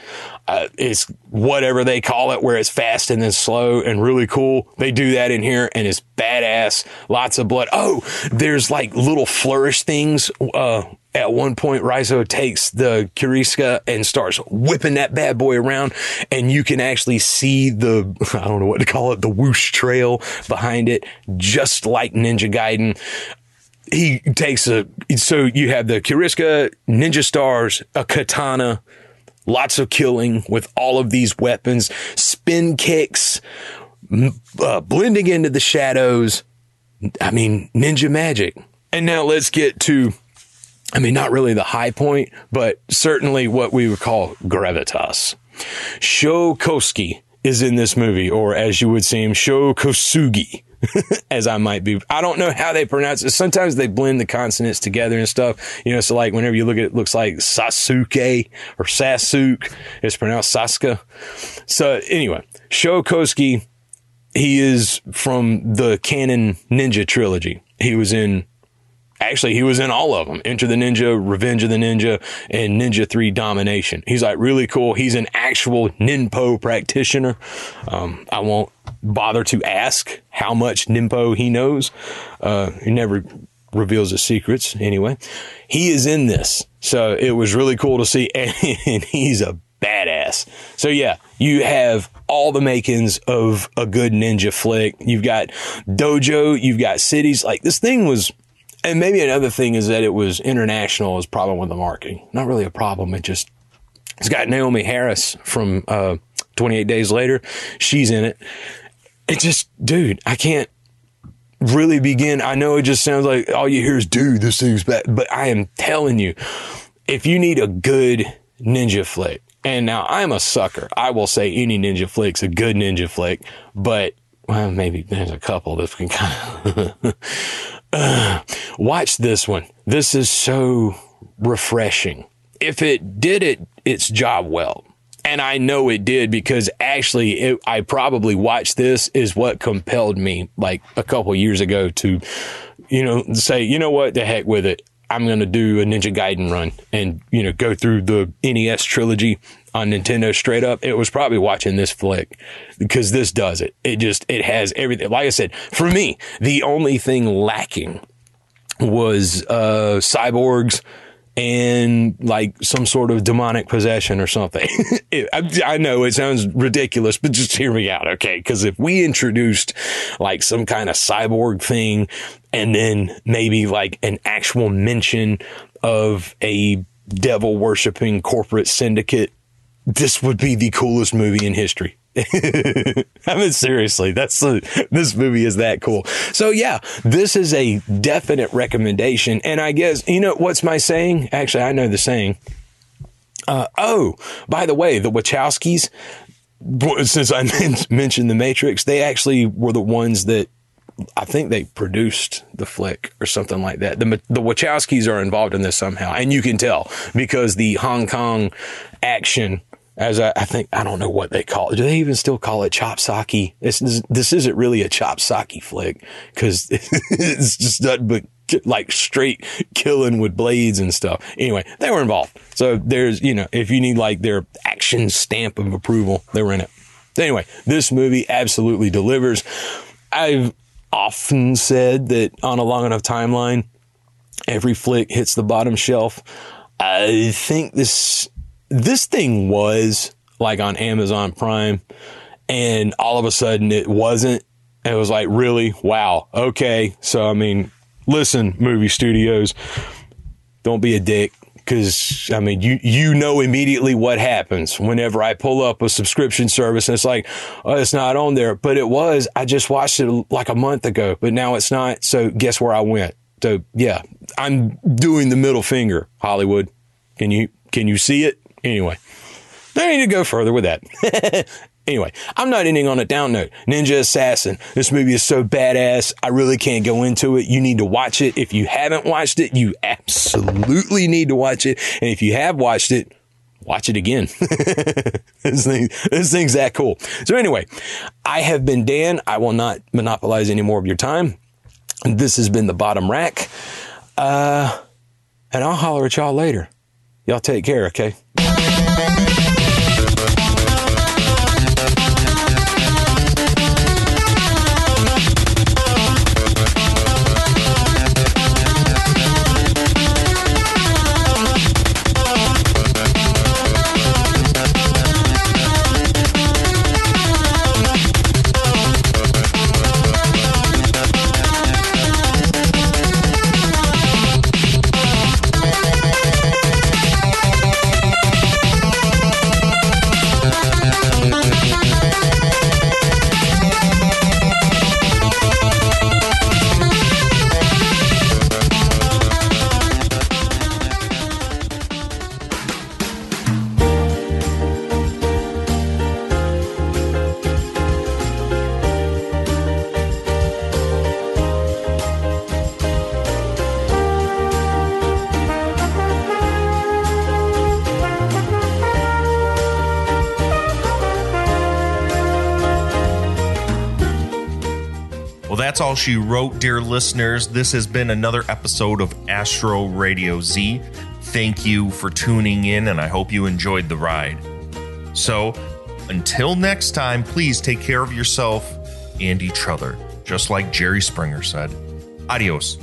Uh, it's whatever they call it, where it's fast and then slow and really cool. They do that in here and it's badass. Lots of blood. Oh, there's like little flourish things. Uh, At one point, Raizo takes the Kirishka and starts whipping that bad boy around, and you can actually see the, I don't know what to call it, the whoosh trail behind it, just like Ninja Gaiden. He takes a, so you have the Kirishka, ninja stars, a katana, lots of killing with all of these weapons, spin kicks, uh, blending into the shadows. I mean, ninja magic. And now let's get to, I mean, not really the high point, but certainly what we would call gravitas. Sho Kosugi is in this movie, or as you would see him, Sho Kosugi, as I might be. I don't know how they pronounce it. Sometimes they blend the consonants together and stuff. You know, so like whenever you look at it, it looks like Sasuke or Sasuke. It's pronounced Sasuke. So anyway, Sho Kosugi, he is from the canon ninja trilogy. He was in, actually, he was in all of them. Enter the Ninja, Revenge of the Ninja, and Ninja three Domination. He's like really cool. He's an actual Ninpo practitioner. Um, I won't bother to ask how much Ninpo he knows. Uh, he never reveals his secrets anyway. He is in this. So it was really cool to see. And, and he's a badass. So yeah, you have all the makings of a good ninja flick. You've got dojo. You've got cities. Like this thing was... And maybe another thing is that it was international is problem with the marketing. Not really a problem. It just, it's got Naomi Harris from uh, twenty-eight days later. She's in it. It just, dude, I can't really begin. I know it just sounds like all you hear is, dude, this thing's bad. But I am telling you, if you need a good ninja flick, and now I'm a sucker. I will say any ninja flick's a good ninja flick, but well, maybe there's a couple that can kind of uh, watch this one. This is so refreshing. If it did it, its job well. And I know it did, because actually it, I probably watched this is what compelled me like a couple years ago to, you know, say, you know what, the heck with it. I'm going to do a Ninja Gaiden run and, you know, go through the N E S trilogy on Nintendo straight up. It was probably watching this flick, because this does it. It just, it has everything. Like I said, for me, the only thing lacking was uh, cyborgs and like some sort of demonic possession or something. it, I, I know it sounds ridiculous, but just hear me out. Okay. Cause if we introduced like some kind of cyborg thing, and then maybe like an actual mention of a devil worshiping corporate syndicate, this would be the coolest movie in history. I mean, seriously, that's a, this movie is that cool. So yeah, this is a definite recommendation. And I guess, you know, what's my saying? Actually, I know the saying. Uh, oh, by the way, the Wachowskis, since I mentioned The Matrix, they actually were the ones that I think they produced the flick or something like that. The, the Wachowskis are involved in this somehow. And you can tell, because the Hong Kong action, as I, I think, I don't know what they call it. Do they even still call it chop sake? This, this, this isn't really a chop sake flick, because it's just nothing but like straight killing with blades and stuff. Anyway, they were involved. So there's, you know, if you need like their action stamp of approval, they were in it. Anyway, this movie absolutely delivers. I've often said that on a long enough timeline, every flick hits the bottom shelf. I think this... This thing was like on Amazon Prime, and all of a sudden it wasn't. It was like, really? Wow. Okay. So, I mean, listen, movie studios, don't be a dick. Cause I mean, you, you know immediately what happens whenever I pull up a subscription service and it's like, oh, it's not on there, but it was, I just watched it like a month ago, but now it's not. So guess where I went? So yeah, I'm doing the middle finger, Hollywood. Can you, can you see it? Anyway, I need to go further with that. Anyway, I'm not ending on a down note. Ninja Assassin. This movie is so badass. I really can't go into it. You need to watch it. If you haven't watched it, you absolutely need to watch it. And if you have watched it, watch it again. this, thing, this thing's that cool. So anyway, I have been Dan. I will not monopolize any more of your time. This has been The Bottom Rack. Uh, and I'll holler at y'all later. Y'all take care, okay? That's all she wrote, dear listeners. This has been another episode of Astro Radio Z. Thank you for tuning in, and I hope you enjoyed the ride. So, until next time, please take care of yourself and each other, just like Jerry Springer said. Adios.